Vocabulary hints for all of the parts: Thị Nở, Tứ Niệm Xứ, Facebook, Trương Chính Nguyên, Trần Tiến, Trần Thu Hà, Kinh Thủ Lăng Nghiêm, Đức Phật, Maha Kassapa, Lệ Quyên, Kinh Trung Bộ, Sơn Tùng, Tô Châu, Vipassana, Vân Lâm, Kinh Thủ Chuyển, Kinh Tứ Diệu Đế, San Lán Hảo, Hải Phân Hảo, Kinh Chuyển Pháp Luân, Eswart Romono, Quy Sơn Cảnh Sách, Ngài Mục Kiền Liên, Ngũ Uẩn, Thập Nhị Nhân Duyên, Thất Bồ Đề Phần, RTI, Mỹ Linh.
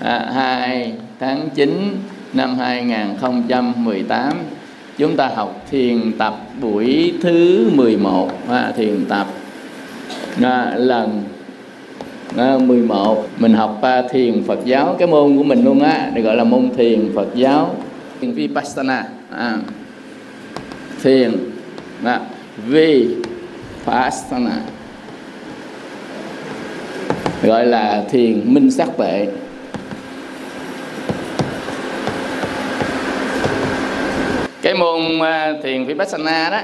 2 tháng 9 năm 2018. Chúng ta học thiền tập buổi thứ 11, thiền tập lần 11. Mình học thiền Phật giáo, cái môn của mình luôn á, được gọi là môn thiền Phật giáo, thiền Vipassana. Thiền Vipassana gọi là thiền minh sắc tuệ. Cái môn thiền Vipassana đó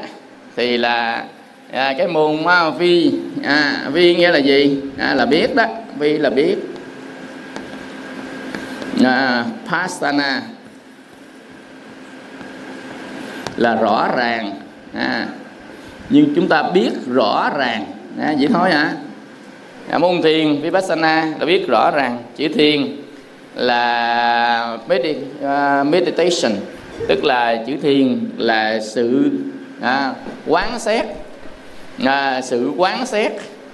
thì là cái môn vi. Vi nghĩa là gì? Là biết đó, vi là biết. Passana là rõ ràng. Nhưng chúng ta biết rõ ràng, vậy thôi hả? Môn thiền Vipassana là biết rõ ràng. Chữ thiền là meditation, tức là chữ thiền là sự quán xét, sự quán xét,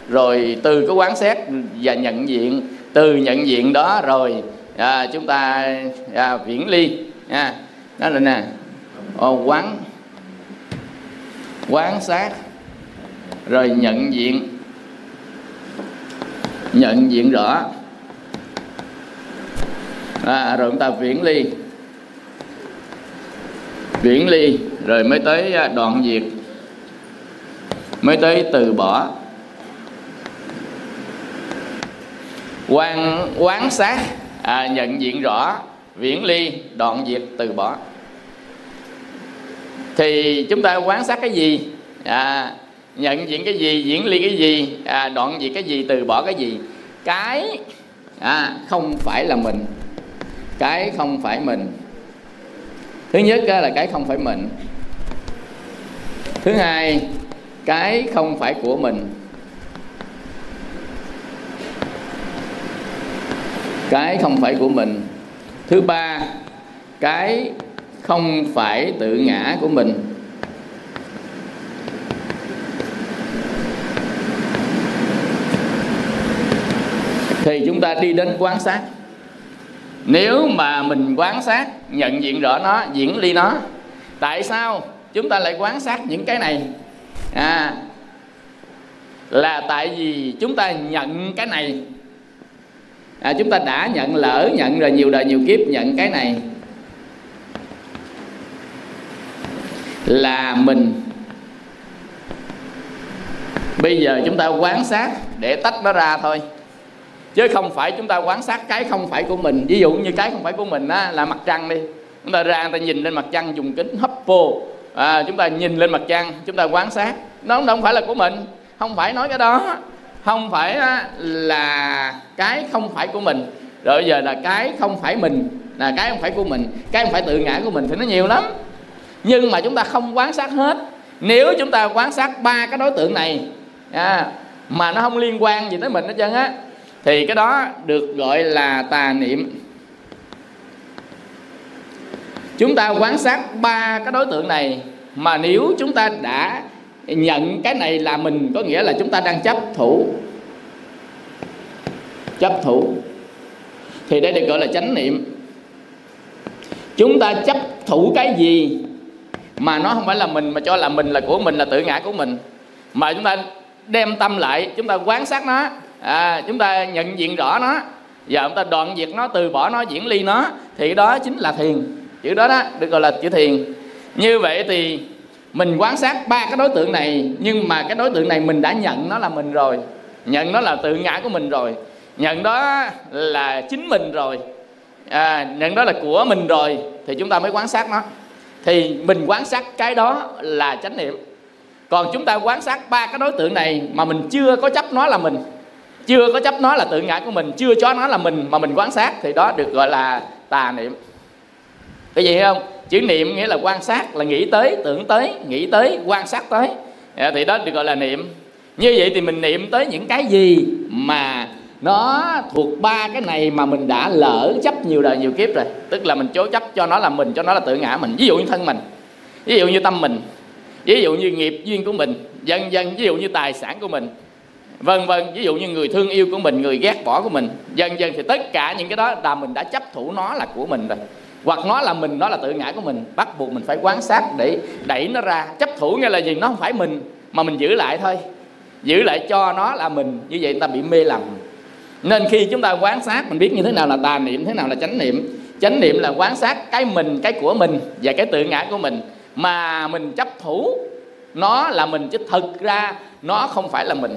rồi từ cái quán xét và nhận diện, từ nhận diện đó rồi chúng ta viễn ly. Đó là nè, quán sát rồi nhận diện, nhận diện rõ, rồi chúng ta viễn ly, viễn ly rồi mới tới đoạn diệt, mới tới từ bỏ. Quán sát, nhận diện rõ, viễn ly, đoạn diệt, từ bỏ. Thì chúng ta quán sát cái gì, nhận diện cái gì, viễn ly cái gì, đoạn diệt cái gì, từ bỏ cái gì? Cái không phải là mình, cái không phải mình. Thứ nhất là cái không phải mình. Thứ hai, cái không phải của mình. Cái không phải của mình. Thứ ba, cái không phải tự ngã của mình. Thì chúng ta đi đến quán sát. Nếu mà mình quán sát, nhận diện rõ nó, viễn ly nó, tại sao chúng ta lại quán sát những cái này? Là tại vì chúng ta nhận cái này, chúng ta đã nhận, lỡ nhận rồi, nhiều đời nhiều kiếp nhận cái này là mình. Bây giờ chúng ta quán sát để tách nó ra thôi, chứ không phải chúng ta quán sát cái không phải của mình. Ví dụ như cái không phải của mình á, là mặt trăng đi. Chúng ta ra, người ta nhìn lên mặt trăng dùng kính Hubble, chúng ta nhìn lên mặt trăng, chúng ta quán sát. Nó không phải là của mình, không phải nói cái đó, không phải là cái không phải của mình. Rồi giờ là cái không phải mình, là cái không phải của mình, cái không phải tự ngã của mình, thì nó nhiều lắm. Nhưng mà chúng ta không quán sát hết. Nếu chúng ta quán sát ba cái đối tượng này mà nó không liên quan gì tới mình hết trơn á, thì cái đó được gọi là tà niệm. Chúng ta quán sát ba cái đối tượng này, mà nếu chúng ta đã nhận cái này là mình, có nghĩa là chúng ta đang chấp thủ. Chấp thủ thì đây được gọi là chánh niệm. Chúng ta chấp thủ cái gì mà nó không phải là mình, mà cho là mình, là của mình, là tự ngã của mình, mà chúng ta đem tâm lại, chúng ta quán sát nó, chúng ta nhận diện rõ nó, và chúng ta đoạn diệt nó, từ bỏ nó, viễn ly nó, thì đó chính là thiền. Chữ đó đó được gọi là chữ thiền. Như vậy thì mình quan sát ba cái đối tượng này, nhưng mà cái đối tượng này mình đã nhận nó là mình rồi, nhận nó là tự ngã của mình rồi, nhận đó là chính mình rồi, nhận đó là của mình rồi, thì chúng ta mới quán sát nó. Thì mình quán sát cái đó là chánh niệm. Còn chúng ta quán sát ba cái đối tượng này mà mình chưa có chấp nó là mình, chưa có chấp nó là tự ngã của mình, chưa cho nó là mình, mà mình quan sát, thì đó được gọi là tà niệm. Cái gì không? Chữ niệm nghĩa là quan sát, là nghĩ tới, tưởng tới, nghĩ tới, quan sát tới, thì đó được gọi là niệm. Như vậy thì mình niệm tới những cái gì mà nó thuộc ba cái này mà mình đã lỡ chấp nhiều đời nhiều kiếp rồi, tức là mình chối chấp cho nó là mình, cho nó là tự ngã mình. Ví dụ như thân mình, ví dụ như tâm mình, ví dụ như nghiệp duyên của mình, dần dần, ví dụ như tài sản của mình, vân vân, ví dụ như người thương yêu của mình, người ghét bỏ của mình, dần dần thì tất cả những cái đó là mình đã chấp thủ nó là của mình rồi, hoặc nó là mình, nó là tự ngã của mình, bắt buộc mình phải quan sát để đẩy nó ra. Chấp thủ nghĩa là gì? Nó không phải mình mà mình giữ lại thôi, giữ lại cho nó là mình, như vậy người ta bị mê lầm. Nên khi chúng ta quan sát, mình biết như thế nào là tà niệm, thế nào là chánh niệm. Chánh niệm là quan sát cái mình, cái của mình và cái tự ngã của mình mà mình chấp thủ nó là mình, chứ thực ra nó không phải là mình.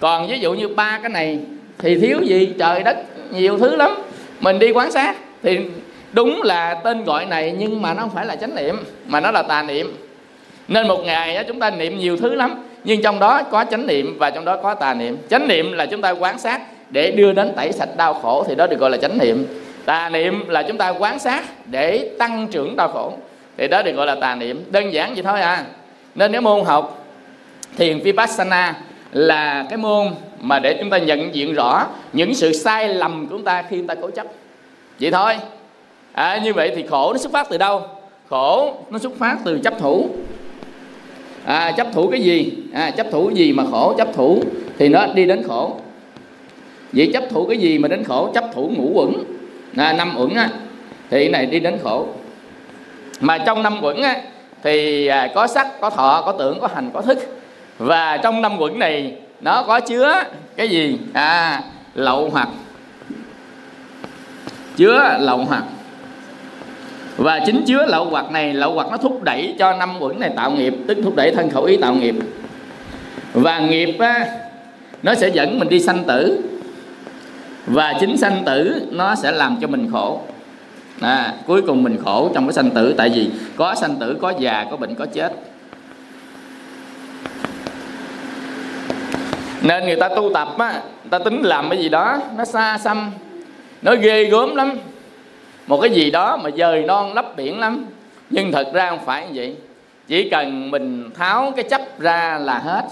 Còn ví dụ như ba cái này thì thiếu gì trời đất, nhiều thứ lắm. Mình đi quan sát thì đúng là tên gọi này nhưng mà nó không phải là chánh niệm mà nó là tà niệm. Nên một ngày chúng ta niệm nhiều thứ lắm, nhưng trong đó có chánh niệm và trong đó có tà niệm. Chánh niệm là chúng ta quan sát để đưa đến tẩy sạch đau khổ thì đó được gọi là chánh niệm. Tà niệm là chúng ta quan sát để tăng trưởng đau khổ thì đó được gọi là tà niệm. Đơn giản vậy thôi à. Nên cái môn học thiền Vipassana là cái môn mà để chúng ta nhận diện rõ những sự sai lầm của chúng ta khi chúng ta cố chấp. Vậy thôi à. Như vậy thì khổ nó xuất phát từ đâu? Khổ nó xuất phát từ chấp thủ. Chấp thủ cái gì? Chấp thủ gì mà khổ? Chấp thủ thì nó đi đến khổ. Vậy chấp thủ cái gì mà đến khổ? Chấp thủ ngũ uẩn, năm uẩn á, thì cái này đi đến khổ. Mà trong năm uẩn á thì có sắc, có thọ, có tưởng, có hành, có thức. Và trong năm uẩn này nó có chứa cái gì? Lậu hoặc. Chứa lậu hoặc. Và chính chứa lậu hoặc này, lậu hoặc nó thúc đẩy cho năm uẩn này tạo nghiệp, tức thúc đẩy thân khẩu ý tạo nghiệp. Và nghiệp á, nó sẽ dẫn mình đi sanh tử. Và chính sanh tử nó sẽ làm cho mình khổ. Cuối cùng mình khổ trong cái sanh tử. Tại vì có sanh tử, có già, có bệnh, có chết. Nên người ta tu tập á, người ta tính làm cái gì đó nó xa xăm, nó ghê gớm lắm, một cái gì đó mà dời non lấp biển lắm. Nhưng thật ra không phải như vậy. Chỉ cần mình tháo cái chấp ra là hết.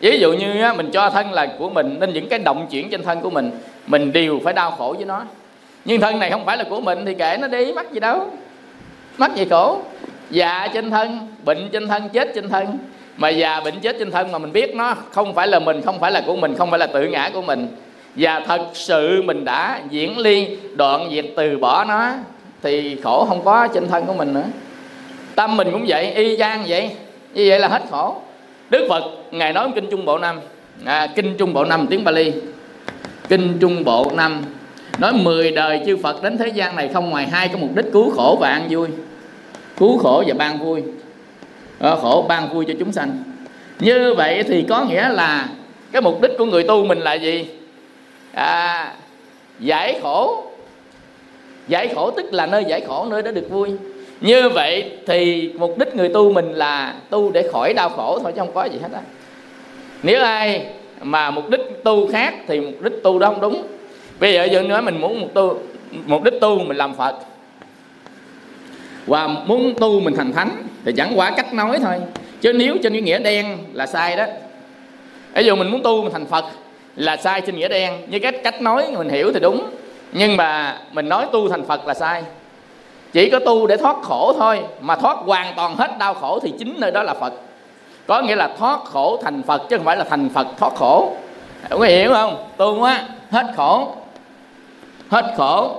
Ví dụ như á, mình cho thân là của mình, nên những cái động chuyển trên thân của mình đều phải đau khổ với nó. Nhưng thân này không phải là của mình thì kệ nó đi, mắc gì đâu, mắc gì khổ. Già trên thân, bệnh trên thân, chết trên thân. Mà già bệnh chết trên thân mà mình biết nó không phải là mình, không phải là của mình, không phải là tự ngã của mình, và thật sự mình đã diễn ly, đoạn diệt, từ bỏ nó, thì khổ không có trên thân của mình nữa. Tâm mình cũng vậy, y chang vậy. Như vậy là hết khổ. Đức Phật Ngài nói Kinh Trung Bộ 5, Kinh Trung Bộ 5 tiếng Pali, Kinh Trung Bộ 5 nói 10 đời chư Phật đến thế gian này không ngoài hai cái mục đích: cứu khổ và an vui. Cứu khổ và ban vui, khổ ban vui cho chúng sanh. Như vậy thì có nghĩa là cái mục đích của người tu mình là gì? Giải khổ. Giải khổ tức là nơi giải khổ, nơi đó được vui. Như vậy thì mục đích người tu mình là tu để khỏi đau khổ thôi, chứ không có gì hết á. Nếu ai mà mục đích tu khác thì mục đích tu đó không đúng. Bây giờ giờ nói mình muốn mục đích tu mình làm Phật, và muốn tu mình thành thánh, thì chẳng qua cách nói thôi. Chứ nếu trên cái nghĩa đen là sai đó. Ví dụ mình muốn tu mình thành Phật là sai trên nghĩa đen. Như cách nói mình hiểu thì đúng, nhưng mà mình nói tu thành Phật là sai. Chỉ có tu để thoát khổ thôi, mà thoát hoàn toàn hết đau khổ thì chính nơi đó là Phật. Có nghĩa là thoát khổ thành Phật, chứ không phải là thành Phật thoát khổ. Có hiểu không? Tu á, hết khổ. Hết khổ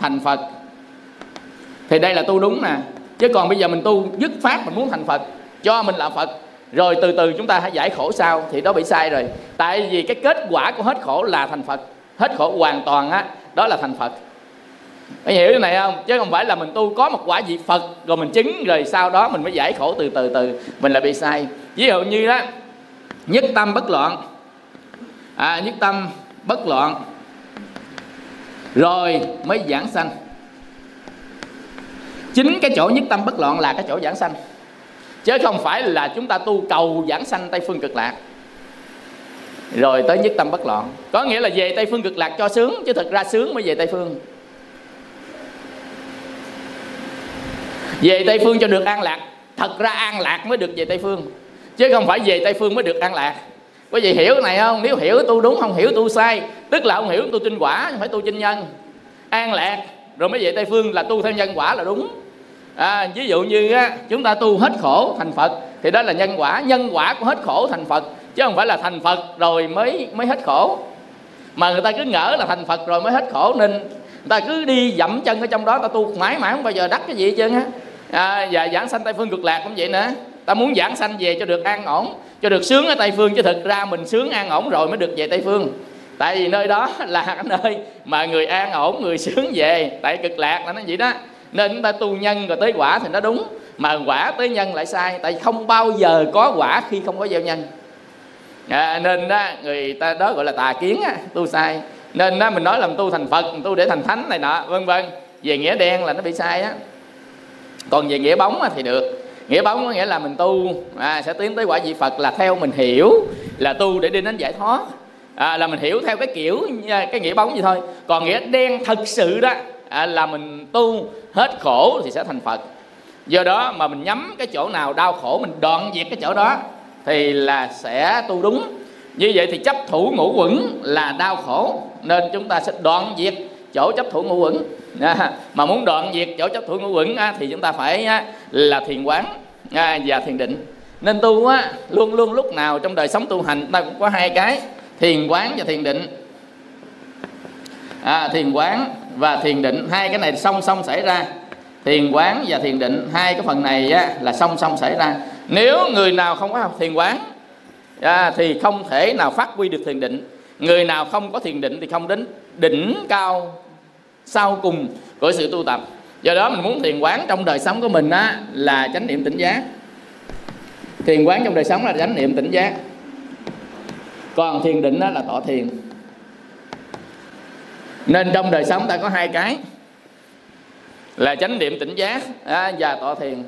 thành Phật. Thì đây là tu đúng nè. Chứ còn bây giờ mình tu dứt phát mình muốn thành Phật, cho mình làm Phật, rồi từ từ chúng ta hãy giải khổ sau, thì đó bị sai rồi. Tại vì cái kết quả của hết khổ là thành Phật. Hết khổ hoàn toàn á, đó là thành Phật. Mày hiểu cái này không? Chứ không phải là mình tu có một quả vị Phật rồi mình chứng, rồi sau đó mình mới giải khổ từ từ mình lại bị sai. Ví dụ như đó, nhất tâm bất loạn, nhất tâm bất loạn rồi mới giảng sanh. Chính cái chỗ nhất tâm bất loạn là cái chỗ giảng sanh, chứ không phải là chúng ta tu cầu giảng sanh Tây Phương Cực Lạc rồi tới nhất tâm bất loạn. Có nghĩa là về Tây Phương Cực Lạc cho sướng, chứ thực ra sướng mới về Tây Phương. Về Tây Phương cho được an lạc, thật ra an lạc mới được về Tây Phương, chứ không phải về Tây Phương mới được an lạc. Quý vị hiểu cái này không? Nếu hiểu tu đúng, không hiểu tu sai. Tức là không hiểu tu trinh quả, không phải tu trinh nhân. An lạc rồi mới về Tây Phương là tu theo nhân quả là đúng. Ví dụ như chúng ta tu hết khổ thành Phật thì đó là nhân quả. Nhân quả của hết khổ thành Phật chứ không phải là thành Phật rồi mới hết khổ. Mà người ta cứ ngỡ là thành Phật rồi mới hết khổ, nên người ta cứ đi dẫm chân ở trong đó, ta tu mãi mãi không bao giờ đắc cái gì hết trơn á. Và giảng sanh Tây Phương Cực Lạc cũng vậy nữa, ta muốn giảng sanh về cho được an ổn, cho được sướng ở Tây Phương, chứ thực ra mình sướng an ổn rồi mới được về Tây Phương. Tại vì nơi đó là cái nơi mà người an ổn, người sướng về. Tại Cực Lạc là nó vậy đó. Nên chúng ta tu nhân rồi tới quả thì nó đúng, mà quả tới nhân lại sai. Tại không bao giờ có quả khi không có gieo nhân. Nên đó, người ta đó gọi là tà kiến á, tu sai. Nên đó, mình nói làm tu thành Phật, tu để thành thánh này nọ, vân vân, về nghĩa đen là nó bị sai á. Còn về nghĩa bóng thì được. Nghĩa bóng có nghĩa là mình tu sẽ tiến tới quả vị Phật, là theo mình hiểu là tu để đi đến giải thoát. Là mình hiểu theo cái kiểu, cái nghĩa bóng gì thôi. Còn nghĩa đen thật sự đó là mình tu hết khổ thì sẽ thành Phật. Do đó mà mình nhắm cái chỗ nào đau khổ, mình đoạn diệt cái chỗ đó thì là sẽ tu đúng. Như vậy thì chấp thủ ngũ uẩn là đau khổ, nên chúng ta sẽ đoạn diệt chỗ chấp thủ ngũ uẩn. Mà muốn đoạn diệt chỗ chấp thủ ngũ uẩn thì chúng ta phải là thiền quán và thiền định. Nên tu luôn luôn lúc nào trong đời sống tu hành ta cũng có hai cái: thiền quán và thiền định. Thiền quán và thiền định, hai cái này song song xảy ra. Thiền quán và thiền định, hai cái phần này là song song xảy ra. Nếu người nào không có thiền quán thì không thể nào phát huy được thiền định. Người nào không có thiền định thì không đến đỉnh cao sau cùng của sự tu tập. Do đó mình muốn thiền quán trong đời sống của mình là chánh niệm tỉnh giác. Thiền quán trong đời sống là chánh niệm tỉnh giác. Còn thiền định là tọa thiền. Nên trong đời sống ta có hai cái là chánh niệm tỉnh giác và tọa thiền.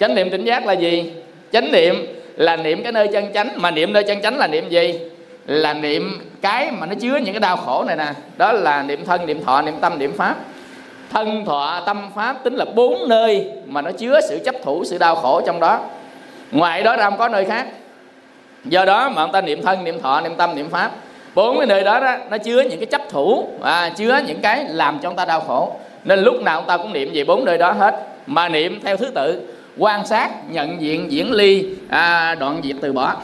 Chánh niệm tỉnh giác là gì? Chánh niệm là niệm cái nơi chân chánh. Mà niệm nơi chân chánh là niệm gì? Là niệm cái mà nó chứa những cái đau khổ này nè. Đó là niệm thân, niệm thọ, niệm tâm, niệm pháp. Thân, thọ, tâm, pháp tính là 4 nơi mà nó chứa sự chấp thủ, sự đau khổ trong đó. Ngoài đó ra không có nơi khác. Do đó mà người ta niệm thân, niệm thọ, niệm tâm, niệm pháp, 4 cái nơi đó, nó chứa những cái chấp thủ, chứa những cái làm cho người ta đau khổ. Nên lúc nào người ta cũng niệm về 4 nơi đó hết. Mà niệm theo thứ tự: quan sát, nhận diện, diễn ly, đoạn diệt, từ bỏ.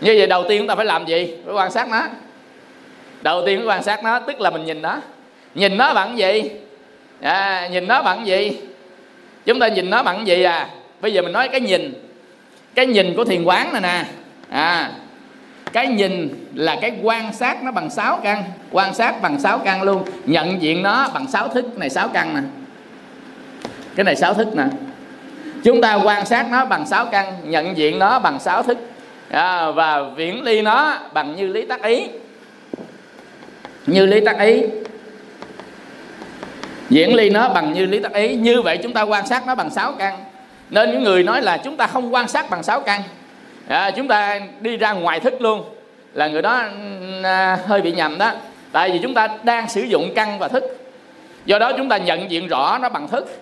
Như vậy đầu tiên chúng ta phải làm gì? Phải quan sát nó. Đầu tiên phải quan sát nó, tức là mình nhìn nó. Nhìn nó bằng gì? Nhìn nó bằng gì? Chúng ta nhìn nó bằng gì à? Bây giờ mình nói cái nhìn. Cái nhìn của thiền quán này nè. Cái nhìn là cái quan sát nó bằng 6 căn. Quan sát bằng 6 căn luôn. Nhận diện nó bằng 6 thức. Cái này 6 căn nè. Cái này 6 thức nè. Chúng ta quan sát nó bằng 6 căn, nhận diện nó bằng 6 thức, và viễn ly nó bằng như lý tác ý. Như lý tác ý. Viễn ly nó bằng như lý tác ý. Như vậy chúng ta quan sát nó bằng 6 căn. Nên những người nói là chúng ta không quan sát bằng 6 căn, chúng ta đi ra ngoài thức luôn, là người đó hơi bị nhầm đó. Tại vì chúng ta đang sử dụng căn và thức. Do đó chúng ta nhận diện rõ nó bằng thức.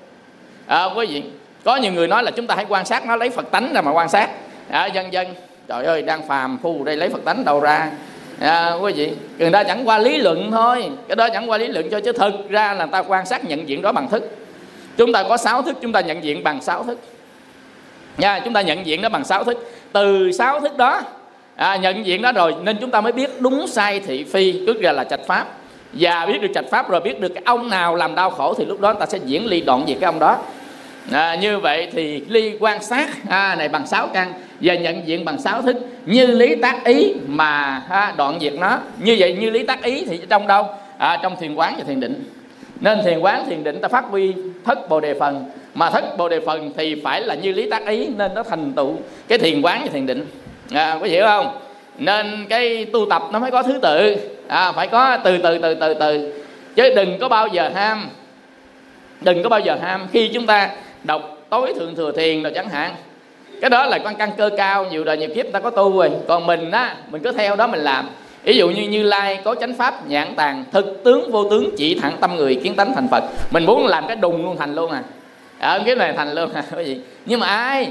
Quý vị, có nhiều người nói là chúng ta hãy quan sát nó, lấy Phật tánh ra mà quan sát. Dân dân, trời ơi, đang phàm phu đây lấy Phật tánh đâu ra. Quý vị, người ta chẳng qua lý luận thôi. Cái đó chẳng qua lý luận cho, chứ thực ra là ta quan sát nhận diện đó bằng thức. Chúng ta có 6 thức, chúng ta nhận diện bằng 6 thức. Chúng ta nhận diện nó bằng 6 thức. Từ 6 thức đó nhận diện nó rồi, nên chúng ta mới biết đúng sai thị phi, tức là trạch pháp. Và biết được trạch pháp rồi, biết được cái ông nào làm đau khổ, thì lúc đó ta sẽ diễn ly đoạn diệt cái ông đó. Như vậy thì ly quan sát này bằng 6 căn, và nhận diện bằng 6 thức, như lý tác ý mà đoạn diệt nó. Như vậy như lý tác ý thì trong đâu? Trong thiền quán và thiền định. Nên thiền quán thiền định ta phát huy thất bồ đề phần. Mà thất bồ đề phần thì phải là như lý tác ý, nên nó thành tựu cái thiền quán và thiền định. Có hiểu không? Nên cái tu tập nó phải có thứ tự, phải có từ từ, chứ đừng có bao giờ ham. Khi chúng ta đọc tối thượng thừa thiền rồi chẳng hạn, cái đó là con căn cơ cao, nhiều đời nhiều kiếp ta có tu rồi. Còn mình á, mình cứ theo đó mình làm. Ví dụ như Như Lai có chánh pháp nhãn tàng, thực tướng vô tướng chỉ thẳng tâm người, kiến tánh thành Phật. Mình muốn làm cái đùng luôn thành luôn cái này thành luôn quý vị. Nhưng mà ai?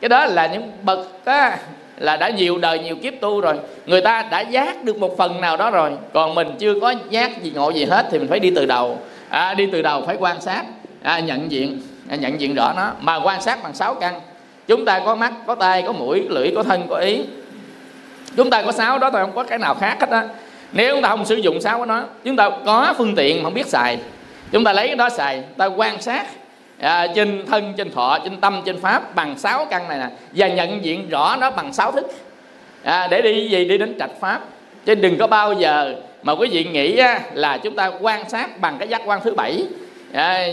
Cái đó là những bậc là đã nhiều đời nhiều kiếp tu rồi, người ta đã giác được một phần nào đó rồi. Còn mình chưa có giác gì, ngộ gì hết, thì mình phải đi từ đầu. Đi từ đầu phải quan sát, nhận diện rõ nó. Mà quan sát bằng 6 căn. Chúng ta có mắt, có tai, có mũi, có lưỡi, có thân, có ý. Chúng ta có sáu đó thôi, không có cái nào khác hết á. Nếu chúng ta không sử dụng sáu của nó, chúng ta có phương tiện mà không biết xài, chúng ta lấy cái đó xài. Ta quan sát trên thân, trên thọ, trên tâm, trên pháp bằng sáu căn này nè, và nhận diện rõ nó bằng sáu thức, để đi gì? Đi đến trạch pháp. Chứ đừng có bao giờ mà quý vị nghĩ là chúng ta quan sát bằng cái giác quan thứ bảy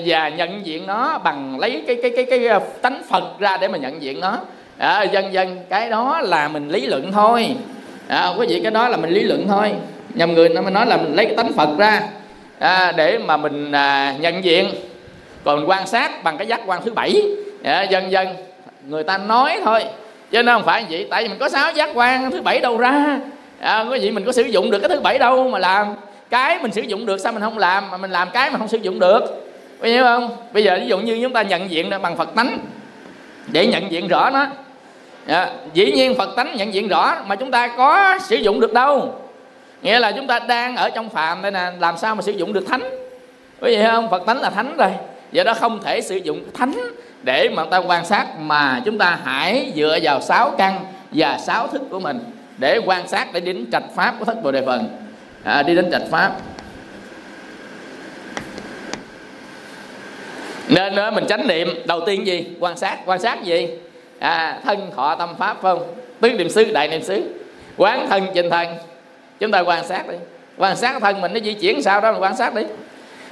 và nhận diện nó bằng lấy cái tánh Phật ra để mà nhận diện nó. Dần dần cái đó là mình lý luận thôi. Quý vị, cái đó là mình lý luận thôi. Nhầm người nó mới nói là mình lấy cái tánh Phật ra để mà mình nhận diện, còn quan sát bằng cái giác quan thứ bảy. Dần dần người ta nói thôi, chứ nó không phải vậy. Tại vì mình có sáu giác quan, thứ bảy đâu ra? Quý vị, mình có sử dụng được cái thứ bảy đâu mà làm. Cái mình sử dụng được sao mình không làm, mà mình làm cái mà không sử dụng được, có hiểu không? Bây giờ ví dụ như chúng ta nhận diện bằng Phật tánh để nhận diện rõ nó. Dĩ nhiên Phật tánh nhận diện rõ mà chúng ta có sử dụng được đâu. Nghĩa là chúng ta đang ở trong phàm đây nè, làm sao mà sử dụng được thánh, có hiểu không? Phật tánh là thánh rồi, vậy đó không thể sử dụng thánh để mà ta quan sát, mà chúng ta hãy dựa vào sáu căn và sáu thức của mình để quan sát, để đến trạch pháp của Thất Bồ Đề Phần. Đi đến trạch pháp. Nên mình chánh niệm đầu tiên gì? Quan sát. Quan sát gì? Thân, thọ, tâm, pháp, phải không? Tứ niệm xứ, đại niệm xứ. Quán thân trên thân. Chúng ta quan sát đi. Quan sát thân mình nó di chuyển sao đó, mình quan sát đi.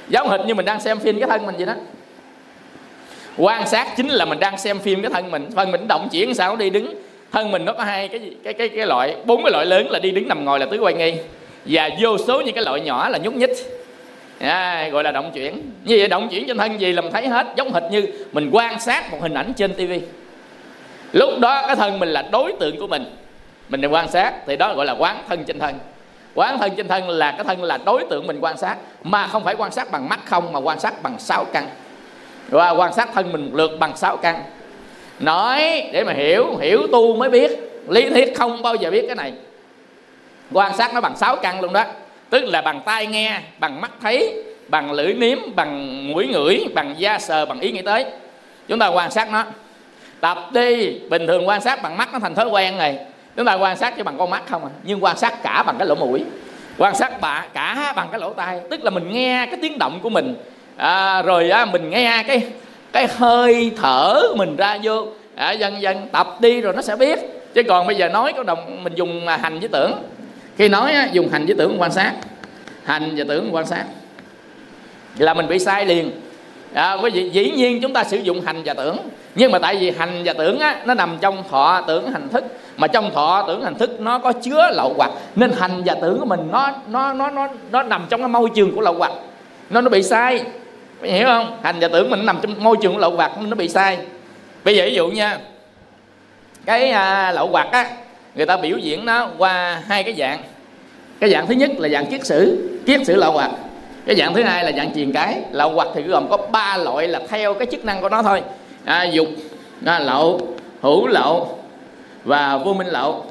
Giống hệt như mình đang xem phim cái thân mình vậy đó. Quan sát chính là mình đang xem phim cái thân mình. Thân mình động chuyển sao, đi đứng. Thân mình nó có hai cái loại, bốn cái loại lớn là đi đứng nằm ngồi là tứ quan nghi, và vô số những cái loại nhỏ là nhúc nhích, gọi là động chuyển. Như vậy động chuyển trên thân gì là mình thấy hết. Giống hệt như mình quan sát một hình ảnh trên tivi, lúc đó cái thân mình là đối tượng của mình đang quan sát, thì đó gọi là quán thân trên thân. Quán thân trên thân là cái thân là đối tượng mình quan sát, mà không phải quan sát bằng mắt không, mà quan sát bằng sáu căn. Và quan sát thân mình một lượt bằng sáu căn. Nói để mà hiểu tu mới biết, lý thuyết không bao giờ biết cái này. Quan sát nó bằng sáu căn luôn đó. Tức là bằng tai nghe, bằng mắt thấy, bằng lưỡi nếm, bằng mũi ngửi, bằng da sờ, bằng ý nghĩ tới. Chúng ta quan sát nó. Tập đi, bình thường quan sát bằng mắt nó thành thói quen rồi. Chúng ta quan sát chỉ bằng con mắt không à, nhưng quan sát cả bằng cái lỗ mũi, quan sát cả bằng cái lỗ tai. Tức là mình nghe cái tiếng động của mình, mình nghe cái hơi thở mình ra vô. Dần dần tập đi rồi nó sẽ biết. Chứ còn bây giờ nói có đồng, mình dùng hành với tưởng. Khi nói dùng hành với tưởng quan sát, hành và tưởng quan sát là mình bị sai liền. Dĩ nhiên chúng ta sử dụng hành và tưởng, nhưng mà tại vì hành và tưởng nó nằm trong thọ tưởng hành thức, mà trong thọ tưởng hành thức nó có chứa lậu hoặc, nên hành và tưởng của mình nó nằm trong cái môi trường của lậu hoặc, nó bị sai, hiểu không? Hành và tưởng mình nằm trong môi trường của lậu hoặc nó bị sai. Bây giờ ví dụ nha, cái lậu hoặc á, người ta biểu diễn nó qua hai cái dạng. Cái dạng thứ nhất là dạng kiết sử lậu hoặc. Cái dạng thứ hai là dạng triền cái. Lậu hoặc thì gồm có ba loại là theo cái chức năng của nó thôi. Dục lậu, hữu lậu và vô minh lậu.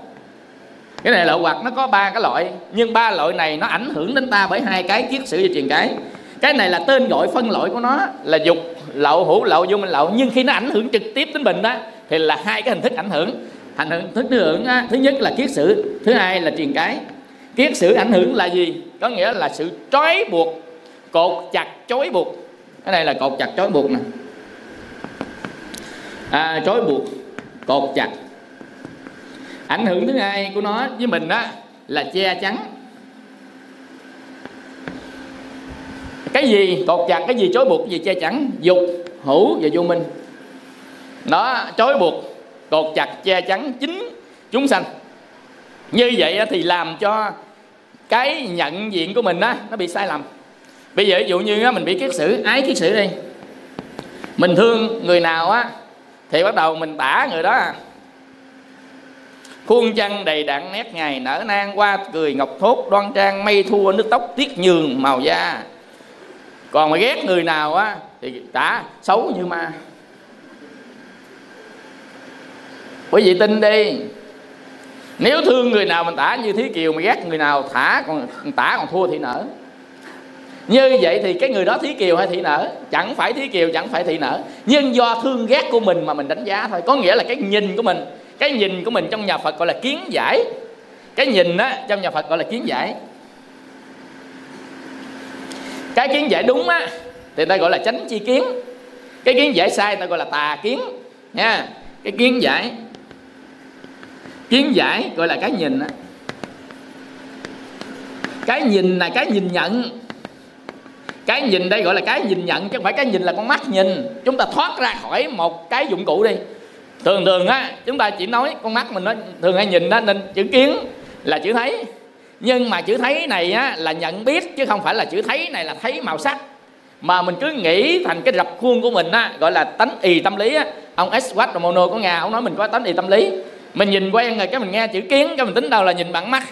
Cái này lậu hoặc nó có ba cái loại, nhưng ba loại này nó ảnh hưởng đến ta bởi hai cái kiết sử và triền cái. Cái này là tên gọi phân loại của nó là dục lậu, hữu lậu, vô minh lậu, nhưng khi nó ảnh hưởng trực tiếp đến mình đó thì là hai cái hình thức ảnh hưởng. Thứ nhất là kiết sử, thứ hai là triền cái. Kiết sử ảnh hưởng là gì? Có nghĩa là sự trói buộc, cột chặt trói buộc. Cái này là cột chặt trói buộc nè, trói buộc, cột chặt. Ảnh hưởng thứ hai của nó với mình đó là che chắn. Cái gì cột chặt, cái gì trói buộc, cái gì che chắn? Dục, hữu và vô minh. Nó trói buộc, cột chặt, che chắn chính chúng sanh. Như vậy thì làm cho cái nhận diện của mình nó bị sai lầm. Bây giờ ví dụ như mình bị kiết sử, ái kiết sử đi, mình thương người nào thì bắt đầu mình tả người đó. Khuôn chân đầy đặn nét ngày nở nang, hoa cười ngọc thốt đoan trang, mây thua nước tóc tiếc nhường màu da. Còn mà ghét người nào thì tả xấu như ma. Quý vị tin đi, nếu thương người nào mình tả như Thúy Kiều, mà ghét người nào tả còn thua Thị Nở. Như vậy thì cái người đó Thúy Kiều hay Thị Nở? Chẳng phải Thúy Kiều, chẳng phải Thị Nở, nhưng do thương ghét của mình mà mình đánh giá thôi. Có nghĩa là cái nhìn của mình trong nhà Phật gọi là kiến giải. Cái nhìn á, trong nhà Phật gọi là kiến giải. Cái kiến giải đúng á thì người ta gọi là chánh chi kiến. Cái kiến giải sai người ta gọi là tà kiến nha. Cái kiến giải gọi là cái nhìn á. Cái nhìn là cái nhìn nhận. Cái nhìn đây gọi là cái nhìn nhận, chứ không phải cái nhìn là con mắt nhìn. Chúng ta thoát ra khỏi một cái dụng cụ đi. Thường á, chúng ta chỉ nói con mắt mình nó thường hay nhìn đó, nên chữ kiến là chữ thấy. Nhưng mà chữ thấy này á là nhận biết, chứ không phải là chữ thấy này là thấy màu sắc. Mà mình cứ nghĩ thành cái rập khuôn của mình á, gọi là tánh ì tâm lý á. Ông Eswart Romono của Nga, ông nói mình có tánh ì tâm lý. Mình nhìn quen rồi cái mình nghe chữ kiến, cái mình tính đâu là nhìn bằng mắt.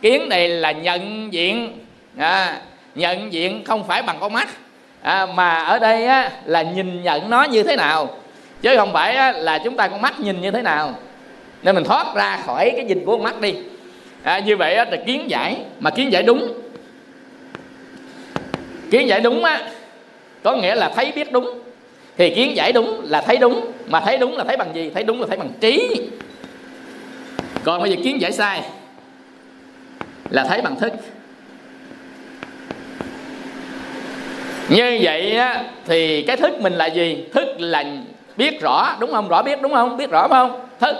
Kiến này là nhận diện à, nhận diện không phải bằng con mắt à, mà ở đây á, là nhìn nhận nó như thế nào, chứ không phải á, là chúng ta con mắt nhìn như thế nào. Nên mình thoát ra khỏi cái nhìn của con mắt đi à, như vậy á, là kiến giải. Mà kiến giải đúng, kiến giải đúng á, có nghĩa là thấy biết đúng. Thì kiến giải đúng là thấy đúng. Mà thấy đúng là thấy bằng gì? Thấy đúng là thấy bằng trí. Còn bây giờ kiến giải sai là thấy bằng thức. Như vậy á, thì cái thức mình là gì? Thức là biết rõ, đúng không? Rõ biết, đúng không? Biết rõ không? Thức.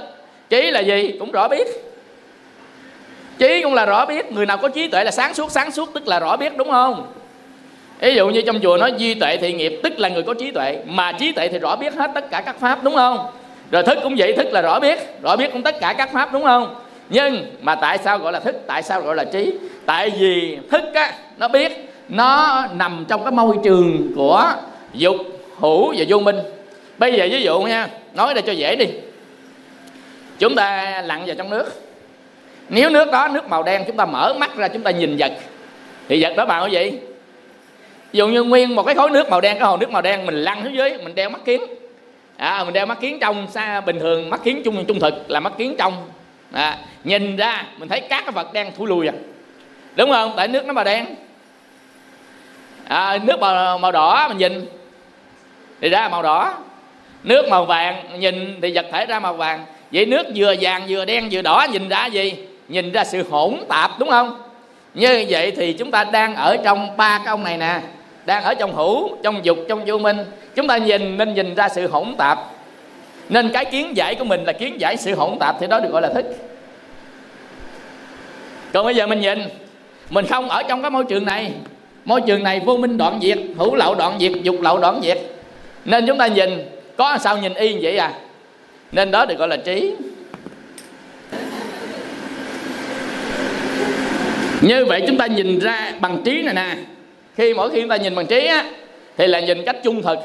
Trí là gì? Cũng rõ biết. Trí cũng là rõ biết. Người nào có trí tuệ là sáng suốt. Sáng suốt tức là rõ biết, đúng không? Ví dụ như trong chùa nói duy tuệ thị nghiệp, tức là người có trí tuệ. Mà trí tuệ thì rõ biết hết tất cả các pháp, đúng không? Rồi thức cũng vậy, thức là rõ biết. Rõ biết cũng tất cả các pháp, đúng không? Nhưng mà tại sao gọi là thức? Tại sao gọi là trí? Tại vì thức á, nó biết, nó nằm trong cái môi trường của dục, hữu và vô minh. Bây giờ ví dụ nha, nói đây cho dễ đi. Chúng ta lặn vào trong nước. Nếu nước đó, nước màu đen, chúng ta mở mắt ra chúng ta nhìn vật, thì vật đó màu gì? Ví dụ như nguyên một cái khối nước màu đen, cái hồ nước màu đen, mình lăn xuống dưới, mình đeo mắt kiến à, mình đeo mắt kiến trong xa, bình thường mắt kiến trung thực là mắt kiến trong à, nhìn ra mình thấy các cái vật đen thui lùi à, đúng không? Tại nước nó màu đen à, nước màu đỏ mình nhìn thì ra màu đỏ. Nước màu vàng nhìn thì vật thể ra màu vàng. Vậy nước vừa vàng vừa đen vừa đỏ nhìn ra gì? Nhìn ra sự hỗn tạp, đúng không? Như vậy thì chúng ta đang ở trong ba cái ông này nè, đang ở trong hữu, trong dục, trong vô minh. Chúng ta nhìn nên nhìn ra sự hỗn tạp. Nên cái kiến giải của mình là kiến giải sự hỗn tạp, thì đó được gọi là thức. Còn bây giờ mình nhìn, mình không ở trong cái môi trường này. Môi trường này vô minh đoạn diệt, hữu lậu đoạn diệt, dục lậu đoạn diệt. Nên chúng ta nhìn, có sao nhìn y như vậy à. Nên đó được gọi là trí. Như vậy chúng ta nhìn ra bằng trí này nè. Mỗi khi chúng ta nhìn bằng trí á, thì là nhìn cách trung thực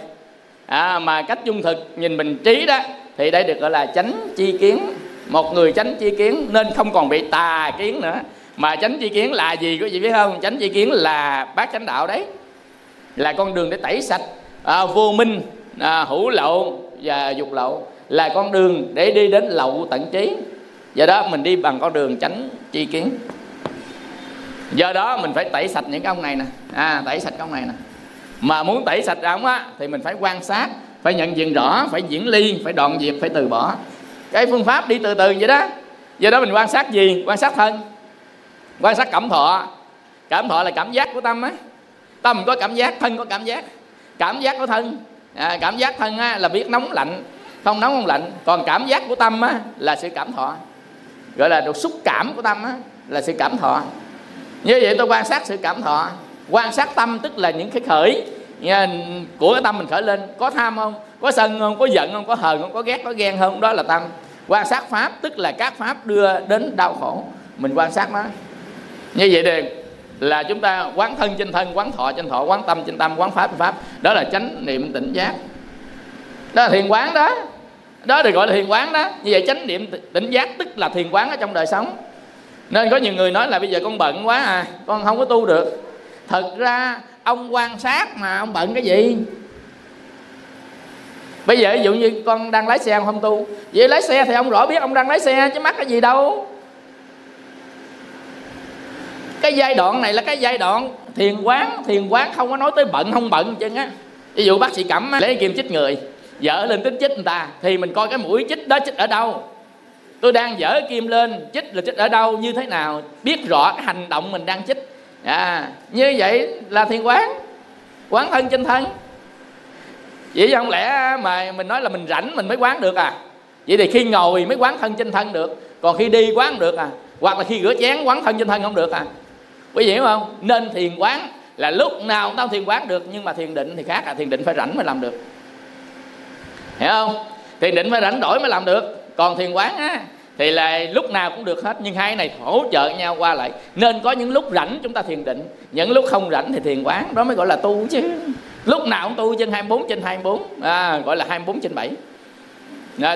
à, mà cách trung thực nhìn bằng trí đó, thì đây được gọi là chánh chi kiến. Một người chánh chi kiến nên không còn bị tà kiến nữa. Mà chánh chi kiến là gì quý vị biết không? Chánh chi kiến là bát chánh đạo đấy. Là con đường để tẩy sạch vô minh, hữu lậu và dục lậu. Là con đường để đi đến lậu tận trí. Do đó mình đi bằng con đường chánh chi kiến. Do đó mình phải tẩy sạch những cái ông này nè à, tẩy sạch cái ông này nè. Mà muốn tẩy sạch ông á, thì mình phải quan sát, phải nhận diện rõ, phải diễn ly, phải đoạn diệt, phải từ bỏ. Cái phương pháp đi từ từ vậy đó. Do đó mình quan sát gì? Quan sát thân, quan sát cảm thọ. Cảm thọ là cảm giác của tâm á. Tâm có cảm giác, thân có cảm giác. Cảm giác của thân à, cảm giác thân á, là biết nóng lạnh, không nóng không lạnh. Còn cảm giác của tâm á, là sự cảm thọ. Gọi là được xúc cảm của tâm á, là sự cảm thọ. Như vậy tôi quan sát sự cảm thọ. Quan sát tâm tức là những cái khởi của cái tâm mình khởi lên. Có tham không? Có sân không? Có giận không? Có hờn không? Có ghét, có ghen không? Đó là tâm. Quan sát pháp tức là các pháp đưa đến đau khổ, mình quan sát nó. Như vậy thì là chúng ta quán thân trên thân, quán thọ trên thọ, quán tâm trên tâm, quán pháp trên pháp. Đó là chánh niệm tỉnh giác. Đó là thiền quán đó. Đó được gọi là thiền quán đó. Như vậy chánh niệm tỉnh giác tức là thiền quán ở trong đời sống. Nên có nhiều người nói là bây giờ con bận quá à, con không có tu được. Thật ra ông quan sát mà ông bận cái gì? Bây giờ ví dụ như con đang lái xe ông không tu, vậy lái xe thì ông rõ biết ông đang lái xe chứ mắc cái gì đâu. Cái giai đoạn này là cái giai đoạn thiền quán. Thiền quán không có nói tới bận không bận chân á. Ví dụ bác sĩ Cẩm lấy kim chích người, vợ lên tính chích người ta, thì mình coi cái mũi chích đó chích ở đâu. tôi đang dở kim lên, chích là chích ở đâu, như thế nào, biết rõ cái hành động mình đang chích. Như vậy là thiền quán, quán thân trên thân. Vậy không lẽ mà mình nói là mình rảnh mình mới quán được à? Vậy thì khi ngồi mới quán thân trên thân được, còn khi đi quán được à? Hoặc là khi rửa chén quán thân trên thân không được à? Quý vị hiểu không? Nên thiền quán là lúc nào tao thiền quán được, nhưng mà thiền định thì khác à, thiền định phải rảnh mới làm được. Hiểu không? Thiền định phải rảnh đổi mới làm được. Còn thiền quán á thì là lúc nào cũng được hết, nhưng hai này hỗ trợ nhau qua lại. Nên có những lúc rảnh chúng ta thiền định, những lúc không rảnh thì thiền quán, đó mới gọi là tu chứ. Lúc nào cũng tu trên 24/24, gọi là 24/7.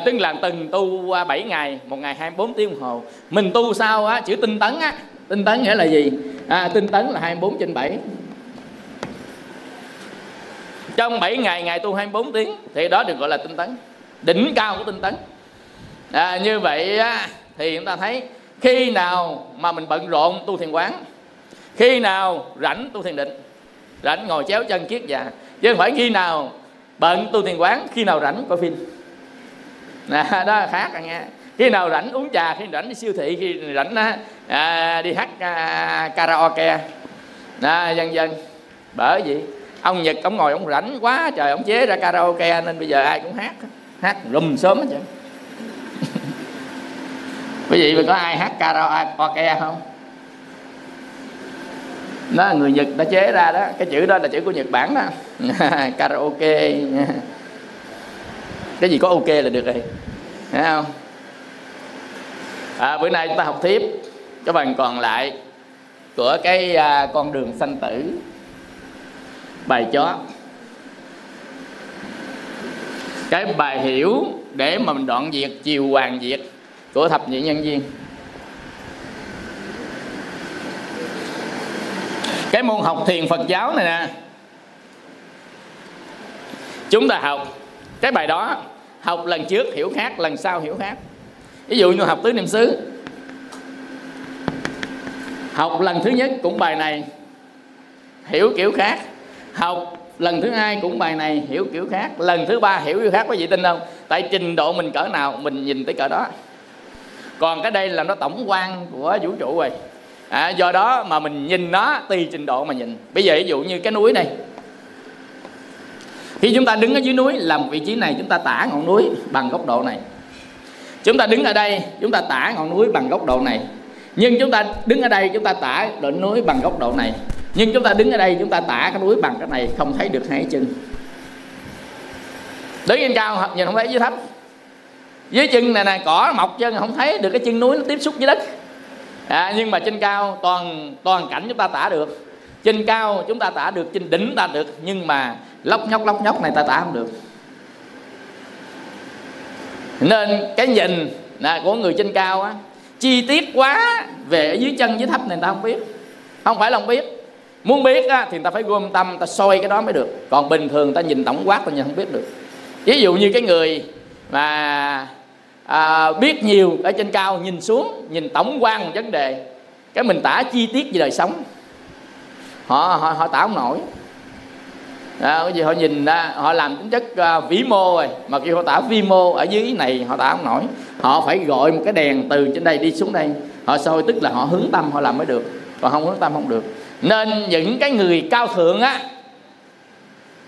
Tức là từng tu qua 7 ngày, một ngày 24 tiếng đồng hồ. Mình tu sao á, chữ tinh tấn á, tinh tấn nghĩa là gì? Tinh tấn là 24/7. Trong 7 ngày ngày tu 24 tiếng thì đó được gọi là tinh tấn, đỉnh cao của tinh tấn. Như vậy á, thì chúng ta thấy khi nào mà mình bận rộn tu thiền quán, khi nào rảnh tu thiền định, rảnh ngồi chéo chân kiết dạ, chứ không phải khi nào bận tu thiền quán, khi nào rảnh coi phim. Đó là khác à nghe. Khi nào rảnh uống trà, khi rảnh đi siêu thị, khi rảnh đi hát karaoke, vân vân. Bởi vì ông Nhật ông ngồi ông rảnh quá trời, ông chế ra karaoke nên bây giờ ai cũng hát rùm sớm hết trơn. Quý vị mà có ai hát karaoke không? Đó là người Nhật đã chế ra đó, cái chữ đó là chữ của Nhật Bản đó. Karaoke, cái gì có ok là được rồi, thấy không? Bữa nay chúng ta học tiếp cái phần còn lại của cái con đường sanh tử, bài chó, cái bài hiểu để mà mình đoạn diệt chiều hoàng diệt của thập nhị nhân duyên. Cái môn học thiền Phật giáo này nè, chúng ta học cái bài đó, học lần trước hiểu khác, lần sau hiểu khác. Ví dụ như học tứ niệm xứ, học lần thứ nhất cũng bài này, hiểu kiểu khác. Học lần thứ hai cũng bài này, hiểu kiểu khác. Lần thứ ba hiểu kiểu khác, quý vị tin không? Tại trình độ mình cỡ nào mình nhìn tới cỡ đó. Còn cái đây là nó tổng quan của vũ trụ rồi. Do đó mà mình nhìn nó tùy trình độ mà nhìn. Bây giờ ví dụ như cái núi này, khi chúng ta đứng ở dưới núi, làm vị trí này chúng ta tả ngọn núi bằng góc độ này. Chúng ta đứng ở đây, chúng ta tả ngọn núi bằng góc độ này. Nhưng chúng ta đứng ở đây, chúng ta tả đỉnh núi bằng góc độ này. Nhưng chúng ta đứng ở đây, chúng ta tả cái núi bằng cái này, không thấy được hai chân. Đứng trên cao nhìn không thấy dưới thấp. Dưới chân này nè, cỏ mọc chân không thấy được cái chân núi nó tiếp xúc với đất. Nhưng mà trên cao toàn cảnh chúng ta tả được. Trên cao chúng ta tả được, trên đỉnh ta được, nhưng mà lóc nhóc này ta tả không được. Nên cái nhìn của người trên cao á, chi tiết quá về dưới chân dưới thấp này ta không biết. Không phải là không biết, muốn biết á, thì người ta phải gom tâm, ta soi cái đó mới được. Còn bình thường ta nhìn tổng quát ta nhìn không biết được. Ví dụ như cái người mà biết nhiều ở trên cao, nhìn xuống nhìn tổng quan một vấn đề, cái mình tả chi tiết về đời sống họ tả không nổi. Cái gì họ nhìn ra, họ làm tính chất vĩ mô rồi, mà khi họ tả vi mô ở dưới này họ tả không nổi. Họ phải gọi một cái đèn từ trên đây đi xuống đây, họ soi, tức là họ hướng tâm họ làm mới được, và không hướng tâm không được. Nên những cái người cao thượng á,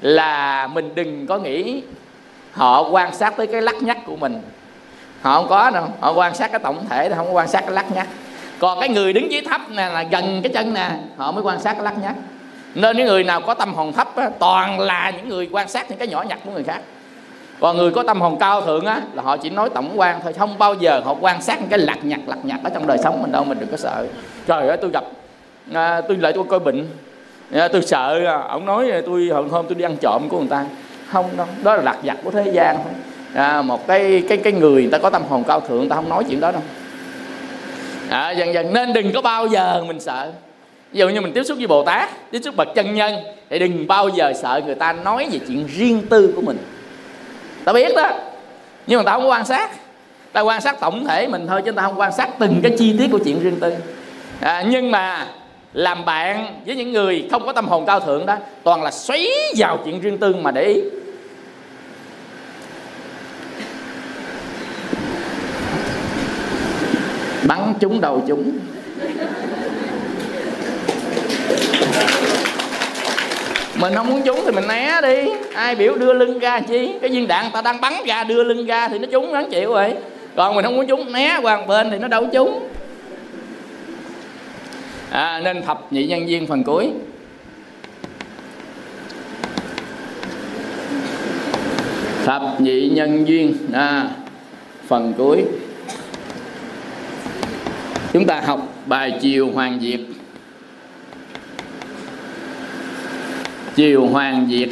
là mình đừng có nghĩ họ quan sát tới cái lắc nhắc của mình. Họ không có đâu, họ quan sát cái tổng thể, không có quan sát cái lắc nhắc. Còn cái người đứng dưới thấp nè, là gần cái chân nè, họ mới quan sát cái lắc nhắc. Nên những người nào có tâm hồn thấp á, toàn là những người quan sát những cái nhỏ nhặt của người khác. Còn người có tâm hồn cao thượng á, là họ chỉ nói tổng quan thôi, không bao giờ họ quan sát những cái lặt nhặt ở trong đời sống mình đâu. Mình đừng có sợ, trời ơi tôi gặp tôi lại tôi coi bệnh, tôi sợ ổng nói tôi hôm tôi đi ăn trộm của người ta. Không đâu, đó là lặt vặt của thế gian thôi. Một cái người ta có tâm hồn cao thượng, ta không nói chuyện đó đâu. Nên đừng có bao giờ mình sợ. Ví dụ như mình tiếp xúc với Bồ Tát, tiếp xúc bậc chân nhân, thì đừng bao giờ sợ người ta nói về chuyện riêng tư của mình. Ta biết đó, nhưng mà ta không quan sát. Ta quan sát tổng thể mình thôi, chứ ta không quan sát từng cái chi tiết của chuyện riêng tư. Nhưng mà làm bạn với những người không có tâm hồn cao thượng đó, toàn là xoáy vào chuyện riêng tư mà để ý. bắn trúng đầu chúng. Mình không muốn trúng thì mình né đi, ai biểu đưa lưng ra chi, cái viên đạn ta đang bắn ra đưa lưng ra thì nó trúng, nó chịu rồi. Còn mình không muốn trúng, né qua một bên thì nó đâu trúng. Nên thập nhị nhân duyên phần cuối. Thập nhị nhân duyên phần cuối. Chúng ta học bài chiều hoàng diệt. Chiều hoàng diệt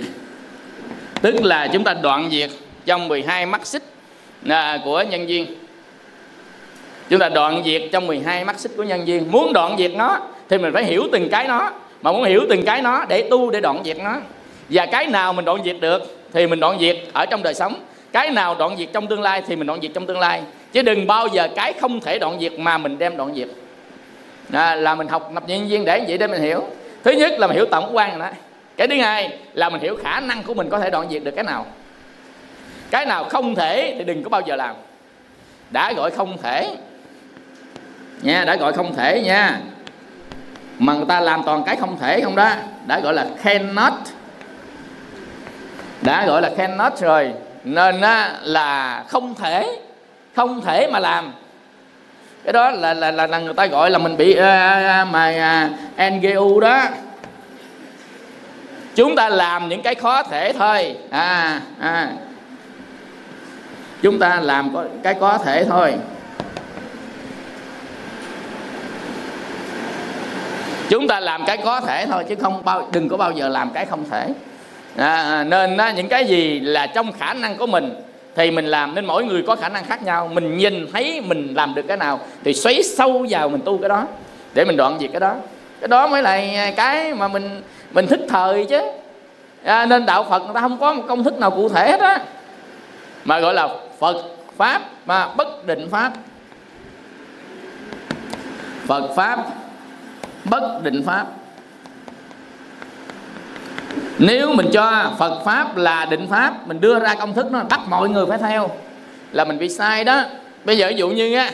tức là chúng ta đoạn diệt trong 12 mắt xích của nhân duyên. Chúng ta đoạn diệt trong 12 mắt xích của nhân duyên. Muốn đoạn diệt nó thì mình phải hiểu từng cái nó. Mà muốn hiểu từng cái nó để tu, để đoạn diệt nó. Và cái nào mình đoạn diệt được thì mình đoạn diệt ở trong đời sống. Cái nào đoạn diệt trong tương lai thì mình đoạn diệt trong tương lai. Chứ đừng bao giờ cái không thể đoạn diệt mà mình đem đoạn diệt. Là mình học thập nhị nhân duyên để vậy để mình hiểu. Thứ nhất là mình hiểu tổng quan rồi đó. Cái thứ hai là mình hiểu khả năng của mình có thể đoạn diệt được cái nào. Cái nào không thể thì đừng có bao giờ làm. Đã gọi không thể nha, đã gọi không thể nha. Mà người ta làm toàn cái không thể không đó, đã gọi là cannot. Đã gọi là cannot rồi. Nên là không thể. Không thể mà làm. Cái đó là người ta gọi là mình bị NGU đó. Chúng ta làm những cái khó thể thôi. Chúng ta làm cái có thể thôi. Chúng ta làm cái có thể thôi chứ không đừng có bao giờ làm cái không thể. Nên những cái gì là trong khả năng của mình thì mình làm. Nên mỗi người có khả năng khác nhau. Mình nhìn thấy mình làm được cái nào thì xoáy sâu vào mình tu cái đó để mình đoạn diệt cái đó. Cái đó mới là cái mà mình thích thời chứ. Nên đạo Phật người ta không có một công thức nào cụ thể hết á, mà gọi là Phật Pháp mà bất định Pháp. Phật Pháp bất định Pháp. Nếu mình cho Phật Pháp là định Pháp, mình đưa ra công thức nó bắt mọi người phải theo là mình bị sai đó. Bây giờ ví dụ như á,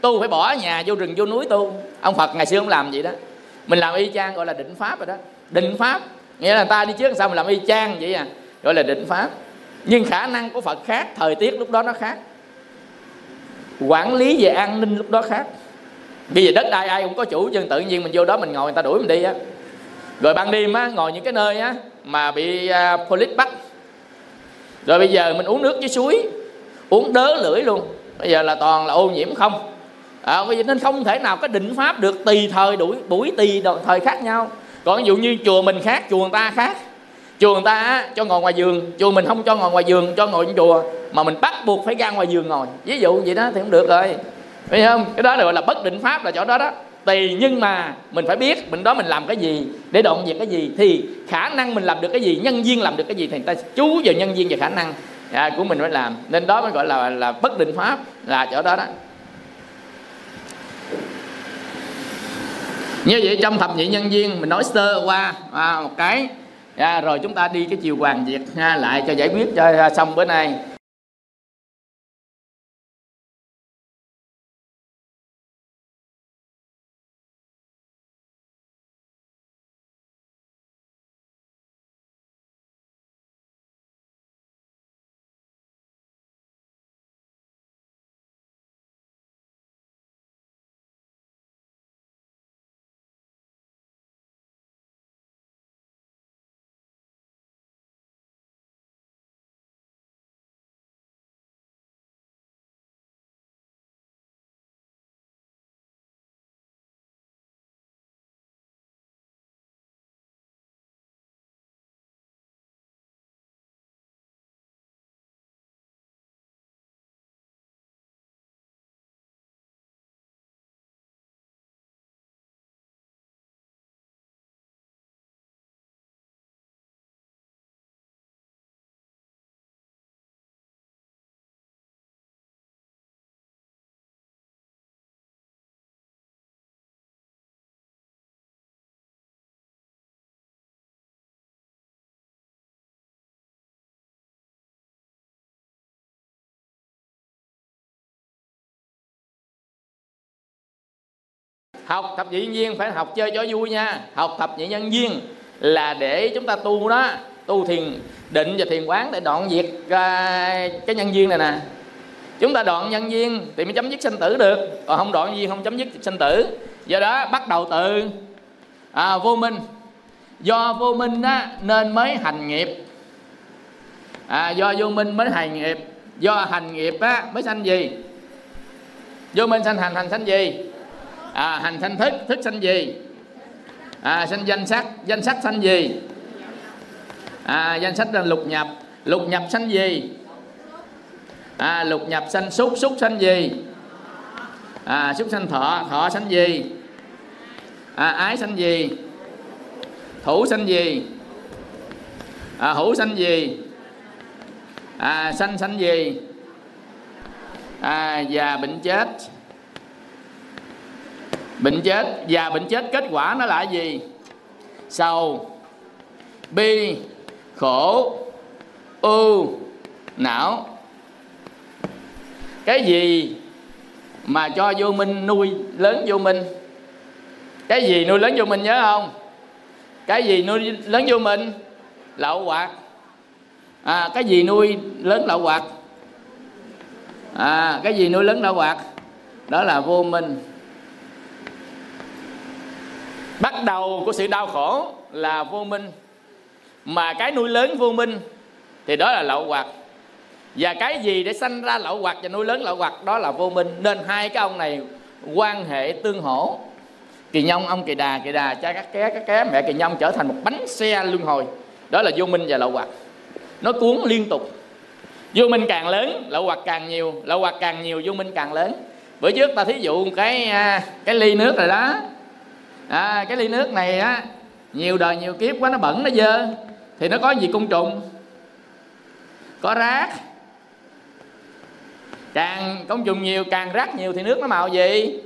tu phải bỏ nhà vô rừng vô núi tu. Ông Phật ngày xưa không làm vậy đó. Mình làm y chang gọi là định Pháp rồi đó. Định Pháp nghĩa là người ta đi trước sao mình làm y chang vậy à, gọi là định Pháp. Nhưng khả năng của Phật khác, thời tiết lúc đó nó khác, quản lý về an ninh lúc đó khác. Bây giờ đất đai ai cũng có chủ, nhưng tự nhiên mình vô đó mình ngồi người ta đuổi mình đi á. Rồi ban đêm á, ngồi những cái nơi á mà bị police bắt. Rồi bây giờ mình uống nước với suối, uống đớ lưỡi luôn. Bây giờ là toàn là ô nhiễm không. Nên không thể nào có định Pháp được, tùy thời đuổi buổi tùy thời khác nhau. Còn ví dụ như chùa mình khác, chùa người ta khác. Chùa người ta á, cho ngồi ngoài giường, chùa mình không cho ngồi ngoài giường, cho ngồi trong chùa. Mà mình bắt buộc phải ra ngoài giường ngồi. Ví dụ vậy đó thì không được rồi. Phải không? Cái đó gọi là bất định Pháp, là chỗ đó đó. Tùy, nhưng mà mình phải biết mình đó mình làm cái gì để đoạn diệt cái gì. Thì khả năng mình làm được cái gì, nhân duyên làm được cái gì thì người ta chú vào nhân duyên và khả năng của mình phải làm. Nên đó mới gọi là bất định Pháp, là chỗ đó đó. Như vậy trong thập nhị nhân duyên mình nói sơ qua một cái. Rồi chúng ta đi cái chiều hoàng diệt lại cho giải quyết cho xong bữa nay. Học thập nhị nhân duyên phải học chơi cho vui nha. Học thập nhị nhân duyên là để chúng ta tu đó, tu thiền định và thiền quán để đoạn diệt cái nhân duyên này nè. Chúng ta đoạn nhân duyên thì mới chấm dứt sanh tử được, còn không đoạn duyên không chấm dứt sanh tử. Do đó bắt đầu từ vô minh. Do vô minh đó, nên mới hành nghiệp. Do vô minh mới hành nghiệp. Do hành nghiệp á, mới sanh gì? Vô minh sanh hành, hành sanh gì? Hành sanh thức, thức sanh gì? Sanh danh sắc sanh gì? Danh sách là lục nhập sanh gì? Lục nhập sanh xúc, xúc sanh gì? Xúc sanh thọ, thọ sanh gì? Ái sanh gì? Thủ sanh gì? Hữu sanh gì? Sanh sanh gì? Già bệnh chết. Bệnh chết, già bệnh chết kết quả nó là gì? Sầu, bi, khổ, ưu, não. Cái gì mà cho vô minh nuôi lớn vô minh? Cái gì nuôi lớn vô minh nhớ không? Cái gì nuôi lớn vô minh? Lậu hoặc. Cái gì nuôi lớn lậu hoặc? Cái gì nuôi lớn lậu hoặc? Đó là vô minh. Bắt đầu của sự đau khổ là vô minh, mà cái nuôi lớn vô minh thì đó là lậu hoặc. Và cái gì để sanh ra lậu hoặc và nuôi lớn lậu hoặc đó là vô minh. Nên hai cái ông này quan hệ tương hỗ. Kỳ Nhông ông Kỳ Đà cha các ké mẹ Kỳ Nhông trở thành một bánh xe luân hồi. Đó là vô minh và lậu hoặc. Nó cuốn liên tục. Vô minh càng lớn, lậu hoặc càng nhiều. Lậu hoặc càng nhiều, vô minh càng lớn. Bữa trước ta thí dụ cái ly nước rồi đó. Cái ly nước này á, nhiều đời nhiều kiếp quá nó bẩn nó dơ. Thì nó có gì? Côn trùng, có rác. Càng côn trùng nhiều, càng rác nhiều thì nước nó màu gì?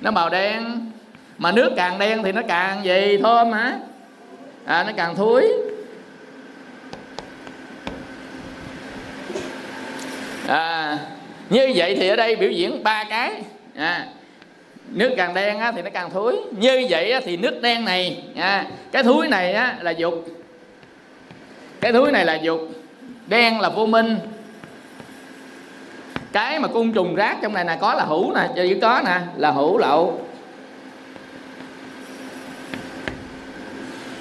Nó màu đen. Mà nước càng đen thì nó càng gì? Thơm hả? Nó càng thối. Như vậy thì ở đây biểu diễn ba cái. Nước càng đen á, thì nó càng thối. Như vậy á, thì nước đen này cái thúi này á, là dục. Cái thúi này là dục. Đen là vô minh. Cái mà côn trùng rác trong này nè, có là hữu nè, chứ có nè, là hữu lậu.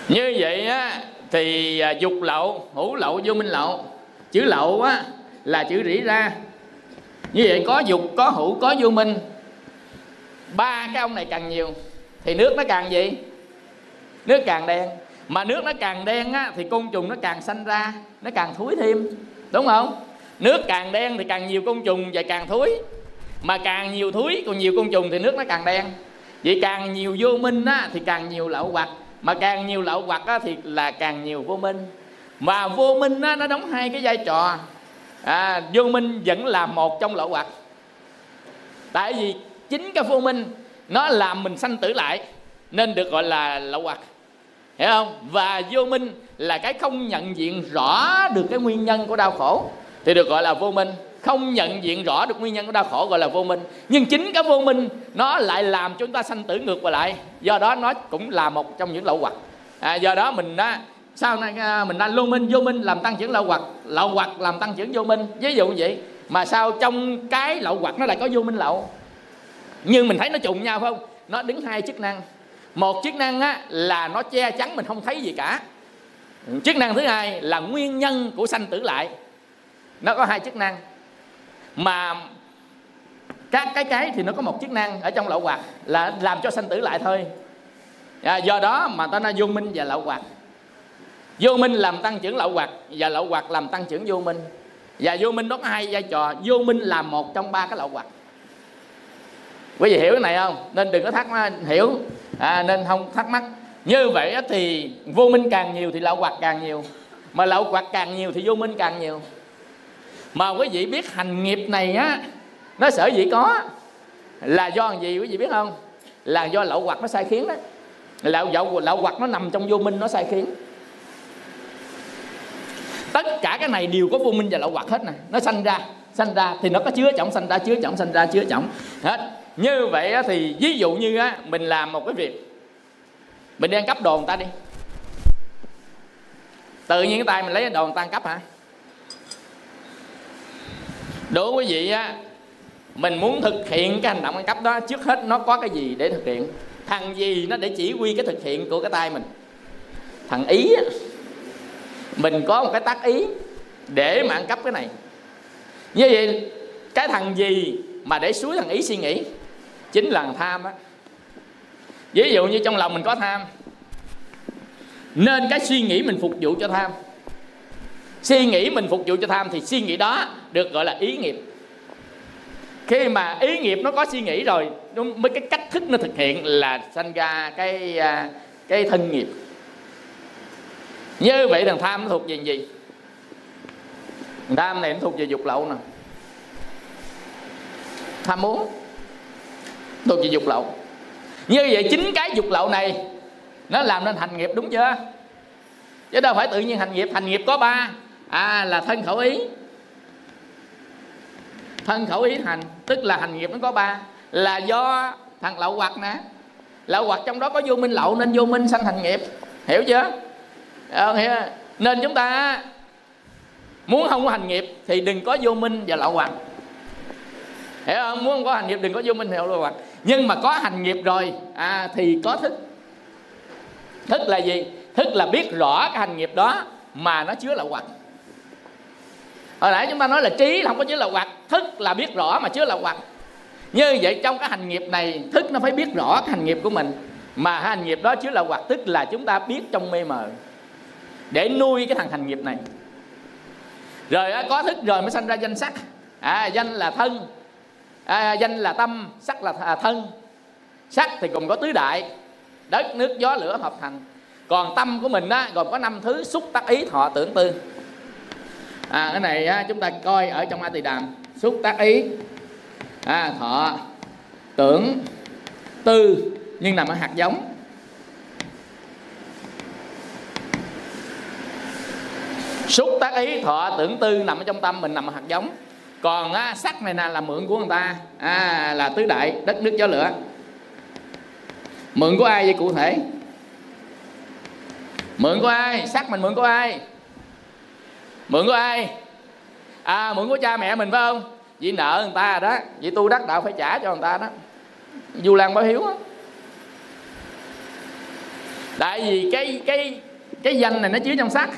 Như vậy á, thì dục lậu, hữu lậu, vô minh lậu. Chữ lậu á, là chữ rỉ ra. Như vậy có dục, có hữu, có vô minh. Ba cái ông này càng nhiều thì nước nó càng gì? Nước càng đen. Mà nước nó càng đen á, thì côn trùng nó càng sanh ra, nó càng thúi thêm, đúng không? Nước càng đen thì càng nhiều côn trùng và càng thúi. Mà càng nhiều thúi, còn nhiều côn trùng thì nước nó càng đen. Vậy càng nhiều vô minh á, thì càng nhiều lậu hoặc. Mà càng nhiều lậu hoặc á, thì là càng nhiều vô minh. Mà vô minh á, nó đóng hai cái vai trò. Vô minh vẫn là một trong lậu hoặc. Tại vì chính cái vô minh nó làm mình sanh tử lại, nên được gọi là lậu hoặc. Hiểu không? Và vô minh là cái không nhận diện rõ được cái nguyên nhân của đau khổ thì được gọi là vô minh. Không nhận diện rõ được nguyên nhân của đau khổ gọi là vô minh. Nhưng chính cái vô minh nó lại làm chúng ta sanh tử ngược lại. Do đó nó cũng là một trong những lậu hoặc. Do đó mình đã, sau này mình đang lưu minh, vô minh làm tăng trưởng lậu hoặc, lậu hoặc làm tăng trưởng vô minh. Ví dụ như vậy. Mà sao trong cái lậu hoặc nó lại có vô minh lậu? Nhưng mình thấy nó trùng nhau phải không? Nó đứng hai chức năng. Một chức năng á, là nó che chắn mình không thấy gì cả. Chức năng thứ hai là nguyên nhân của sanh tử lại. Nó có hai chức năng. Mà các cái thì nó có một chức năng ở trong lậu hoặc là làm cho sanh tử lại thôi. Do đó mà ta nói vô minh và lậu hoặc. Vô minh làm tăng trưởng lậu hoặc và lậu hoặc làm tăng trưởng vô minh. Và vô minh nó có hai vai trò. Vô minh là một trong ba cái lậu hoặc. Quý vị hiểu cái này không? Nên đừng có thắc mắc, hiểu nên không thắc mắc. Như vậy thì vô minh càng nhiều thì lậu hoặc càng nhiều. Mà lậu hoặc càng nhiều thì vô minh càng nhiều. Mà quý vị biết hành nghiệp này á, nó sở dĩ có là do gì quý vị biết không? Là do lậu hoặc nó sai khiến đó. Lậu hoặc nó nằm trong vô minh, nó sai khiến. Tất cả cái này đều có vô minh và lậu hoặc hết nè. Nó sanh ra thì nó có chứa chỏng, sanh ra chứa chỏng, sanh ra chứa chỏng hết. Như vậy thì ví dụ như mình làm một cái việc, mình đi ăn cắp đồ người ta đi, tự nhiên cái tay mình lấy đồ người ta ăn cắp hả? Đối với quý vị á, mình muốn thực hiện cái hành động ăn cắp đó, trước hết nó có cái gì để thực hiện? Thằng gì nó để chỉ huy cái thực hiện của cái tay mình? Thằng ý á, mình có một cái tác ý để mà ăn cắp cái này. Như vậy cái thằng gì mà để suối thằng ý suy nghĩ? Chính là thằng tham á. Ví dụ như trong lòng mình có tham, nên cái suy nghĩ mình phục vụ cho tham. Suy nghĩ mình phục vụ cho tham thì suy nghĩ đó được gọi là ý nghiệp. Khi mà ý nghiệp nó có suy nghĩ rồi, mới cái cách thức nó thực hiện là sanh ra cái thân nghiệp. Như vậy thằng tham nó thuộc về gì? Thằng tham này nó thuộc về dục lậu nè. Tham muốn thuộc về dục lậu. Như vậy chính cái dục lậu này nó làm nên hành nghiệp, đúng chưa? Chứ đâu phải tự nhiên hành nghiệp. Hành nghiệp có ba là thân khẩu ý. Thân khẩu ý hành, tức là hành nghiệp nó có ba, là do thằng lậu hoặc nè. Lậu hoặc trong đó có vô minh lậu, nên vô minh sanh hành nghiệp. Hiểu chưa? Nên chúng ta muốn không có hành nghiệp thì đừng có vô minh và lậu hoặc. Hiểu không? Muốn không có hành nghiệp đừng có vô minh và lậu hoặc. Nhưng mà có hành nghiệp rồi thì có thức. Thức là gì? Thức là biết rõ cái hành nghiệp đó mà nó chứa lậu hoặc. Hồi nãy chúng ta nói là trí không có chứa lậu hoặc, thức là biết rõ mà chứa lậu hoặc. Như vậy trong cái hành nghiệp này, thức nó phải biết rõ cái hành nghiệp của mình mà hành nghiệp đó chứa lậu hoặc, tức là chúng ta biết trong mê mờ để nuôi cái thằng hành nghiệp này. Rồi có thức rồi mới sanh ra danh sắc. Danh là thân, danh là tâm, sắc là thân. Sắc thì gồm có tứ đại: đất, nước, gió, lửa hợp thành. Còn tâm của mình gồm có 5 thứ: xúc, tác, ý, thọ, tưởng, tư. Cái này chúng ta coi ở trong A Tỳ Đàm: xúc, tác, ý, thọ, tưởng, tư, nhưng nằm ở hạt giống. Xúc, tác, ý, thọ, tưởng, tư nằm ở trong tâm mình, nằm ở hạt giống. Còn sắc này là mượn của người ta, là tứ đại: đất, nước, gió, lửa. Mượn của ai vậy cụ thể? Mượn của ai? Sắc mình mượn của ai? Mượn của ai? Mượn của cha mẹ mình phải không? Vì nợ người ta đó, vì tu đắc đạo phải trả cho người ta đó, Vu Lan báo hiếu đó. Tại vì cái danh này nó chứa trong sắc,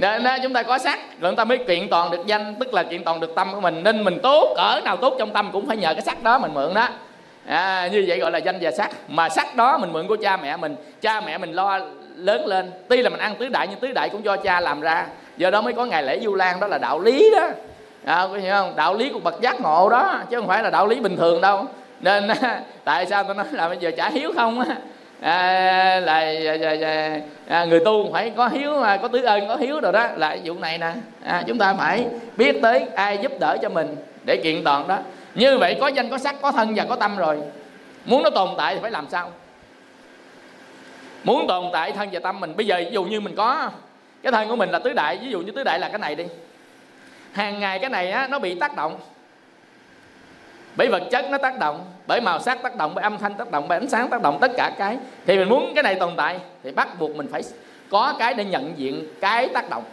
nên chúng ta có sắc rồi chúng ta mới kiện toàn được danh, tức là kiện toàn được tâm của mình. Nên mình tốt cỡ nào tốt trong tâm cũng phải nhờ cái sắc đó mình mượn đó. Như vậy gọi là danh và sắc. Mà sắc đó mình mượn của cha mẹ mình. Cha mẹ mình lo lớn lên, tuy là mình ăn tứ đại nhưng tứ đại cũng do cha làm ra. Do đó mới có ngày lễ Vu Lan, đó là đạo lý đó. Có hiểu không? Đạo lý của bậc giác ngộ đó, chứ không phải là đạo lý bình thường đâu. Nên tại sao tôi nói là bây giờ trả hiếu không á, người tu phải có hiếu, có tứ ơn, có hiếu rồi đó, là vụ này nè. Chúng ta phải biết tới ai giúp đỡ cho mình để kiện toàn đó. Như vậy có danh, có sắc, có thân và có tâm rồi, muốn nó tồn tại thì phải làm sao? Muốn tồn tại thân và tâm mình, bây giờ ví dụ như mình có cái thân của mình là tứ đại, ví dụ như tứ đại là cái này đi. Hàng ngày cái này nó bị tác động bởi vật chất, nó tác động bởi màu sắc, tác động bởi âm thanh, tác động bởi ánh sáng, tác động tất cả cái. Thì mình muốn cái này tồn tại thì bắt buộc mình phải có cái để nhận diện cái tác động.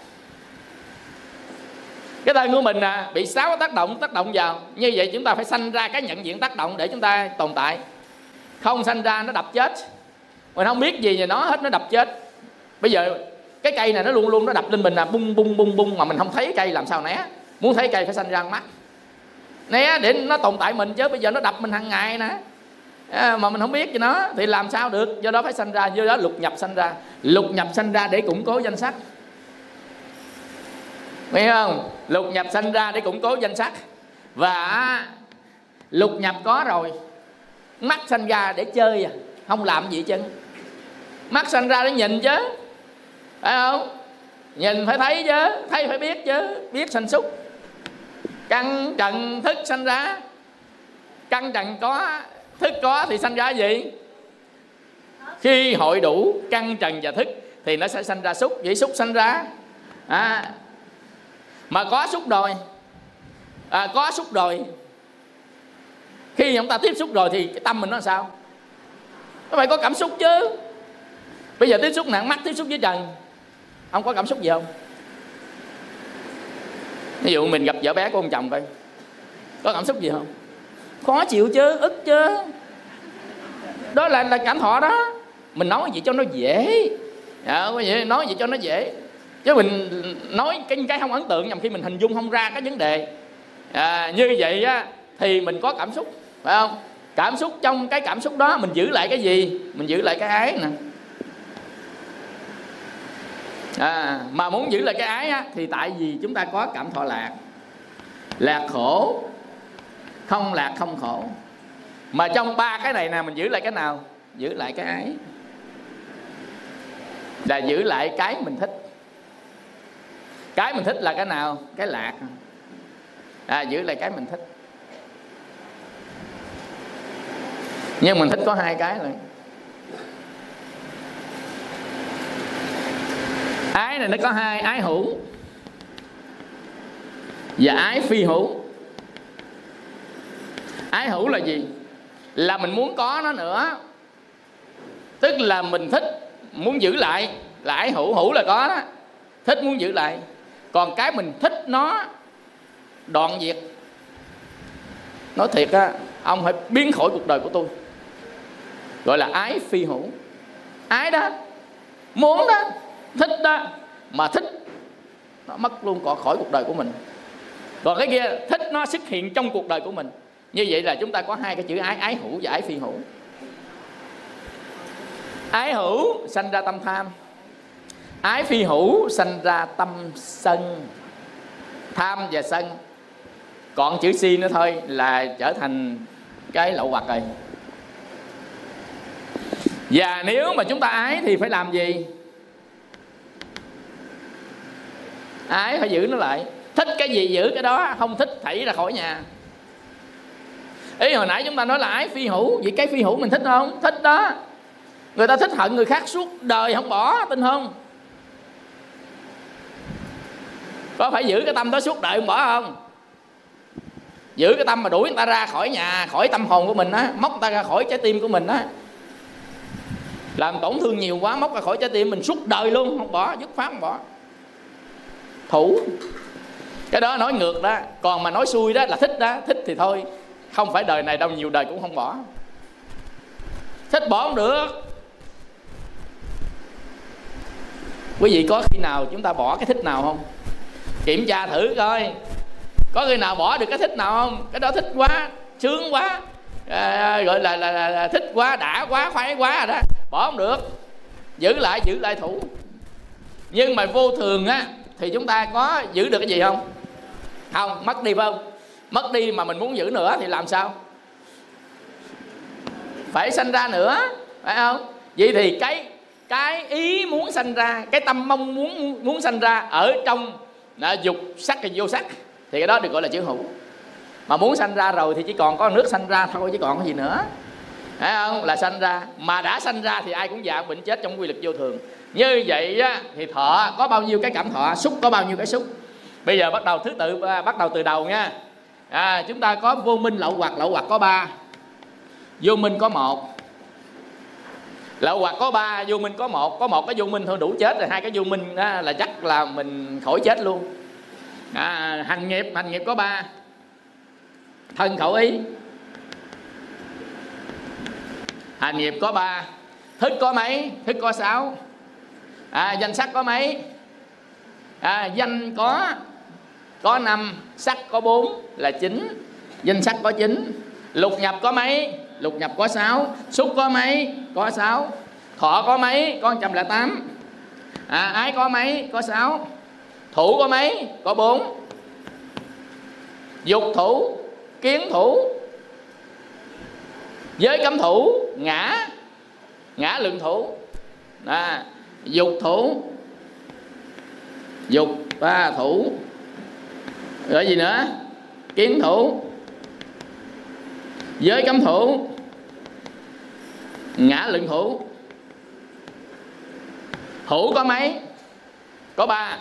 Cái thân của mình bị 6 tác động vào. Như vậy chúng ta phải sanh ra cái nhận diện tác động để chúng ta tồn tại. Không sanh ra nó đập chết. Mình không biết gì về nó hết, nó đập chết. Bây giờ cái cây này nó luôn luôn nó đập lên mình là bung bung bung bung, mà mình không thấy cây làm sao né. Muốn thấy cây phải sanh ra mắt né để nó tồn tại mình, chứ bây giờ nó đập mình hàng ngày nè mà mình không biết gì nó thì làm sao được. Do đó phải sanh ra, do đó lục nhập sanh ra. Lục nhập sanh ra để củng cố danh sắc, nghe không? Lục nhập sanh ra để củng cố danh sắc. Và lục nhập có rồi, mắt sanh ra để chơi không làm gì chứ. Mắt sanh ra để nhìn chứ, phải không? Nhìn phải thấy chứ, thấy phải biết chứ. Biết sanh xúc. Căn trần thức sanh ra. Căn trần có, thức có thì sanh ra gì? Khi hội đủ căn trần và thức thì nó sẽ sanh ra xúc. Vậy xúc sanh ra mà có xúc rồi, có xúc rồi Khi chúng ta tiếp xúc rồi thì cái tâm mình nó sao? Nó phải có cảm xúc chứ. Bây giờ tiếp xúc nặng mắt, tiếp xúc với Trần, ông có cảm xúc gì không? Ví dụ mình gặp vợ bé của ông chồng vậy, có cảm xúc gì không? Khó chịu chứ, ức chứ. Đó là cảm thọ đó. Mình nói gì cho nó dễ, nói gì cho nó dễ. Chứ mình nói cái không ấn tượng, nhằm khi mình hình dung không ra cái vấn đề. Như vậy á, thì mình có cảm xúc, phải không? Cảm xúc, trong cái cảm xúc đó mình giữ lại cái gì? Mình giữ lại cái ái nè. Mà muốn giữ lại cái ái á, thì tại vì chúng ta có cảm thọ lạc. Lạc khổ, không lạc không khổ. Mà trong ba cái này nè, mình giữ lại cái nào? Giữ lại cái ái, là giữ lại cái mình thích. Cái mình thích là cái nào? Cái lạc. Giữ lại cái mình thích. Nhưng mình thích có hai cái rồi. Ái này nó có hai, ái hữu và ái phi hữu. Ái hữu là gì? Là mình muốn có nó nữa, tức là mình thích muốn giữ lại, là ái hữu. Hữu là có đó, thích muốn giữ lại. Còn cái mình thích nó đoạn diệt. Nói thiệt á, ông phải biến khỏi cuộc đời của tôi, gọi là ái phi hữu. Ái đó, muốn đó, thích đó, mà thích nó mất luôn khỏi cuộc đời của mình. Còn cái kia thích nó xuất hiện trong cuộc đời của mình. Như vậy là chúng ta có hai cái chữ ái, ái hữu và ái phi hữu. Ái hữu sanh ra tâm tham, ái phi hữu sanh ra tâm sân. Tham và sân, còn chữ si nữa thôi là trở thành cái lậu hoặc rồi. Và nếu mà chúng ta ái thì phải làm gì? Ái phải giữ nó lại. Thích cái gì giữ cái đó, không thích thảy ra khỏi nhà. Ý hồi nãy chúng ta nói là ái phi hữu. Vậy cái phi hữu mình thích không? Thích đó. Người ta thích hận người khác suốt đời không bỏ, tin không? Có phải giữ cái tâm đó suốt đời không bỏ không? Giữ cái tâm mà đuổi người ta ra khỏi nhà, khỏi tâm hồn của mình á, móc người ta ra khỏi trái tim của mình á, làm tổn thương nhiều quá, móc ra khỏi trái tim mình suốt đời luôn, không bỏ, dứt khoát không bỏ. Thủ. Cái đó nói ngược đó. Còn mà nói xuôi đó là thích đó. Thích thì thôi, không phải đời này đâu, nhiều đời cũng không bỏ. Thích bỏ không được. Quý vị có khi nào chúng ta bỏ cái thích nào không? Kiểm tra thử coi, có người nào bỏ được cái thích nào không? Cái đó thích quá, sướng quá, gọi là thích quá, đã quá, khoái quá rồi đó, bỏ không được. Giữ lại thủ. Nhưng mà vô thường á, thì chúng ta có giữ được cái gì không? Không, mất đi phải không? Mất đi mà mình muốn giữ nữa thì làm sao? Phải sanh ra nữa, phải không? Vậy thì cái ý muốn sanh ra, cái tâm mong muốn sanh ra ở trong dục sắc và vô sắc, thì cái đó được gọi là chữ hữu. Mà muốn sanh ra rồi thì chỉ còn có nước sanh ra thôi, chứ còn có gì nữa, phải không? Là sanh ra. Mà đã sanh ra thì ai cũng già bệnh chết trong quy luật vô thường. Như vậy á, thì thọ có bao nhiêu cái cảm thọ, xúc có bao nhiêu cái xúc. Bây giờ bắt đầu thứ tự, bắt đầu từ đầu nha. Chúng ta có vô minh lậu hoặc. Lậu hoặc có 3, vô minh có 1. Lậu hoặc có 3, vô minh có 1. Có 1 cái vô minh thôi đủ chết rồi. 2 cái vô minh á, là chắc là mình khỏi chết luôn. Hành nghiệp, hành nghiệp có 3, thân khẩu ý. Hành nghiệp có 3. Thức có mấy? Thức có 6. Danh sắc có mấy? Danh có 5, sắc có 4 là 9. Danh sắc có 9. Lục nhập có mấy? Lục nhập có 6. Xúc có mấy? Có 6. Thọ có mấy? Có 108. Ái có mấy? Có 6. Thủ có mấy? Có 4. Dục thủ, kiến thủ, giới cấm thủ, ngã, ngã lượng thủ. Dục thủ, dục thủ, rồi gì nữa? Kiến thủ, giới cấm thủ, ngã lượng thủ. Hữu có mấy? Có 3.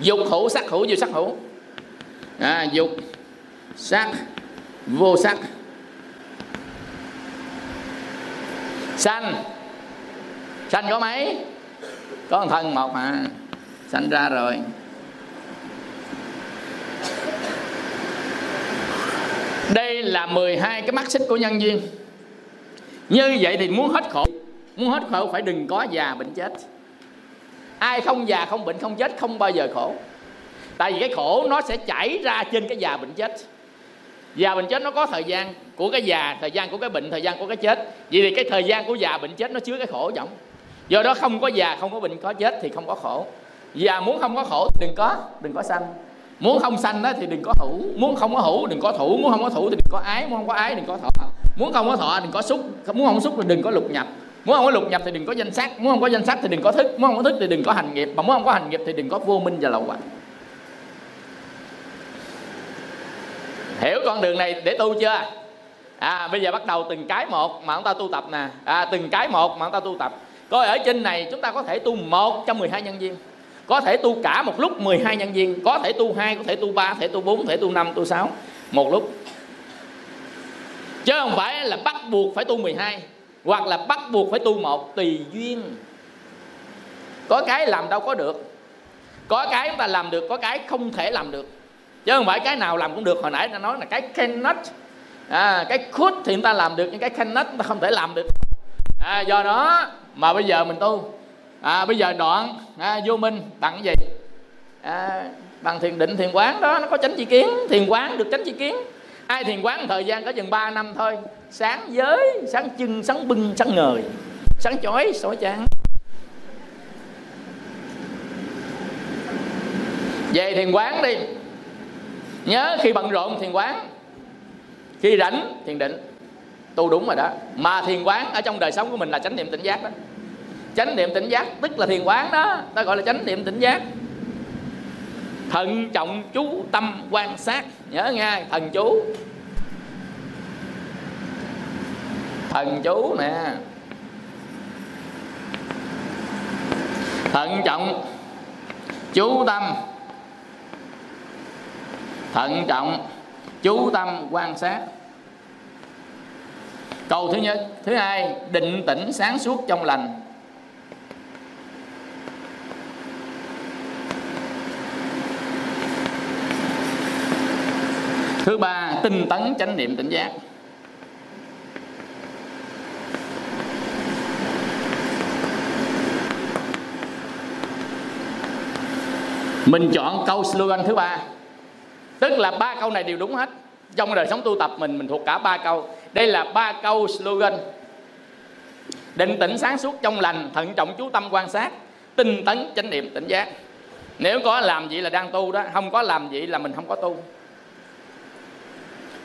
Dục hữu, sắc hữu, vô sắc hữu. Dục sắc, vô sắc, sanh. Sanh có mấy? Có một thân một mà, sanh ra rồi. Đây là 12 cái mắt xích của nhân duyên. Như vậy thì muốn hết khổ phải đừng có già bệnh chết. Ai không già không bệnh không chết không bao giờ khổ. Tại vì cái khổ nó sẽ chảy ra trên cái già bệnh chết. Già bệnh chết nó có thời gian của cái già, thời gian của cái bệnh, thời gian của cái chết. Vậy thì cái thời gian của già bệnh chết nó chứa cái khổ trọng. Do đó không có già, không có bệnh, có chết thì không có khổ. Già muốn không có khổ thì đừng có sanh. Muốn không sanh đó thì đừng có hữu. Muốn không có hữu đừng có thủ. Muốn không có thủ thì đừng có ái. Muốn không có ái đừng có thọ. Muốn không có thọ đừng có xúc. Muốn không có xúc thì đừng có lục nhập. Muốn không có lục nhập thì đừng có danh sắc. Muốn không có danh sắc thì đừng có thức. Muốn không có thức thì đừng có hành nghiệp. Mà muốn không có hành nghiệp thì đừng có vô minh và lậu hoặc. Hiểu con đường này để tu chưa? Bây giờ bắt đầu từng cái một mà chúng ta tu tập nè. Từng cái một mà chúng ta tu tập. Coi ở trên này chúng ta có thể tu một trong 12 nhân duyên. Có thể tu cả một lúc 12 nhân duyên. Có thể tu 2, có thể tu 3, có thể tu 4, có thể tu 5, tu 6 một lúc. Chứ không phải là bắt buộc phải tu 12, hoặc là bắt buộc phải tu 1. Tùy duyên. Có cái làm đâu có được. Có cái ta làm được, có cái không thể làm được. Chứ không phải cái nào làm cũng được. Hồi nãy ta nói là cái cannot, cái could thì người ta làm được, nhưng cái cannot ta không thể làm được. Do đó mà bây giờ mình tu. Bây giờ đoạn vô minh bằng gì? Bằng thiền định, thiền quán đó. Nó có chánh tri kiến. Thiền quán được chánh tri kiến. Ai thiền quán thời gian có chừng 3 năm thôi. Sáng giới, sáng chưng, sáng bưng, sáng ngời, sáng chói, sỏi chán. Về thiền quán đi. Nhớ khi bận rộn thiền quán, khi rảnh thiền định. Tu đúng rồi đó. Mà thiền quán ở trong đời sống của mình là chánh niệm tỉnh giác đó. Chánh niệm tỉnh giác tức là thiền quán đó. Ta gọi là chánh niệm tỉnh giác. Thận trọng chú tâm quan sát. Nhớ nghe, thần chú. Thần chú nè. Thận trọng chú tâm. Thận trọng chú tâm quan sát. Câu thứ nhất. Thứ hai, định tĩnh sáng suốt trong lành. Thứ ba, tinh tấn chánh niệm tỉnh giác. Mình chọn câu slogan thứ ba. Tức là ba câu này đều đúng hết. Trong đời sống tu tập mình thuộc cả ba câu. Đây là ba câu slogan. Định tĩnh sáng suốt trong lành, thận trọng chú tâm quan sát, tinh tấn chánh niệm tỉnh giác. Nếu có làm vậy là đang tu đó. Không có làm vậy là mình không có tu.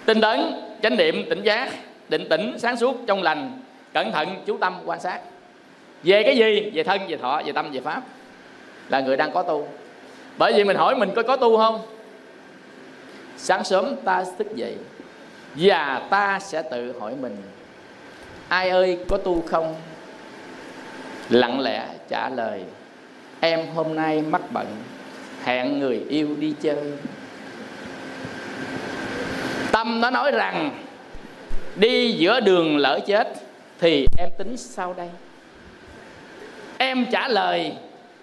Tinh tấn chánh niệm tỉnh giác, định tĩnh sáng suốt trong lành, cẩn thận chú tâm quan sát. Về cái gì? Về thân, về thọ, về tâm, về pháp. Là người đang có tu. Bởi vì mình hỏi mình có tu không? Sáng sớm ta thức dậy và ta sẽ tự hỏi mình: ai ơi có tu không? Lặng lẽ trả lời: em hôm nay mắc bận, hẹn người yêu đi chơi. Tâm nó nói rằng: đi giữa đường lỡ chết thì em tính sao đây? Em trả lời: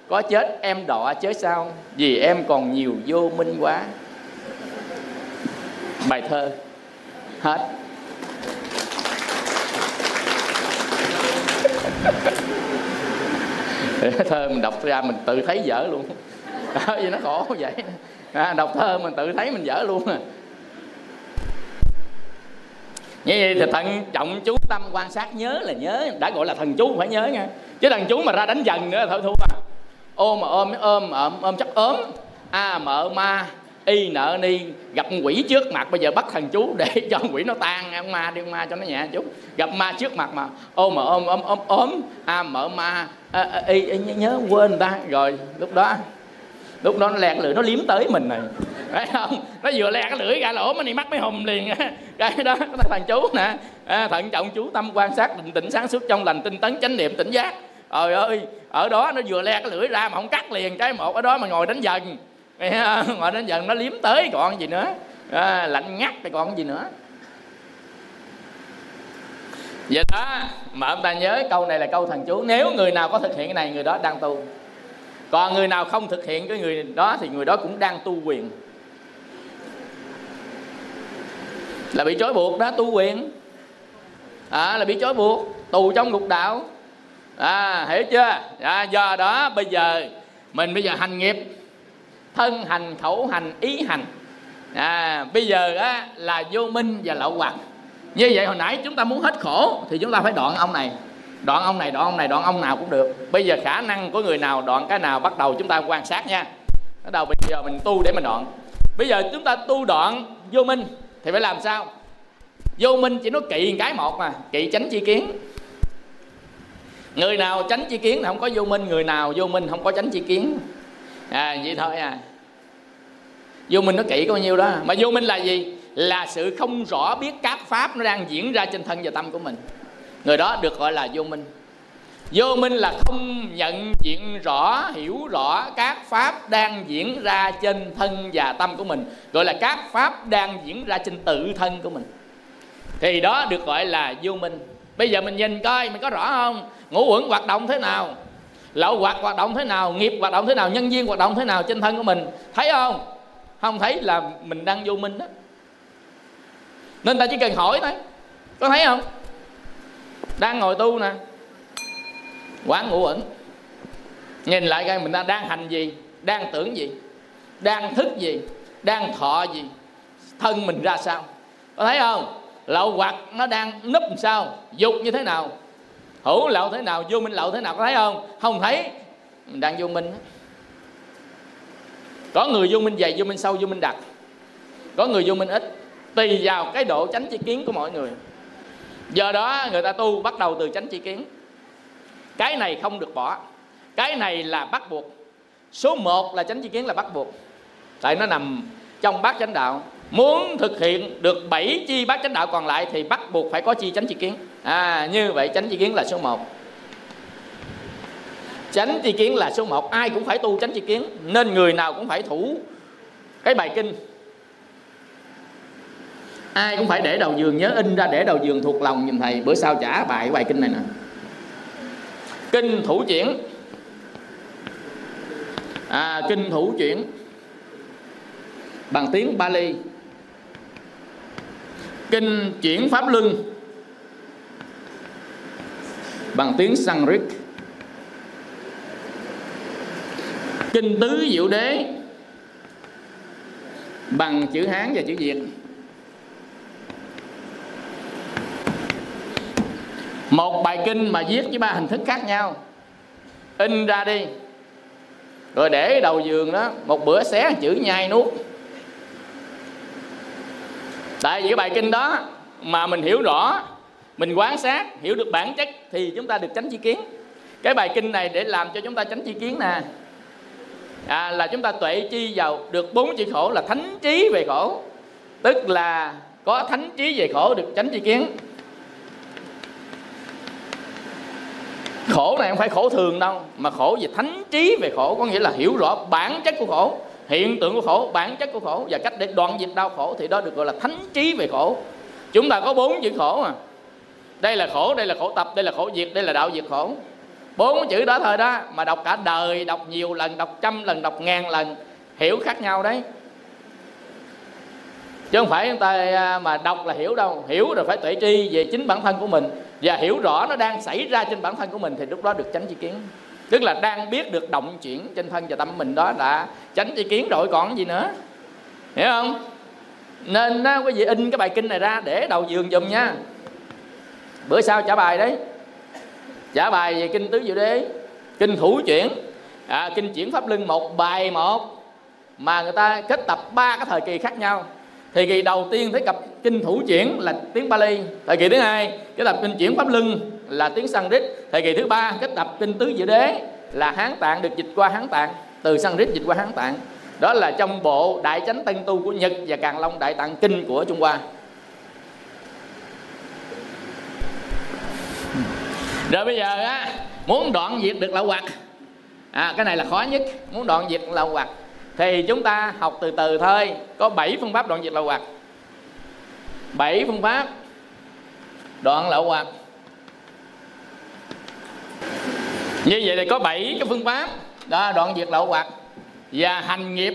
có chết em đọa chớ sao, vì em còn nhiều vô minh quá. Bài thơ hết. Thơ mình đọc ra mình tự thấy dở luôn. Vì nó khổ vậy. Đọc thơ mình tự thấy mình dở luôn. Như vậy thì thận trọng chú tâm quan sát. Nhớ là nhớ, đã gọi là thần chú phải nhớ nha. Chứ thần chú mà ra đánh dần nữa thôi thua. Ôm chắc ốm. Mợ ma y nợ ni, gặp quỷ trước mặt. Bây giờ bắt thần chú để cho quỷ nó tan. Ông ma đi, ông ma cho nó nhẹ chút. Gặp ma trước mặt mà ôm mợ ma y, nhớ quên ta. Rồi lúc đó nó lẹt lưỡi, nó liếm tới mình này. Đấy không? Nó vừa le cái lưỡi ra lỗ mà này mắt mới hùm liền. Cái đó thằng chú nè. Thận trọng chú tâm quan sát, định tĩnh sáng suốt trong lành, tinh tấn chánh niệm tỉnh giác. Trời ơi, ở đó nó vừa le cái lưỡi ra mà không cắt liền. Cái một ở đó mà ngồi đánh dần. Ngồi đánh dần nó liếm tới còn gì nữa. lạnh ngắt thì còn gì nữa. Vậy đó mà ông ta nhớ câu này là câu thần chú. Nếu người nào có thực hiện cái này, người đó đang tu. Còn người nào không thực hiện cái người đó thì người đó cũng đang tu quyền, là bị trói buộc đó, tu quyền là bị trói buộc, tù trong ngục đạo, hiểu chưa? Do đó bây giờ mình hành nghiệp thân hành, khẩu hành, ý hành, bây giờ á là vô minh và lậu hoặc. Như vậy hồi nãy chúng ta muốn hết khổ thì chúng ta phải đoạn ông này, đoạn ông này, đoạn ông này, đoạn ông nào cũng được. Bây giờ khả năng của người nào đoạn cái nào bắt đầu chúng ta quan sát nha. Bắt đầu bây giờ mình tu để mình đoạn. Bây giờ chúng ta tu đoạn vô minh thì phải làm sao? Vô minh chỉ nói kỵ cái một mà, kỵ chánh chi kiến. Người nào chánh chi kiến thì không có vô minh, người nào vô minh không có chánh chi kiến. Vậy thôi à. Vô minh nó kỵ có bao nhiêu đó. Mà vô minh là gì? Là sự không rõ biết các pháp nó đang diễn ra trên thân và tâm của mình. Người đó được gọi là vô minh. Vô minh là không nhận diện rõ, hiểu rõ các pháp đang diễn ra trên thân và tâm của mình, gọi là các pháp đang diễn ra trên tự thân của mình, thì đó được gọi là vô minh. Bây giờ mình nhìn coi mình có rõ không? Ngũ uẩn hoạt động thế nào, lậu hoặc hoạt động thế nào, nghiệp hoạt động thế nào, nhân duyên hoạt động thế nào trên thân của mình, thấy không? Không thấy là mình đang vô minh đó. Nên ta chỉ cần hỏi thôi, có thấy không? Đang ngồi tu nè, quán ngũ uẩn, nhìn lại coi mình đang hành gì, đang tưởng gì, đang thức gì, đang thọ gì, thân mình ra sao, có thấy không? Lậu hoặc nó đang núp làm sao, dục như thế nào, hữu lậu thế nào, vô minh lậu thế nào, có thấy không? Không thấy, mình đang vô minh. Có người vô minh dày, vô minh sâu, vô minh đặc, có người vô minh ít, tùy vào cái độ chánh tri kiến của mọi người. Do đó người ta tu bắt đầu từ chánh tri kiến. Cái này không được bỏ, cái này là bắt buộc. Số 1 là chánh tri kiến là bắt buộc, tại nó nằm trong bát chánh đạo. Muốn thực hiện được 7 chi bát chánh đạo còn lại thì bắt buộc phải có chi chánh tri kiến. Như vậy chánh tri kiến là số 1. Chánh tri kiến là số 1, ai cũng phải tu chánh tri kiến. Nên người nào cũng phải thủ cái bài kinh, ai cũng phải để đầu giường, nhớ in ra để đầu giường thuộc lòng giùm thầy, bữa sau trả bài bài kinh này nè. Kinh Thủ Chuyển, Kinh Thủ Chuyển bằng tiếng Pali, Kinh Chuyển Pháp Luân bằng tiếng Sanskrit, Kinh Tứ Diệu Đế bằng chữ Hán và chữ Việt. Một bài kinh mà viết với 3 hình thức khác nhau, in ra đi rồi để đầu giường đó, một bữa xé chữ nhai nuốt. Tại vì cái bài kinh đó mà mình hiểu rõ, mình quan sát, hiểu được bản chất thì chúng ta được chánh tri kiến. Cái bài kinh này để làm cho chúng ta chánh tri kiến nè, là chúng ta tuệ chi vào được 4 chữ khổ, là thánh trí về khổ. Tức là có thánh trí về khổ được chánh tri kiến. Khổ này không phải khổ thường đâu, mà khổ về thánh trí về khổ, có nghĩa là hiểu rõ bản chất của khổ, hiện tượng của khổ, bản chất của khổ và cách để đoạn diệt đau khổ, thì đó được gọi là thánh trí về khổ. Chúng ta có 4 chữ khổ mà. Đây là khổ, đây là khổ tập, đây là khổ diệt, đây là đạo diệt khổ. 4 chữ đó thôi đó mà đọc cả đời, đọc nhiều lần, đọc trăm lần, đọc ngàn lần, hiểu khác nhau đấy. Chứ không phải chúng ta mà đọc là hiểu đâu. Hiểu rồi phải tuệ tri về chính bản thân của mình và hiểu rõ nó đang xảy ra trên bản thân của mình, thì lúc đó được chánh tri kiến. Tức là đang biết được động chuyển trên thân và tâm mình, đó đã chánh tri kiến rồi còn gì nữa, hiểu không? Nên quý vị in cái bài kinh này ra để đầu giường dùm nha, bữa sau trả bài đấy. Trả bài về Kinh Tứ Diệu Đế, Kinh Thủ Chuyển, Kinh Chuyển Pháp Luân, một bài một mà người ta kết tập 3 cái thời kỳ khác nhau. Thời kỳ đầu tiên thấy cặp Kinh Thủ Chuyển là tiếng Pali, thời kỳ thứ hai cái tập Kinh Chuyển Pháp Luân là tiếng Sanskrit, thời kỳ thứ ba cái tập Kinh Tứ Diệu Đế là Hán Tạng, được dịch qua Hán Tạng, từ Sanskrit dịch qua Hán Tạng. Đó là trong bộ Đại Chánh Tân Tu của Nhật và Càn Long Đại Tạng Kinh của Trung Hoa. Rồi bây giờ á, muốn đoạn diệt được lậu hoặc, cái này là khó nhất. Muốn đoạn diệt lậu hoặc Thì chúng ta học từ từ thôi. Có 7 phương pháp đoạn diệt lậu hoặc, 7 phương pháp đoạn lậu hoặc. Như vậy thì có 7 cái phương pháp đó, đoạn diệt lậu hoặc và hành nghiệp.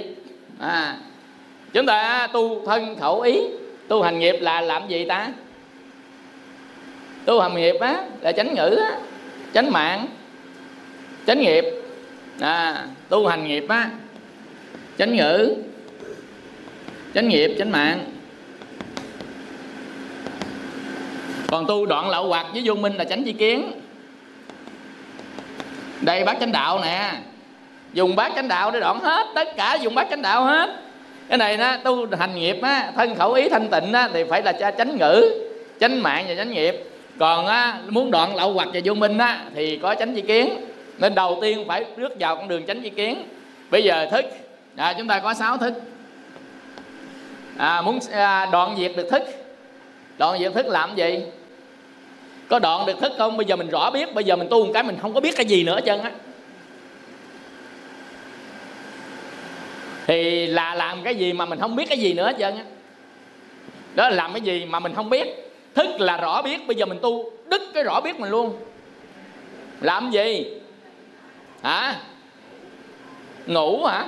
Chúng ta tu thân khẩu ý. Tu hành nghiệp là làm gì ta? Tu hành nghiệp á, là tránh ngữ á, tránh mạng, tránh nghiệp. Tu hành nghiệp á, tránh ngữ, tránh nghiệp, tránh mạng. Còn tu đoạn lậu hoặc với vô minh là tránh tri kiến. Đây Bát Chánh Đạo nè, dùng Bát Chánh Đạo để đoạn hết, tất cả dùng Bát Chánh Đạo hết. Cái này nó tu hành nghiệp á, thân khẩu ý thanh tịnh á, thì phải là tránh ngữ, tránh mạng và tránh nghiệp. Còn á, muốn đoạn lậu hoặc và vô minh á, thì có tránh tri kiến. Nên đầu tiên phải rước vào con đường tránh tri kiến. Bây giờ thức, chúng ta có 6 thức. Muốn đoạn diệt được thức. Đoạn diệt thức làm gì? Có đoạn được thức không? Bây giờ mình rõ biết. Bây giờ mình tu một cái mình không có biết cái gì nữa hết trơn á, thì là làm cái gì mà mình không biết cái gì nữa hết trơn á. Đó là làm cái gì mà mình không biết. Thức là rõ biết. Bây giờ mình tu đứt cái rõ biết mình luôn. Làm gì? Hả? Ngủ hả?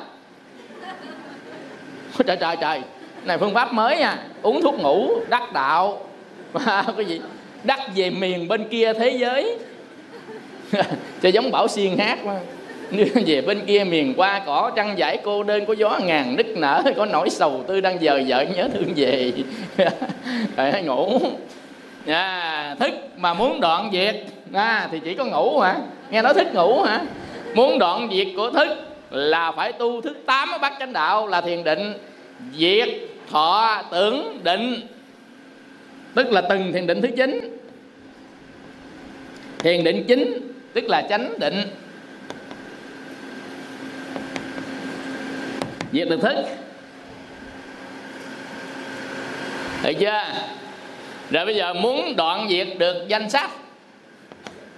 Trời trời trời, này phương pháp mới nha. Uống thuốc ngủ đắc đạo. Cái gì? Đắc về miền bên kia thế giới. Cho giống Bảo Xuyên hát quá. Về bên kia miền qua cỏ trăng dải cô đơn, có gió ngàn nức nở, có nỗi sầu tư đang giờ vợ nhớ thương về. Phải ngủ. Thức mà muốn đoạn diệt thì chỉ có ngủ hả? Nghe nói thích ngủ hả? Muốn đoạn diệt của thức là phải tu thức 8 Bát Chánh Đạo, là thiền định, diệt, thọ, tưởng, định. Tức là từng thiền định thứ 9. Thiền định 9 tức là chánh định. Diệt được thức. Được chưa? Rồi bây giờ muốn đoạn diệt được danh sắc.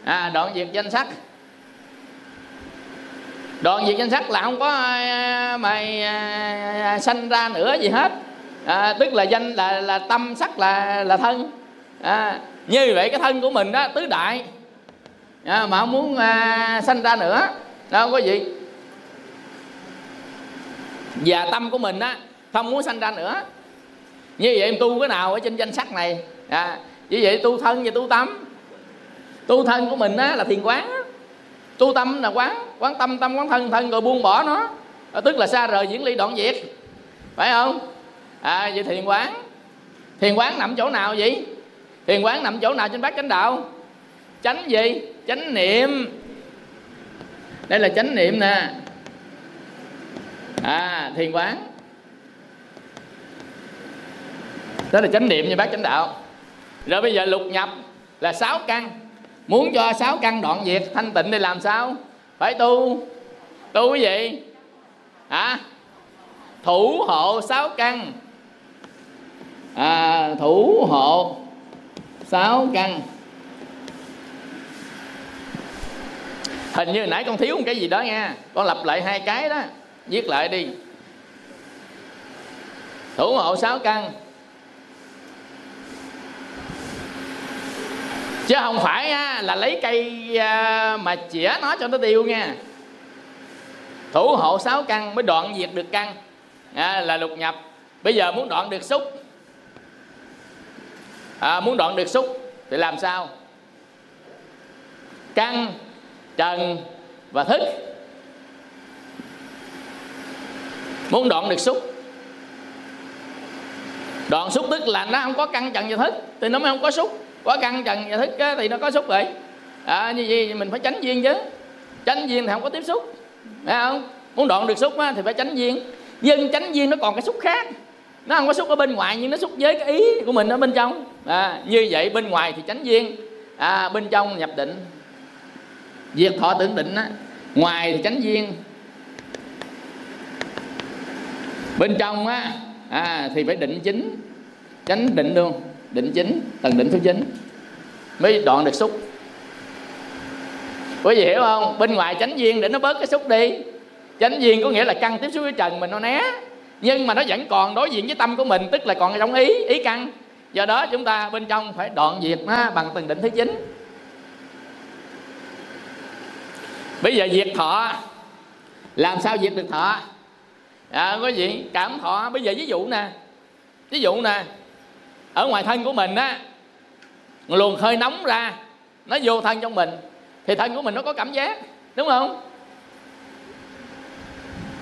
Đoạn diệt danh sắc. Đoạn diệt danh sắc là không có mày sanh ra nữa gì hết. Tức là danh là tâm, sắc là thân. Như vậy cái thân của mình đó tứ đại, mà không muốn sanh ra nữa. Đâu có gì. Và tâm của mình á, không muốn sanh ra nữa. Như vậy em tu cái nào ở trên danh sắc này? Như vậy tu thân và tu tâm. Tu thân của mình á là thiền quán á. Tu tâm là quán tâm, tâm quán thân, thân rồi buông bỏ nó. Tức là xa rời diễn ly đoạn diệt. Phải không? Vậy thiền quán. Thiền quán nằm chỗ nào vậy? Thiền quán nằm chỗ nào trên Bát Chánh Đạo? Chánh gì? Chánh niệm. Đây là chánh niệm nè. Thiền quán. Đó là chánh niệm như Bát Chánh Đạo. Rồi bây giờ lục nhập là 6 căn. Muốn cho 6 căn đoạn diệt thanh tịnh để làm sao? Phải tu cái gì? Thủ hộ 6 căn. Thủ hộ 6 căn. Hình như nãy con thiếu một cái gì đó nha. Con lặp lại 2 cái đó. Viết lại đi. Thủ hộ 6 căn. Chứ không phải là lấy cây mà chĩa nó cho nó tiêu nha. Thủ hộ 6 căn mới đoạn diệt được căn. Là lục nhập. Bây giờ muốn đoạn được xúc. Muốn đoạn được xúc thì làm sao? Căn, trần và thức. Muốn đoạn được xúc. Đoạn xúc tức là nó không có căn trần và thức thì nó mới không có xúc. Có căn trần và thức thì nó có xúc vậy. Như vậy mình phải tránh duyên chứ. Tránh duyên thì không có tiếp xúc. Thấy không? Muốn đoạn được xúc thì phải tránh duyên. Nhưng tránh duyên nó còn cái xúc khác. Nó không có xúc ở bên ngoài nhưng nó xúc với cái ý của mình ở bên trong. Như vậy bên ngoài thì tránh duyên, bên trong nhập định. Diệt thọ tưởng định á. Ngoài thì tránh duyên, bên trong á thì phải định chính. Tránh định luôn. Định chính, tầng định thứ 9 mới đoạn được xúc. Quý vị hiểu không? Bên ngoài tránh duyên để nó bớt cái xúc đi. Chánh duyên có nghĩa là căn tiếp xúc với trần, mình nó né, nhưng mà nó vẫn còn đối diện với tâm của mình, tức là còn trong ý, ý căn. Do đó chúng ta bên trong phải đoạn diệt nó bằng từng định thứ 9. Bây giờ diệt thọ, làm sao diệt được thọ? Quý vị cảm thọ. Bây giờ ví dụ nè, ở ngoài thân của mình á, luồng hơi nóng ra, nó vô thân trong mình, thì thân của mình nó có cảm giác, đúng không?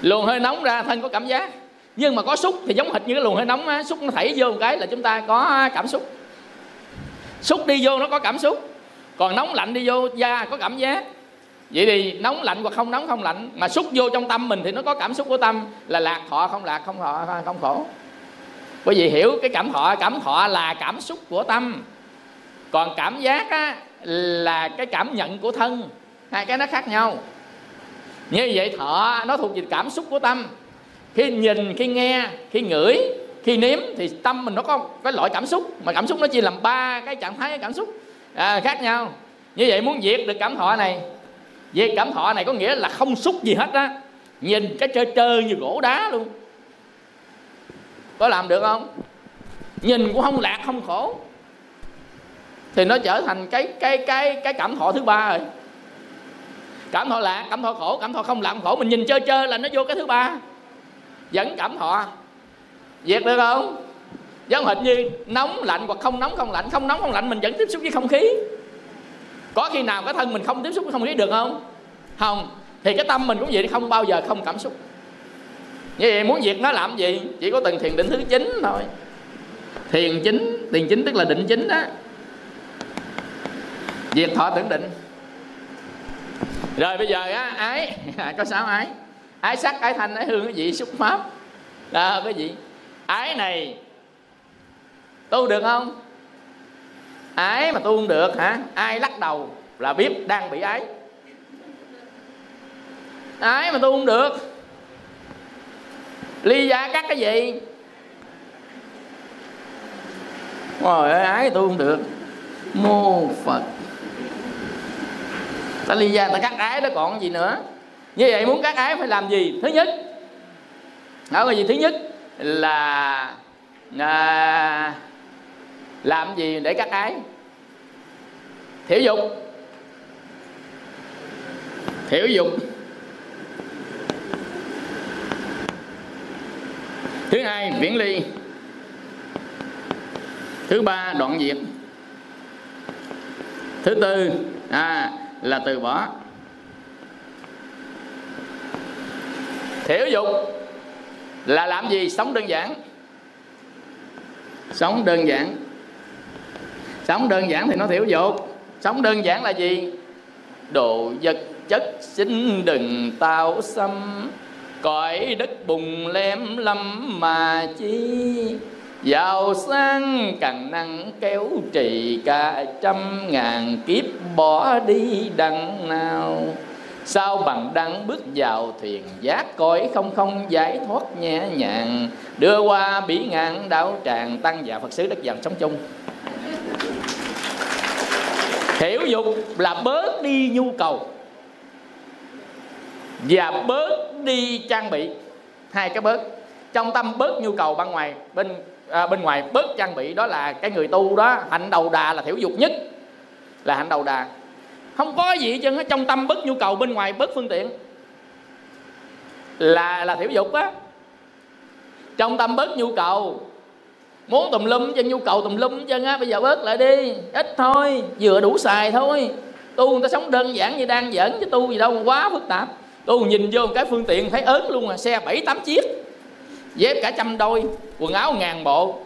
Luồng hơi nóng ra, thân có cảm giác. Nhưng mà có xúc thì giống hệt như cái luồng hơi nóng á, xúc nó thảy vô một cái là chúng ta có cảm xúc. Xúc đi vô nó có cảm xúc, còn nóng lạnh đi vô da có cảm giác. Vậy thì nóng lạnh hoặc không nóng không lạnh, mà xúc vô trong tâm mình thì nó có cảm xúc của tâm, là lạc thọ không lạc, không thọ không khổ. Bởi vì hiểu cái cảm thọ là cảm xúc của tâm, còn cảm giác á, là cái cảm nhận của thân. Hai cái nó khác nhau. Như vậy thọ nó thuộc về cảm xúc của tâm. Khi nhìn, khi nghe, khi ngửi, khi nếm thì tâm mình nó có cái loại cảm xúc, mà cảm xúc nó chia làm 3 cái trạng thái cảm xúc khác nhau. Như vậy muốn diệt được cảm thọ này, diệt cảm thọ này có nghĩa là không xúc gì hết á, nhìn cái trơ trơ như gỗ đá luôn. Có làm được không? Nhìn cũng không lạc không khổ, thì nó trở thành cái cảm thọ thứ 3 rồi. Cảm thọ lạc, cảm thọ khổ, cảm thọ không lạc không khổ, mình nhìn chơi chơi là nó vô cái thứ 3, vẫn cảm thọ. Diệt được không? Giống hệt như nóng lạnh hoặc không nóng không lạnh, không nóng không lạnh mình vẫn tiếp xúc với không khí. Có khi nào cái thân mình không tiếp xúc với không khí được không? Không. Thì cái tâm mình cũng vậy, không bao giờ không cảm xúc. Như vậy muốn diệt nó làm gì? Chỉ có từng thiền định thứ 9 thôi. Thiền chính tức là định chính đó. Diệt thọ tưởng định. Rồi bây giờ á, ái có 6 ái. Ái sắc, ái thanh, ái hương, cái gì xúc pháp. Đó cái gì? Ái này tu được không? Ái mà tu không được hả? Ai lắc đầu là biết đang bị ái. Ái mà tu không được. Ly gia cắt cái gì? Trời ơi, ái tu không được. Mô Phật. Ta ly gia ta cắt ái đó còn gì nữa. Như vậy muốn cắt ái phải làm gì? Thứ nhất, đó là gì? Thứ nhất là làm gì để cắt ái? Thiểu dục. Thiểu dục. Thứ hai, viễn ly. Thứ ba, đoạn diệt. Thứ tư là từ bỏ. Thiểu dục là làm gì? Sống đơn giản. Sống đơn giản. Sống đơn giản thì nó thiểu dục. Sống đơn giản là gì? Đồ vật chất xin đừng tạo xâm, cõi đất bùng lem lâm mà chi. Giàu sang càng năng kéo trì, cả trăm ngàn kiếp bỏ đi đằng nào. Sao bằng đăng bước vào thuyền giác, cõi không không giải thoát nhẹ nhàng. Đưa qua bỉ ngạn đạo tràng, tăng và Phật xứ đất vàng sống chung. Thiểu dục là bớt đi nhu cầu và bớt đi trang bị. Hai cái bớt. Trong tâm bớt nhu cầu, bên ngoài bớt trang bị. Đó là cái người tu đó. Hạnh đầu đà là thiểu dục nhất. Là hạnh đầu đà. Không có gì chứ, trong tâm bớt nhu cầu, bên ngoài bớt phương tiện. Là thiểu dục á. Trong tâm bớt nhu cầu, muốn tùm lum chứ, nhu cầu tùm lum chứ á. Bây giờ bớt lại đi, ít thôi, vừa đủ xài thôi. Tu người ta sống đơn giản như đang giỡn, chứ tu gì đâu quá phức tạp. Tu nhìn vô cái phương tiện thấy ớn luôn à. Xe 7-8 chiếc, dép cả trăm đôi, quần áo 1000 bộ.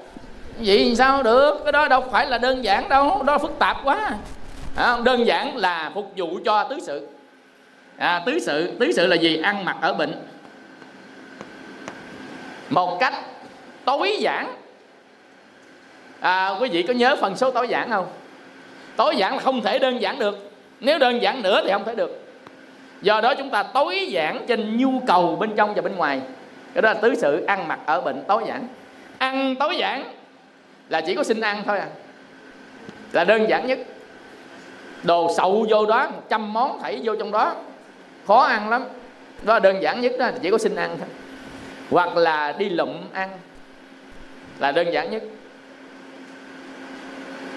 Vậy sao được? Cái đó đâu phải là đơn giản đâu, đó phức tạp quá. Đơn giản là phục vụ cho tứ sự. Tứ sự là gì? Ăn mặc ở bệnh. Một cách tối giản. Quý vị có nhớ phần số tối giản không? Tối giản là không thể đơn giản được. Nếu đơn giản nữa thì không thể được. Do đó chúng ta tối giản trên nhu cầu bên trong và bên ngoài. Cái đó là tứ sự. Ăn mặc ở bệnh tối giản. Ăn tối giản là chỉ có xin ăn thôi à. Là đơn giản nhất. Đồ sậu vô đó, 100 món thảy vô trong đó, khó ăn lắm. Đó là đơn giản nhất, đó chỉ có xin ăn thôi. Hoặc là đi lụm ăn là đơn giản nhất.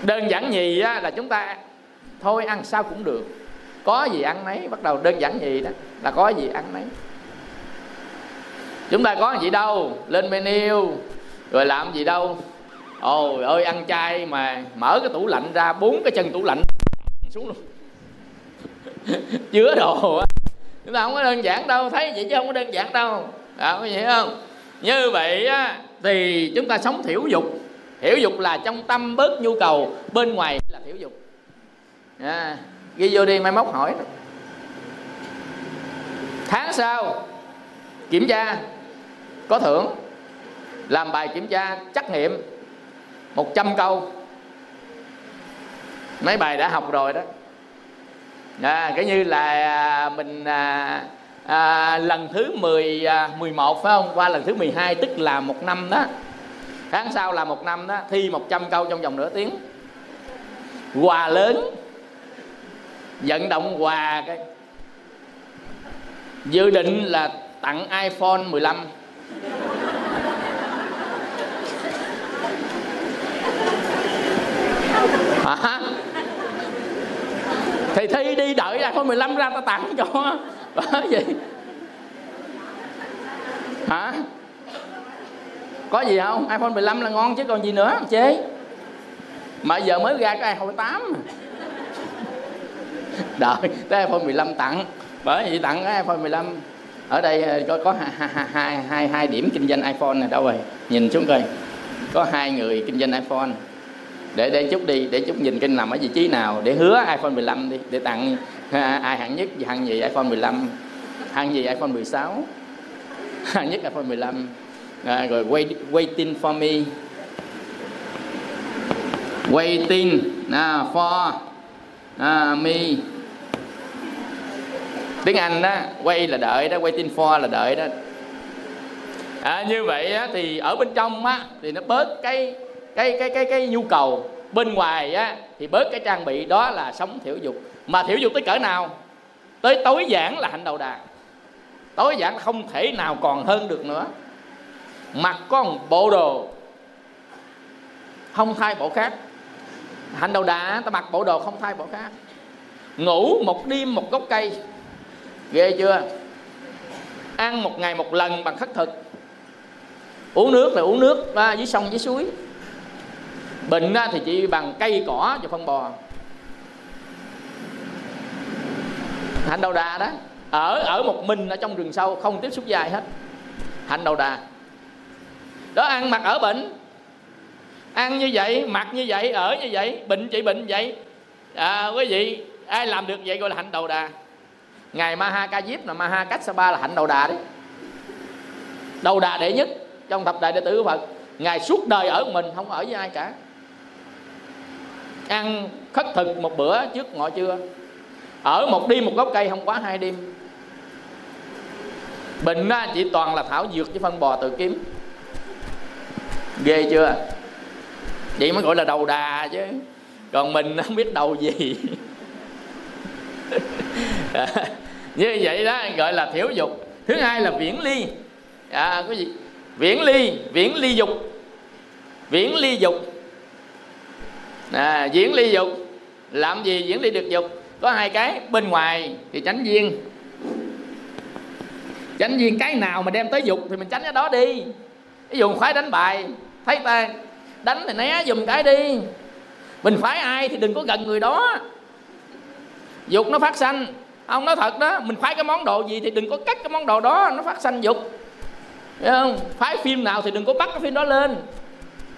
Đơn giản nhì á, là chúng ta thôi ăn sao cũng được, có gì ăn nấy. Bắt đầu đơn giản nhì đó là có gì ăn nấy. Chúng ta có gì đâu, lên menu rồi làm gì đâu. Ôi ơi, ăn chay mà mở cái tủ lạnh ra, bốn cái chân tủ lạnh xuống luôn chứa đồ á. Chúng ta không có đơn giản đâu, thấy vậy chứ không có đơn giản đâu. Đó, có hiểu không? Như vậy á, thì chúng ta sống thiểu dục. Thiểu dục là trong tâm bớt nhu cầu, bên ngoài là thiểu dục. Ghi vô đi, mai mốt hỏi. Tháng sau kiểm tra có thưởng, làm bài kiểm tra trắc nghiệm 100 câu. Mấy bài đã học rồi đó. Cái như là mình lần thứ 11 phải không, qua lần thứ 12, tức là 1 năm đó. Tháng sau là 1 năm đó, thi 100 câu trong vòng nửa tiếng. Quà lớn, vận động quà, cái dự định là tặng iPhone 15. Hả? Thì thi đi, đợi iPhone 15 ra ta tặng cho. Bởi gì? Hả? Có gì không? iPhone 15 là ngon chứ còn gì nữa, chế. Mà giờ mới ra cái iPhone 8. Đợi tới iPhone 15 tặng. Bởi vì tặng cái iPhone 15. Ở đây có hai điểm kinh doanh iPhone này, đâu rồi? Nhìn xuống coi. Có 2 người kinh doanh iPhone. Để chút đi, để chút nhìn kênh nằm ở vị trí nào, để hứa iPhone 15 đi, để tặng ai hạng nhất, hạng gì iPhone 15, hạng gì iPhone 16, hạng nhất iPhone 15. Rồi waiting for me, waiting for me. Tiếng Anh đó, wait là đợi đó, waiting for là đợi đó. Như vậy á, thì ở bên trong á, thì nó bớt cái nhu cầu. Bên ngoài á, thì bớt cái trang bị. Đó là sống thiểu dục. Mà thiểu dục tới cỡ nào? Tới tối giản là hạnh đầu đà. Tối giản không thể nào còn hơn được nữa. Mặc có một bộ đồ, không thay bộ khác. Hạnh đầu đà ta mặc bộ đồ không thay bộ khác. Ngủ một đêm một gốc cây, ghê chưa? Ăn một ngày một lần bằng khất thực. Uống nước là uống nước dưới sông dưới suối. Bệnh thì chỉ bằng cây cỏ và phân bò. Hạnh đầu đà đó, ở một mình ở trong rừng sâu, không tiếp xúc dài hết. Hạnh đầu đà đó. Ăn mặc ở bệnh, ăn như vậy, mặc như vậy, ở như vậy, bệnh chỉ bệnh vậy. Quý vị ai làm được vậy gọi là hạnh đầu đà. Ngài Maha Kassapa là hạnh đầu đà đấy, đầu đà đệ nhất trong thập đại đệ tử của Phật. Ngài suốt đời ở mình, không ở với ai cả. Ăn khất thực một bữa trước ngọ trưa. Ở một đêm một gốc cây, không quá 2 đêm. Bệnh chỉ toàn là thảo dược với phân bò tự kiếm. Ghê chưa? Vậy mới gọi là đầu đà chứ. Còn mình không biết đầu gì. Như vậy đó gọi là thiểu dục. Thứ hai là viễn ly. Cái gì? Viễn ly dục. Viễn ly dục. Viễn ly dục. Làm gì viễn ly được dục? Có 2 cái. Bên ngoài thì tránh duyên. Tránh duyên, cái nào mà đem tới dục thì mình tránh cái đó đi. Ví dụ khoái đánh bài, thấy ta đánh thì né dùm cái đi. Mình khoái ai thì đừng có gần người đó. Dục nó phát sanh. Ông nói thật đó, mình khoái cái món đồ gì thì đừng có cắt cái món đồ đó, nó phát sanh dục. Thấy không? Phái phim nào thì đừng có bắt cái phim đó lên,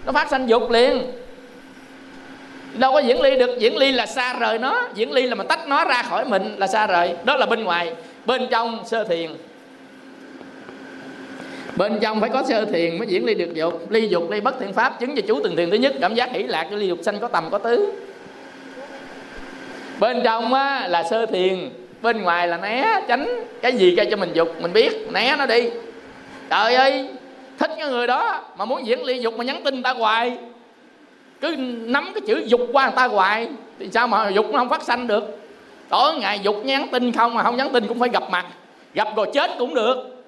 nó phát sanh dục liền. Đâu có diễn ly được. Diễn ly là xa rời nó. Diễn ly là mà tách nó ra khỏi mình là xa rời. Đó là bên ngoài. Bên trong sơ thiền. Bên trong phải có sơ thiền mới diễn ly được dục. Ly dục, ly bất thiện pháp, chứng về chú từng thiền thứ nhất, cảm giác hỷ lạc cho ly dục sanh có tầm có tứ. Bên trong á, là sơ thiền. Bên ngoài là né, tránh. Cái gì gây cho mình dục mình biết, né nó đi. Trời ơi, thích cái người đó mà muốn diễn ly dục mà nhắn tin ta hoài, cứ nắm cái chữ dục qua người ta hoài thì sao mà dục nó không phát sanh được. Tối ngày dục nhắn tin không, mà không nhắn tin cũng phải gặp mặt. gặp rồi chết cũng được.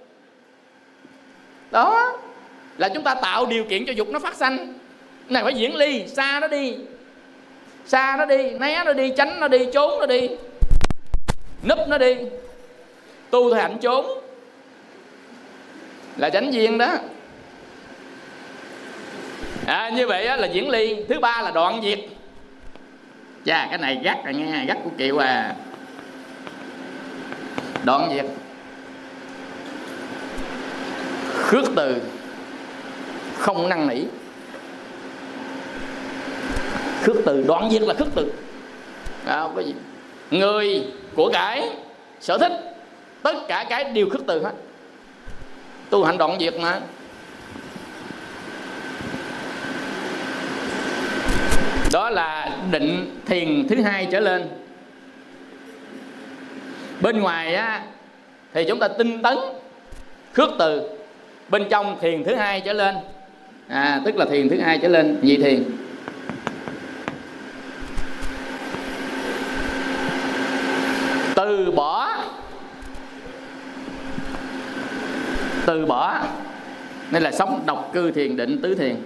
Đó là chúng ta tạo điều kiện cho dục nó phát sanh. Này phải diễn ly, xa nó đi, xa nó đi, né nó đi, tránh nó đi, trốn nó đi, núp nó đi. Tu theo hạnh trốn là chánh duyên đó. Như vậy á, là diễn ly. Thứ ba là đoạn diệt. Chà, cái này gắt rồi nghe, gắt của Kiều à. Đoạn diệt, khước từ, không năn nỉ. Khước từ, đoạn diệt là khước từ. Không có gì. Người, của cải, sở thích, tất cả cái đều khước từ hết. Tu hành đoạn diệt mà. Đó là định thiền thứ hai trở lên. Bên ngoài á, thì chúng ta tinh tấn, khước từ. Bên trong thiền thứ hai trở lên, tức là thiền thứ hai trở lên, nhị thiền. Từ bỏ. Từ bỏ nên là sống độc cư thiền định tứ thiền.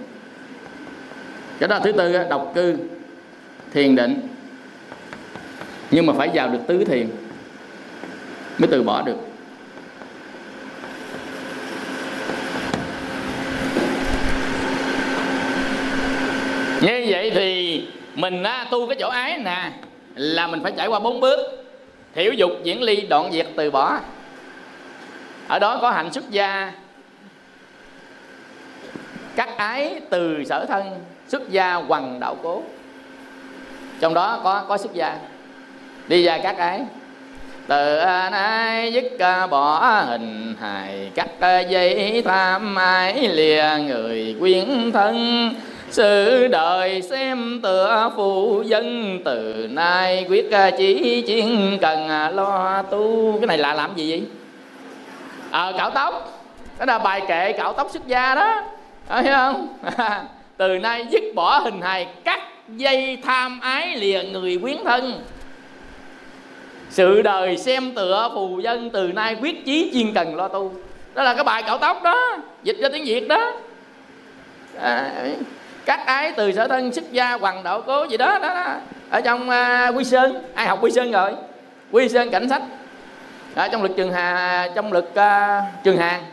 Cái đó thứ tư, độc cư thiền định. Nhưng mà phải vào được tứ thiền mới từ bỏ được. Như vậy thì mình tu cái chỗ ái nè, là mình phải trải qua 4 bước: thiểu dục, diễn ly, đoạn diệt, từ bỏ. Ở đó có hạnh xuất gia, cắt ái từ sở thân, xuất gia hoằng đạo cố. Trong đó có xuất gia, đi ra cắt ái. Từ nay dứt bỏ hình hài, cắt dây tham ái, lìa người quyến thân. Sự đời xem tựa phụ dân, từ nay quyết chí chiến cần lo tu. Cái này là làm gì vậy? Cạo tóc. Đó là bài kệ cạo tóc xuất gia đó, thấy không? Từ nay dứt bỏ hình hài, cắt dây tham ái, lìa người quyến thân. Sự đời xem tựa phù dân, từ nay quyết chí chuyên cần lo tu. Đó là cái bài cạo tóc đó, dịch ra tiếng Việt đó. Cắt ái từ sở thân, xuất gia hoằng đạo cố gì đó, đó. Ở trong Quy Sơn. Ai học Quy Sơn rồi? Quy Sơn Cảnh Sách. Ở trong Lực Trường Hà, trong Lực Trường Hàng.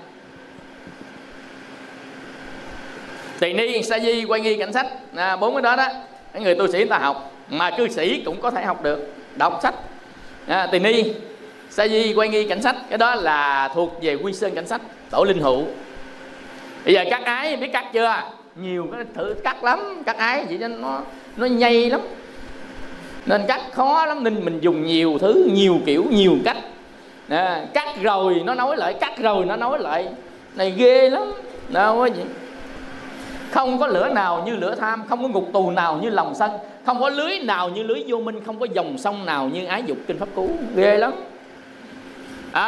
Tỳ ni, sa di, quay nghi, cảnh sách, 4 cái đó đó. Cái người tu sĩ người ta học, mà cư sĩ cũng có thể học được. Đọc sách tỳ ni, sa di, quay nghi, cảnh sách, cái đó là thuộc về Quy Sơn Cảnh Sách, tổ Linh Hữu. Bây giờ cắt ái biết cắt chưa? Nhiều cái thử cắt lắm. Cắt ái vậy nên nó nhây lắm, nên cắt khó lắm. Nên mình dùng nhiều thứ, nhiều kiểu, nhiều cách. Cắt rồi nó nói lại, cắt rồi nó nói lại, này ghê lắm. Đâu có gì. Không có lửa nào như lửa tham, không có ngục tù nào như lòng sân, không có lưới nào như lưới vô minh, không có dòng sông nào như ái dục. Kinh Pháp Cú ghê lắm.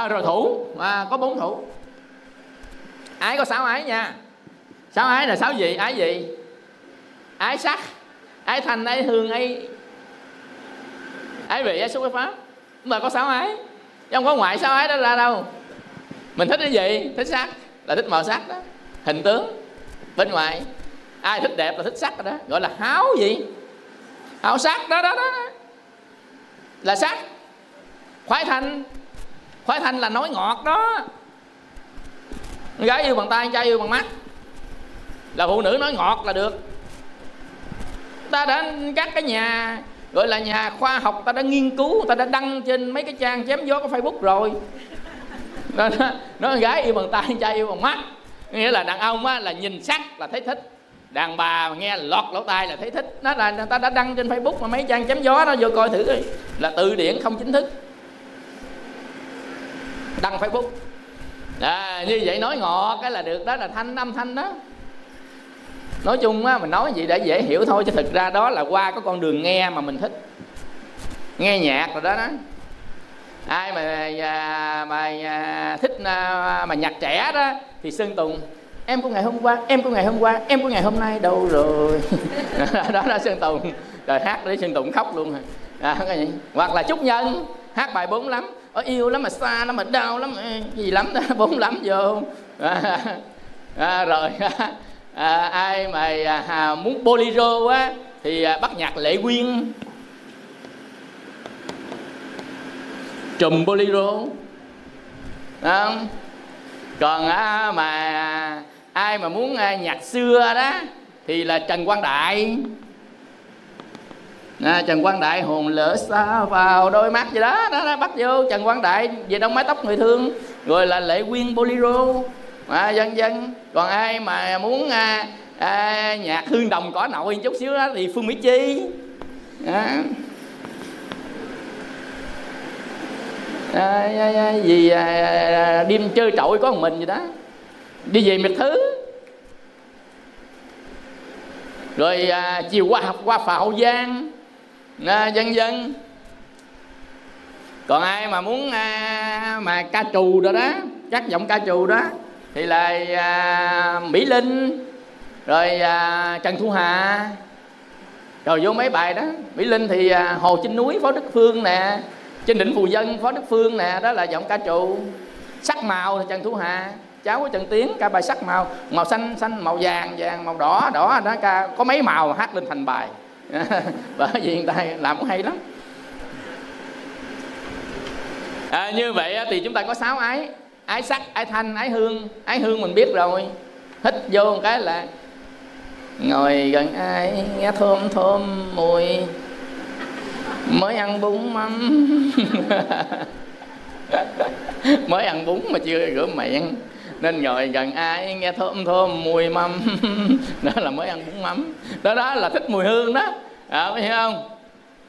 Rồi thủ, có 4 thủ. Ái có 6 ái nha. 6 ái là 6 gì? Ái gì? Ái sắc, ái thanh, ái hương, ái vị, ái xúc, ái pháp. Chúng ta có 6 ái. Không có ngoại 6 ái đó ra đâu. Mình thích cái gì? Thích sắc là thích màu sắc đó, hình tướng bên ngoài. Ai thích đẹp là thích sắc rồi đó, gọi là háo gì? Háo sắc đó, đó. Là sắc. Khoái thanh. Khoái thanh là nói ngọt đó. Con gái yêu bằng tay, con trai yêu bằng mắt. Là phụ nữ nói ngọt là được. Ta đã các cái nhà gọi là nhà khoa học, ta đã nghiên cứu, ta đã đăng trên mấy cái trang chém gió của Facebook rồi. Nói con gái yêu bằng tay, con trai yêu bằng mắt. Nghĩa là đàn ông á, là nhìn sắc là thấy thích. Đàn bà mà nghe lọt lỗ tai là thấy thích. Nó là người ta đã đăng trên Facebook mà mấy trang chém gió đó, vô coi thử đi. Là từ điển không chính thức, đăng Facebook. Như vậy nói ngọt cái là được, đó là thanh, âm thanh đó. Nói chung á, mình nói vậy để dễ hiểu thôi, chứ thực ra đó là qua có con đường nghe mà mình thích. Nghe nhạc rồi đó. Ai mà thích mà nhạc trẻ đó thì Sơn Tùng, em của ngày hôm qua, em của ngày hôm qua, em của ngày hôm nay đâu rồi. Đó là Sơn Tùng. Rồi hát để Sơn Tùng khóc luôn. Hoặc là Trúc Nhân hát bài 4 lắm. yêu lắm mà xa lắm mà đau lắm gì lắm đó, bốn lắm vô. Rồi ai mà muốn bolero quá thì bắt nhạc Lệ Quyên, trùm bolero. Đó. Còn mà ai mà muốn nhạc xưa đó thì là Trần Quang Đại. Trần Quang Đại hồn lỡ xa vào đôi mắt gì đó, đó bắt vô Trần Quang Đại về Đông Mái Tóc Người Thương, rồi là Lệ Quyên bolero, vân vân. Còn ai mà muốn nhạc Hương Đồng Cỏ Nội chút xíu đó thì Phương Mỹ Chi. Vì đêm chơi trội có một mình gì đó, đi về miệt thứ. Rồi chiều qua học qua Phà Hậu Giang, vân vân. Còn ai mà muốn mà ca trù rồi đó, các giọng ca trù đó thì là Mỹ Linh, rồi Trần Thu Hà, rồi vô mấy bài đó. Mỹ Linh thì Hồ Trên Núi Phó Đức Phương nè, Trên Đỉnh Phù Dân Phó Đức Phương nè, đó là giọng ca trù. Sắc Màu là Trần Thu Hà, cháu của Trần Tiến, ca bài Sắc Màu, màu xanh xanh, màu vàng vàng, màu đỏ đỏ đó, ca có mấy màu hát lên thành bài. Bởi vì người ta làm cũng hay lắm. Như vậy thì chúng ta có 6 ái: ái sắc, ái thanh, ái hương. Ái hương mình biết rồi, hít vô một cái là ngồi gần ai nghe thơm thơm mùi mới ăn bún mắm. Mới ăn bún mà chưa rửa miệng nên ngồi gần ai nghe thơm thơm mùi mắm. Đó là mới ăn bún mắm. Đó đó là thích mùi hương đó. Thấy không?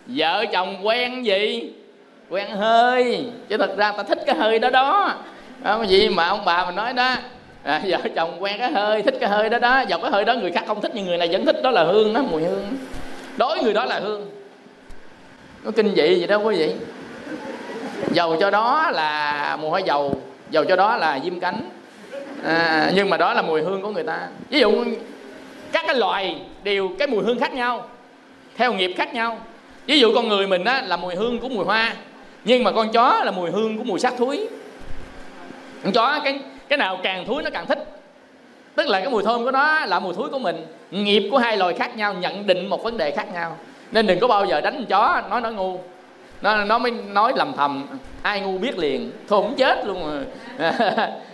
Vợ chồng quen gì? Quen hơi. Chứ thật ra ta thích cái hơi đó đó. Vì mà ông bà mình nói đó, vợ chồng quen cái hơi, thích cái hơi đó đó. Dọc cái hơi đó người khác không thích nhưng người này vẫn thích. Đó là hương đó, mùi hương. Đối người đó là hương. Có kinh dị gì đó quý vị. Dầu cho đó là mùi hơi dầu, dầu cho đó là diêm cánh, nhưng mà đó là mùi hương của người ta. Ví dụ các cái loài đều cái mùi hương khác nhau, theo nghiệp khác nhau. Ví dụ con người mình á, là mùi hương của mùi hoa, nhưng mà con chó là mùi hương của mùi xác thúi. Con chó cái nào càng thúi nó càng thích. Tức là cái mùi thơm của nó là mùi thúi của mình. Nghiệp của hai loài khác nhau, nhận định một vấn đề khác nhau. Nên đừng có bao giờ đánh con chó, nó ngu. Nó mới nói lầm thầm, ai ngu biết liền, thôi cũng chết luôn rồi.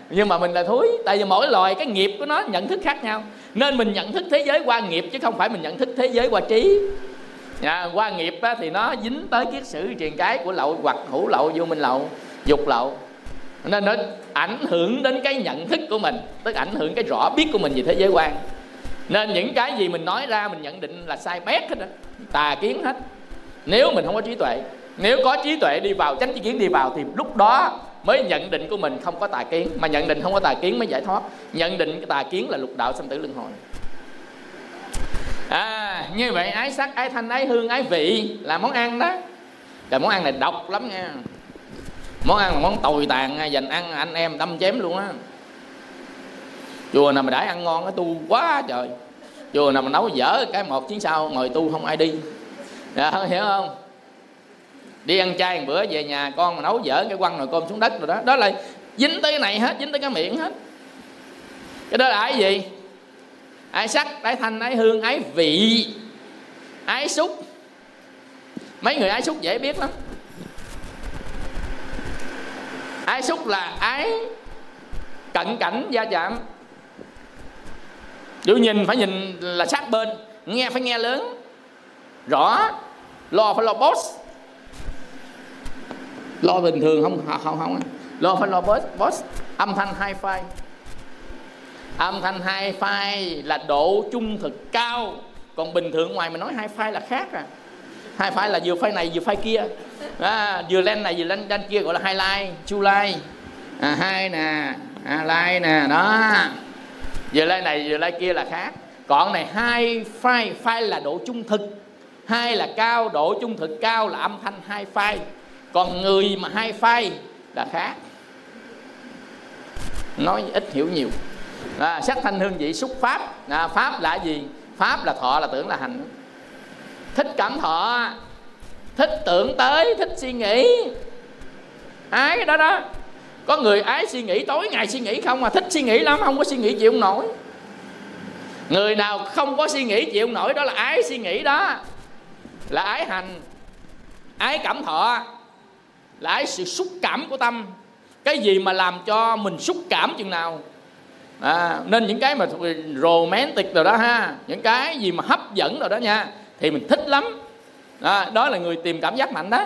Nhưng mà mình là thúi. Tại vì mỗi loài cái nghiệp của nó nhận thức khác nhau. Nên mình nhận thức thế giới qua nghiệp, chứ không phải mình nhận thức thế giới qua trí. Qua nghiệp á, thì nó dính tới kiết sử truyền cái của lậu hoặc hữu lậu, vô minh lậu, dục lậu. Nên nó ảnh hưởng đến cái nhận thức của mình, tức ảnh hưởng cái rõ biết của mình về thế giới quan. Nên những cái gì mình nói ra mình nhận định là sai bét hết đó, tà kiến hết. Nếu mình không có trí tuệ. Nếu có trí tuệ đi vào, chánh trí kiến đi vào thì lúc đó mới nhận định của mình không có tà kiến. Mà nhận định không có tà kiến mới giải thoát. Nhận định tà kiến là lục đạo sanh tử luân hồi. Như vậy ái sắc, ái thanh, ái hương, ái vị là món ăn đó. Rồi món ăn này độc lắm nha. Món ăn là món tồi tàn, dành ăn anh em đâm chém luôn á. Chùa nào mà đãi ăn ngon á, tu quá trời. Chùa nào mà nấu dở cái một chuyến sau ngồi tu không ai đi. Đó, hiểu không? Đi ăn chay một bữa về nhà con mà nấu dở cái quăng nồi cơm xuống đất rồi đó. Đó là dính tới cái này hết, dính tới cái miệng hết. Cái đó là ái gì? Ái sắc, ái thanh, ái hương, ái vị, ái xúc. Mấy người ái xúc dễ biết lắm. Ái xúc là ái cận cảnh gia chạm. Dù nhìn phải nhìn là sát bên, nghe phải nghe lớn, rõ, lo phải lo boss. Lo bình thường không. Lo phải lo boss. Âm thanh hi-fi. Âm thanh hi-fi là độ trung thực cao. Còn bình thường ngoài mình nói hi-fi là khác à. Hi-fi là vừa file này vừa file kia. Vừa lên này vừa lên kia gọi là highlight, chu lai. Hai nè, lai nè, đó. Vừa lên này vừa lên kia là khác. Còn này hi-fi, file là độ trung thực. Hai là cao, độ trung thực cao là âm thanh hi-fi. Còn người mà hai phai là khác. Nói ít hiểu nhiều. Sắc thanh hương vị xúc pháp. Pháp là gì? Pháp là thọ, là tưởng, là hành. Thích cảm thọ, thích tưởng tới, thích suy nghĩ. ái đó đó. Có người ái suy nghĩ, tối ngày suy nghĩ không mà, thích suy nghĩ lắm, không có suy nghĩ chịu không nổi. Người nào không có suy nghĩ chịu không nổi đó là ái suy nghĩ, đó là ái hành, ái cảm thọ, là ái sự xúc cảm của tâm. Cái gì mà làm cho mình xúc cảm chừng nào nên những cái mà romantic rồi đó ha, những cái gì mà hấp dẫn rồi đó nha, thì mình thích lắm. Đó là người tìm cảm giác mạnh đó.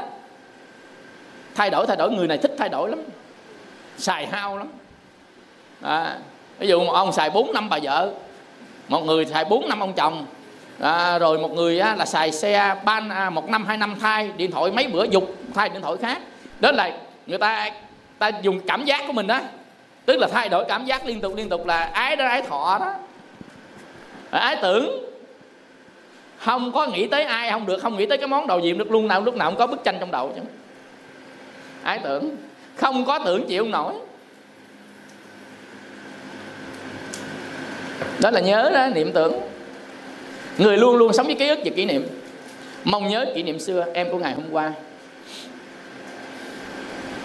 Thay đổi, người này thích thay đổi lắm, xài hao lắm. Ví dụ một ông xài 4 năm bà vợ, một người xài 4 năm ông chồng, rồi một người là xài xe ban 1 năm 2 năm thay điện thoại, mấy bữa dục thay điện thoại khác. Đó là người ta dùng cảm giác của mình đó, tức là thay đổi cảm giác liên tục, là ái đó, ái thọ đó, ái tưởng. Không có nghĩ tới ai không được, không nghĩ tới cái món đồ gì cũng được, luôn nào lúc nào cũng có bức tranh trong đầu chứ. Ái tưởng, không có tưởng chịu không nổi. Đó là nhớ đó, niệm tưởng. Người luôn luôn sống với ký ức và kỷ niệm, mong nhớ kỷ niệm xưa, em của ngày hôm qua.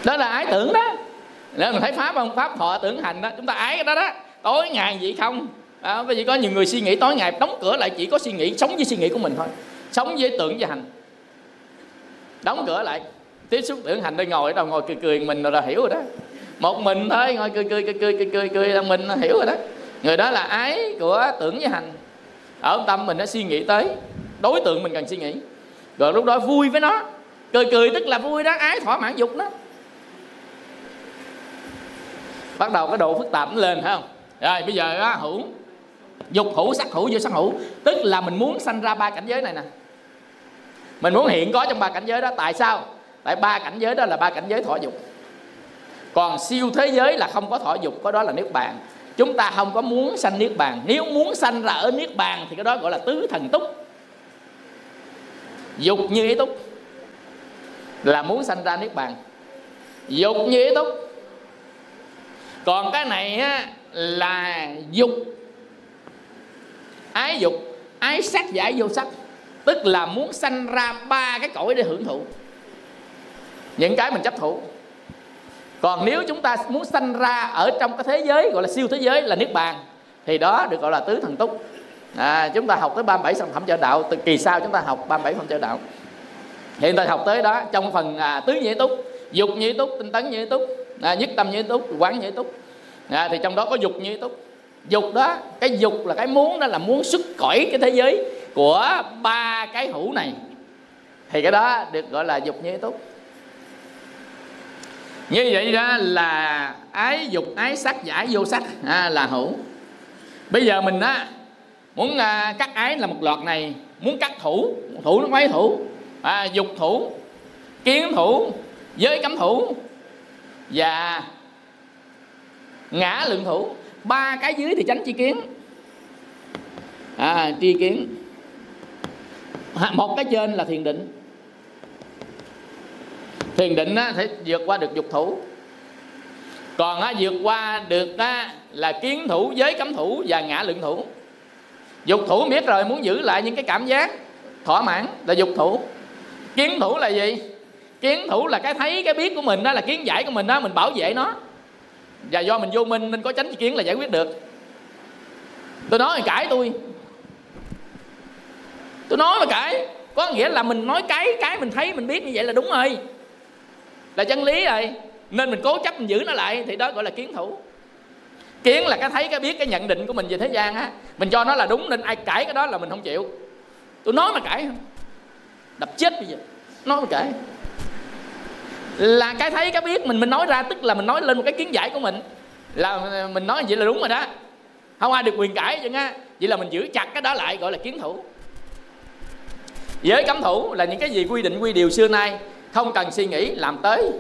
Đó là ái tưởng đó. Nếu mình thấy pháp không, pháp thọ tưởng hành đó, chúng ta ái cái đó đó. Tối ngày vậy không? Bởi vì có nhiều người suy nghĩ tối ngày đóng cửa lại, chỉ có suy nghĩ, sống với suy nghĩ của mình thôi, sống với tưởng và hành. Đóng cửa lại, tiếp xúc tưởng hành, đây ngồi ở đâu, ngồi cười mình rồi là hiểu rồi đó. Một mình thôi, ngồi cười là mình hiểu rồi đó. Người đó là ái của tưởng với hành. Ở tâm mình nó suy nghĩ tới đối tượng mình cần suy nghĩ, rồi lúc đó vui với nó, cười tức là vui đó, ái thỏa mãn dục đó. Bắt đầu cái độ phức tạp nó lên, phải không? Rồi bây giờ á, hữu dục hữu, sắc hữu, vô sắc hữu, tức là mình muốn sanh ra ba cảnh giới này nè, mình muốn hiện có trong ba cảnh giới đó. Tại sao? Tại ba cảnh giới đó là ba cảnh giới thọ dục, còn siêu thế giới là không có thọ dục, có đó là niết bàn. Chúng ta không có muốn sanh niết bàn. Nếu muốn sanh ra ở niết bàn thì cái đó gọi là tứ thần túc. Dục như ý túc là muốn sanh ra niết bàn, dục như ý túc. Còn cái này á, là dục, ái dục, ái sắc và ái vô sắc, tức là muốn sanh ra ba cái cõi để hưởng thụ những cái mình chấp thủ. Còn nếu chúng ta muốn sanh ra ở trong cái thế giới gọi là siêu thế giới là niết bàn, thì đó được gọi là tứ thần túc. Chúng ta học tới 37 sản phẩm trợ đạo, từ kỳ sau chúng ta học 37 phẩm trợ đạo. Hiện tại học tới đó trong phần tứ nhĩ túc, dục nhĩ túc, tinh tấn nhĩ túc, nhất tâm nhĩ túc, quán nhĩ túc. Thì trong đó có dục như túc. Dục đó, cái dục là cái muốn, đó là muốn xuất khỏi cái thế giới của ba cái hữu này, thì cái đó được gọi là dục như túc. Như vậy đó là ái dục, ái sắc và ái vô sắc là hữu. Bây giờ mình á, muốn cắt ái là một loạt này, muốn cắt thủ, thủ nó mấy thủ, dục thủ, kiến thủ, giới cấm thủ và ngã lượng thủ. Ba cái dưới thì tránh tri kiến, tri kiến. Một cái trên là thiền định. Thiền định á, thì vượt qua được dục thủ. Còn á, vượt qua được á, là kiến thủ, giới cấm thủ và ngã lượng thủ. Dục thủ biết rồi, muốn giữ lại những cái cảm giác thỏa mãn là dục thủ. Kiến thủ là gì? Kiến thủ là cái thấy, cái biết của mình đó, là kiến giải của mình đó, mình bảo vệ nó. Và do mình vô minh nên có chánh tri kiến là giải quyết được. Tôi nói mà cãi, tôi nói mà cãi, có nghĩa là mình nói cái mình thấy, mình biết như vậy là đúng rồi, là chân lý rồi, nên mình cố chấp mình giữ nó lại, thì đó gọi là kiến thủ. Kiến là cái thấy, cái biết, cái nhận định của mình về thế gian á, mình cho nó là đúng nên ai cãi cái đó là mình không chịu. Tôi nói mà cãi, đập chết bây giờ. Nói mà cãi là cái thấy, cái biết mình nói ra, tức là mình nói lên một cái kiến giải của mình, là mình nói vậy là đúng rồi đó, không ai được quyền cãi chứ nha. Vậy là mình giữ chặt cái đó lại, gọi là kiến thủ. Giới cấm thủ là những cái gì quy định quy điều xưa nay không cần suy nghĩ, làm tới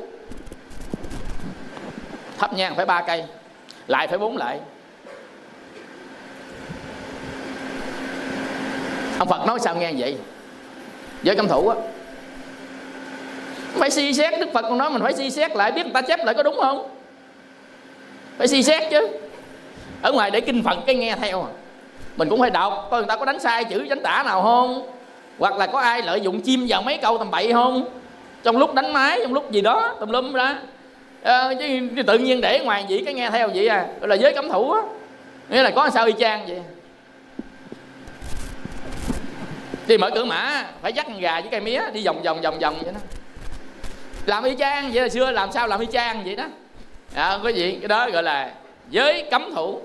thắp nhang phải 3 cây, lại phải 4 lại. Ông Phật nói sao nghe vậy? Giới cấm thủ á, phải suy xét. Đức Phật còn nói mình phải suy xét lại, biết người ta chép lại có đúng không, phải suy xét chứ. Ở ngoài để kinh Phật cái nghe theo, mình cũng phải đọc coi người ta có đánh sai chữ đánh tả nào không, hoặc là có ai lợi dụng chim vào mấy câu tầm bậy không, trong lúc đánh máy, trong lúc gì đó tùm lum ra. chứ tự nhiên để ngoài vậy cái nghe theo vậy à, gọi là giới cấm thủ á, nghĩa là có sao y chang vậy. Đi mở cửa mã phải dắt con gà với cây mía đi vòng vậy đó, làm y chang vậy. Là xưa làm sao làm y chang vậy đó. À, có gì cái đó gọi là giới cấm thủ,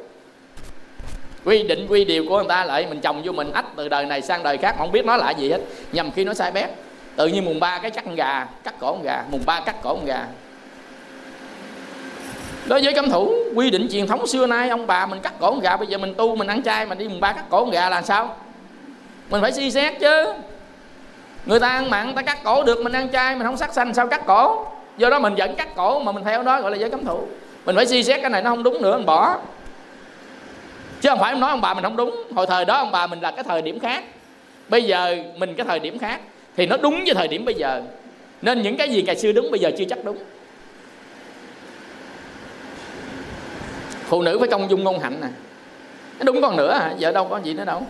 quy định quy điều của người ta lại mình trồng vô mình ách từ đời này sang đời khác không biết nó là gì hết, nhằm khi nó sai bét. Tự nhiên mùng 3 cái chắc con gà, cắt cổ con gà, mùng 3 cắt cổ con gà. Đối với cấm thủ, quy định truyền thống xưa nay ông bà mình cắt cổ con gà, bây giờ mình tu mình ăn chay mà đi mùng 3 cắt cổ con gà là sao? Mình phải suy xét chứ. Người ta ăn mặn, người ta cắt cổ được, mình ăn chay mình không sát sanh sao cắt cổ? Do đó mình vẫn cắt cổ mà mình theo đó gọi là giới cấm thủ. Mình phải suy xét cái này nó không đúng nữa mình bỏ. Chứ không phải ông nói ông bà mình không đúng. Hồi thời đó ông bà mình là cái thời điểm khác, bây giờ mình cái thời điểm khác thì nó đúng với thời điểm bây giờ. Nên những cái gì ngày xưa đúng bây giờ chưa chắc đúng. Phụ nữ phải công dung ngôn hạnh nè, nó đúng còn nữa hả? Giờ đâu có gì nữa đâu.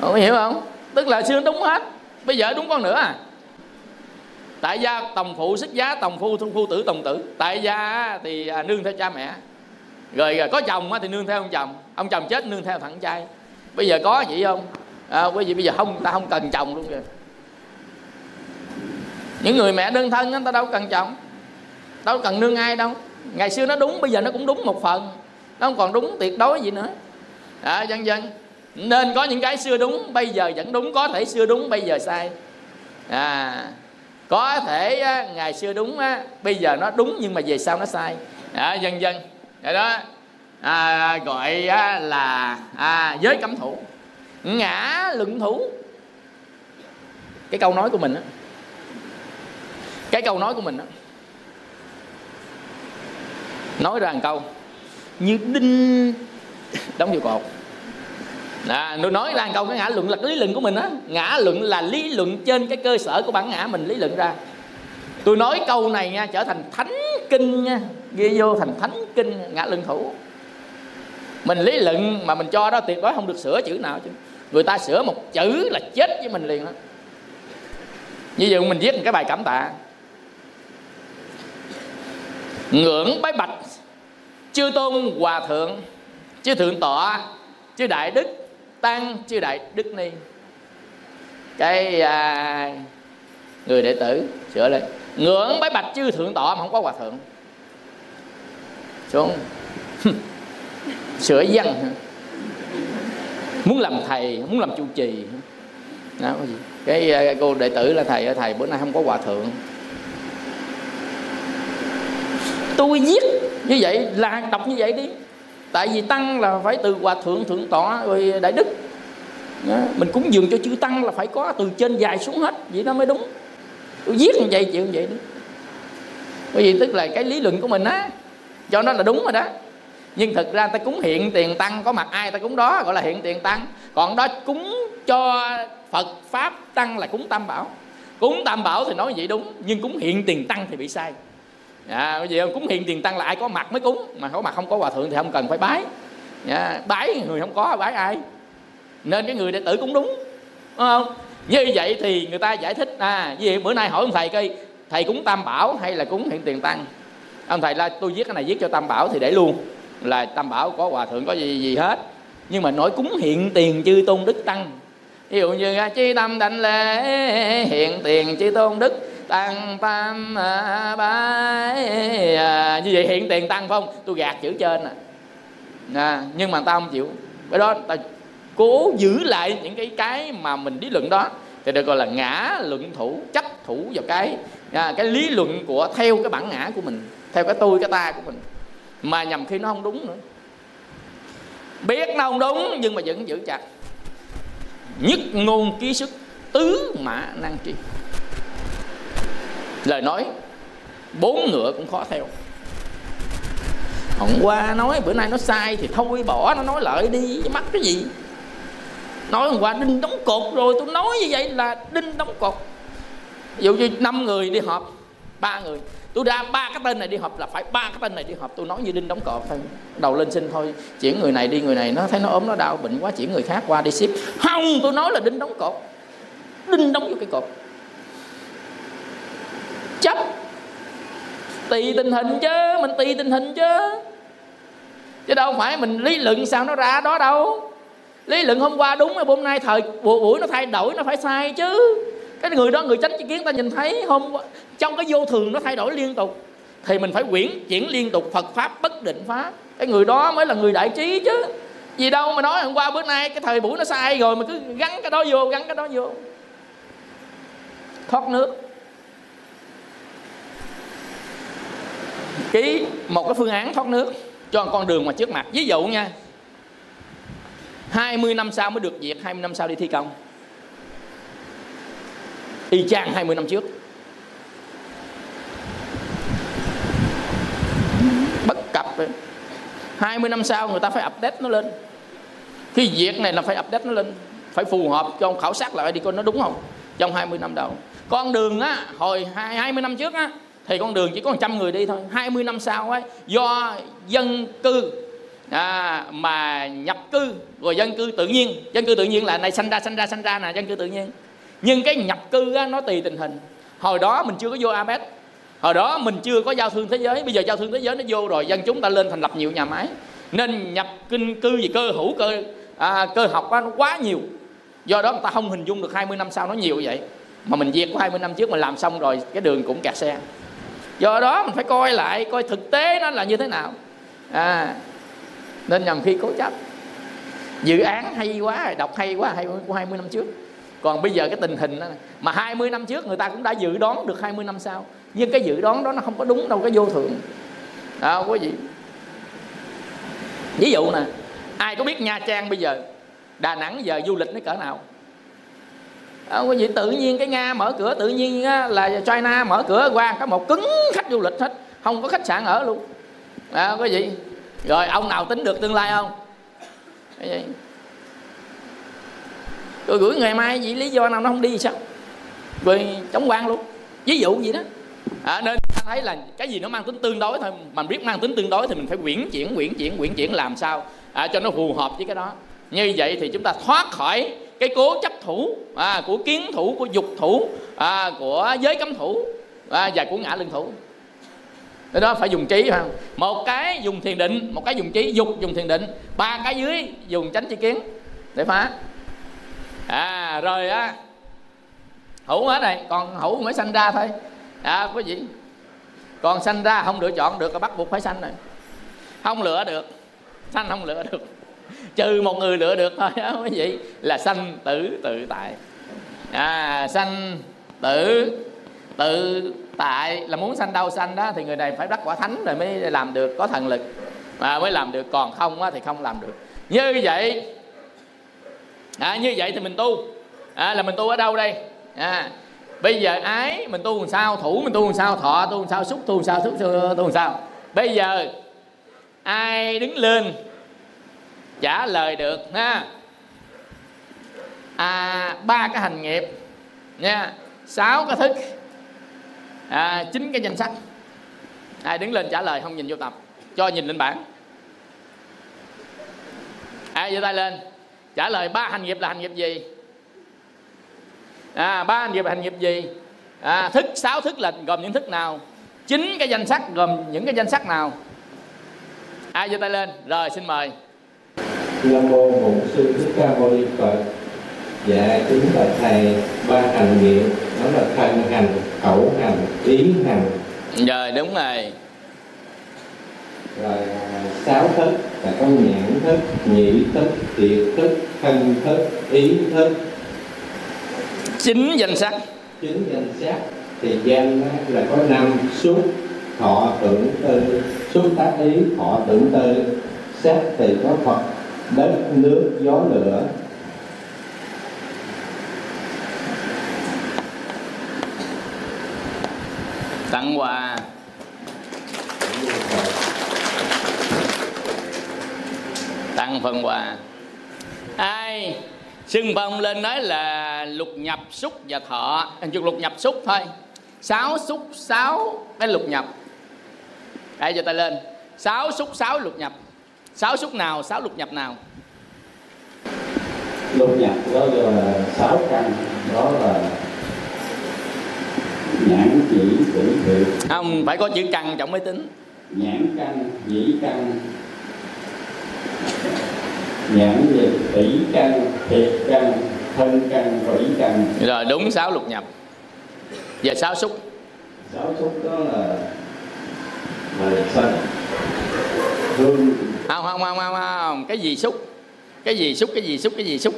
Ủa, hiểu không? Tức là xưa đúng hết, bây giờ đúng còn nữa à. Tại gia tòng phụ xuất giá, tòng phu phu tử tòng tử. Tại gia thì nương theo cha mẹ, rồi có chồng thì nương theo ông chồng, ông chồng chết nương theo thằng trai. Bây giờ có vậy không? Quý vị bây giờ không, ta không cần chồng luôn kìa. Những người mẹ đơn thân người ta đâu cần chồng, đâu cần nương ai đâu. Ngày xưa nó đúng bây giờ nó cũng đúng một phần, nó không còn đúng tuyệt đối gì nữa. Vân vân. Nên có những cái xưa đúng bây giờ vẫn đúng, có thể xưa đúng bây giờ sai. Có thể ngày xưa đúng bây giờ nó đúng nhưng mà về sau nó sai. Vân vân. Vậy đó gọi là giới cấm thủ, ngã luận thủ. Cái câu nói của mình đó, cái câu nói của mình đó, nói ra một câu như đinh đóng vô cột. Nói ra một câu, cái ngã luận là cái lý luận của mình á. Ngã luận là lý luận trên cái cơ sở của bản ngã mình lý luận ra. Tôi nói câu này nha, trở thành thánh kinh nha, ghi vô thành thánh kinh ngã luận thủ. Mình lý luận mà mình cho đó tuyệt đối không được sửa chữ nào chứ. Người ta sửa một chữ là chết với mình liền đó. Như vậy mình viết một cái bài cảm tạ: ngưỡng bái bạch chư tôn hòa thượng, chư thượng tọa, chư đại đức tăng, chư đại đức ni. Cái người đệ tử sửa lên ngưỡng bái bạch chư thượng tọa mà không có hòa thượng xuống. Sửa văn hả? Muốn làm thầy, muốn làm trụ trì. Đó, cái cô đệ tử là thầy bữa nay không có hòa thượng. Tôi viết như vậy là đọc như vậy đi. Tại vì tăng là phải từ hòa thượng, thượng tọa rồi đại đức. Đó, mình cúng dường cho chữ tăng là phải có từ trên dài xuống hết, vậy nó mới đúng. Tôi viết như vậy chịu như vậy đi. Bởi vì tức là cái lý luận của mình á, cho nó là đúng rồi đó. Nhưng thực ra ta cúng hiện tiền tăng, có mặt ai ta cúng đó gọi là hiện tiền tăng. Còn đó cúng cho Phật Pháp tăng là cúng tam bảo. Cúng tam bảo thì nói vậy đúng, nhưng cúng hiện tiền tăng thì bị sai. Bởi vì cúng hiện tiền tăng là ai có mặt mới cúng, mà có mặt không có hòa thượng thì không cần phải bái. Bái người không có bái ai. Nên cái người đệ tử cũng đúng, đúng không? Như vậy thì người ta giải thích vì bữa nay hỏi ông thầy coi, thầy cúng tam bảo hay là cúng hiện tiền tăng? Ông thầy là tôi viết cái này viết cho tam bảo thì để luôn, là tam bảo có hòa thượng có gì hết. Nhưng mà nói cúng hiện tiền chư tôn đức tăng, ví dụ như chi tâm đảnh lễ hiện tiền chư tôn đức tăng tam bái, như vậy hiện tiền tăng phải không? Tôi gạt chữ trên nhưng mà tao không chịu. Cái đó tao cố giữ lại những cái mà mình lý luận đó thì được gọi là ngã luận thủ, chấp thủ vào cái lý luận của theo cái bản ngã của mình, theo cái tôi cái ta của mình, mà nhằm khi nó không đúng nữa. Biết nó không đúng nhưng mà vẫn giữ chặt. Nhất ngôn ký sức, tứ mã nan tri. Lời nói bốn ngựa cũng khó theo. Hôm qua nói, bữa nay nó sai thì thôi bỏ, nó nói lại đi, mắc cái gì. Nói hôm qua đinh đóng cột rồi, tôi nói như vậy là đinh đóng cột. Ví dụ như 5 người đi họp, 3 người, tôi ra 3 cái tên này đi họp là phải 3 cái tên này đi họp. Tôi nói như đinh đóng cột thôi, đầu lên xin thôi, chuyển người này đi người này, nó thấy nó ốm nó đau bệnh quá chuyển người khác qua đi ship. Không, tôi nói là đinh đóng cột, đinh đóng vô cái cột. Chấp tùy tình hình chứ, mình tùy tình hình chứ, chứ đâu phải mình lý luận sao nó ra đó đâu. Lý luận hôm qua đúng rồi, hôm nay thời buổi nó thay đổi, nó phải sai chứ. Cái người đó người chánh tri kiến ta nhìn thấy hôm trong cái vô thường nó thay đổi liên tục, thì mình phải quyển chuyển liên tục. Phật pháp bất định pháp, cái người đó mới là người đại trí chứ. Vì đâu mà nói hôm qua bữa nay cái thời buổi nó sai rồi mà cứ gắn cái đó vô, gắn cái đó vô, thoát nước. Ký một cái phương án thoát nước cho con đường mà trước mặt. Ví dụ nha, 20 năm sau mới được duyệt, 20 năm sau đi thi công y chang 20 năm trước. Bất cập. 20 năm sau người ta phải update nó lên. Cái việc này là phải update nó lên, phải phù hợp cho ông khảo sát lại đi coi nó đúng không trong 20 năm đầu. Con đường á, hồi 20 năm trước á thì con đường chỉ có 100 người đi thôi. 20 năm sau ấy, do dân cư mà nhập cư, rồi dân cư tự nhiên. Dân cư tự nhiên là này sanh ra nè, dân cư tự nhiên. Nhưng cái nhập cư á, nó tùy tình hình. Hồi đó mình chưa có vô APEC, hồi đó mình chưa có giao thương thế giới. Bây giờ giao thương thế giới nó vô rồi, dân chúng ta lên thành lập nhiều nhà máy, nên nhập kinh cư về cơ hữu cơ học á, nó quá nhiều. Do đó người ta không hình dung được 20 năm sau nó nhiều vậy. Mà mình diệt của 20 năm trước mình làm xong rồi, cái đường cũng kẹt xe. Do đó mình phải coi lại coi thực tế nó là như thế nào. Nên nhằm khi cố chấp dự án hay quá, đọc hay quá, hay của 20 năm trước. Còn bây giờ cái tình hình đó, mà 20 năm trước người ta cũng đã dự đoán được 20 năm sau, nhưng cái dự đoán đó nó không có đúng đâu, cái vô thường. Đó quý vị. Ví dụ nè, ai có biết Nha Trang bây giờ, Đà Nẵng giờ du lịch nó cỡ nào? Quý vị, tự nhiên cái Nga mở cửa, tự nhiên là China mở cửa qua, có một cứng khách du lịch hết, không có khách sạn ở luôn. Quý vị, rồi ông nào tính được tương lai không? Rồi gửi ngày mai vì lý do nào nó không đi sao? Rồi chống quan luôn. Ví dụ gì đó. Nên ta thấy là cái gì nó mang tính tương đối thôi. Mình biết mang tính tương đối thì mình phải quyển chuyển làm sao cho nó phù hợp với cái đó. Như vậy thì chúng ta thoát khỏi cái cố chấp thủ, của kiến thủ, của dục thủ, của giới cấm thủ, và của ngã lưng thủ. Cái đó phải dùng trí không? Một cái dùng thiền định, một cái dùng trí, dục dùng thiền định, ba cái dưới dùng chánh tri kiến để phá. Rồi á, hữu hết này, còn hữu mới sanh ra thôi. Quý vị, còn sanh ra không lựa chọn được, bắt buộc phải sanh rồi, không lựa được, sanh không lựa được, trừ một người lựa được thôi đó quý vị, là sanh tử tự tại. Sanh tử tự tại là muốn sanh đâu sanh đó, thì người này phải đắc quả thánh rồi mới làm được, có thần lực mới làm được, còn không á thì không làm được. Như vậy như vậy thì mình tu là mình tu ở đâu đây? Bây giờ ái mình tu làm sao, thủ mình tu làm sao, thọ tu làm sao, xúc tu làm sao, xúc tu làm sao. Bây giờ ai đứng lên trả lời được ha, ba cái hành nghiệp nha, 6 cái thức, 9 cái danh sách. Ai đứng lên trả lời, không nhìn vô tập, cho nhìn lên bảng. Ai giơ tay lên trả lời ba hành nghiệp là hành nghiệp gì? Ba hành nghiệp là hành nghiệp gì? Thức, 6 thức là gồm những thức nào? 9 cái danh sách gồm những cái danh sách nào? Ai giơ tay lên? Rồi xin mời. Nam mô Bổn Sư Thích Ca Mâu Ni Phật. Dạ kính bạch thầy, ba hành nghiệp đó là thân hành, khẩu hành, ý hành. Rồi đúng rồi. Rồi 6 thức là có nhãn thức, nhĩ thức, thiệt thức, thân thức, ý thức. 9 danh sắc. 9 danh sắc thì danh là có 5 xúc, thọ tưởng tư, xúc tác ý, thọ tưởng tư. Sắc thì có Phật, đất, nước, gió, lửa. Tặng quà. Tặng phần quà. Ai xưng phong lên nói là lục nhập xúc và thọ, lục nhập xúc thôi. 6 xúc 6 cái lục nhập. Đây cho ta lên. 6 xúc 6 lục nhập. 6 xúc nào, 6 lục nhập nào? Lục nhập đó là 6 căn, đó là nhãn chỉ tưởng thiệt. Không, phải có chữ căn trọng mới tính. Nhãn căn, dĩ căn. Nhãn về tỷ căn, thiệt căn, thân căn, vĩ căn. Rồi đúng 6 lục nhập. Giờ 6 xúc. 6 xúc đó là sân. Hương. Không. Cái gì xúc? Cái gì xúc?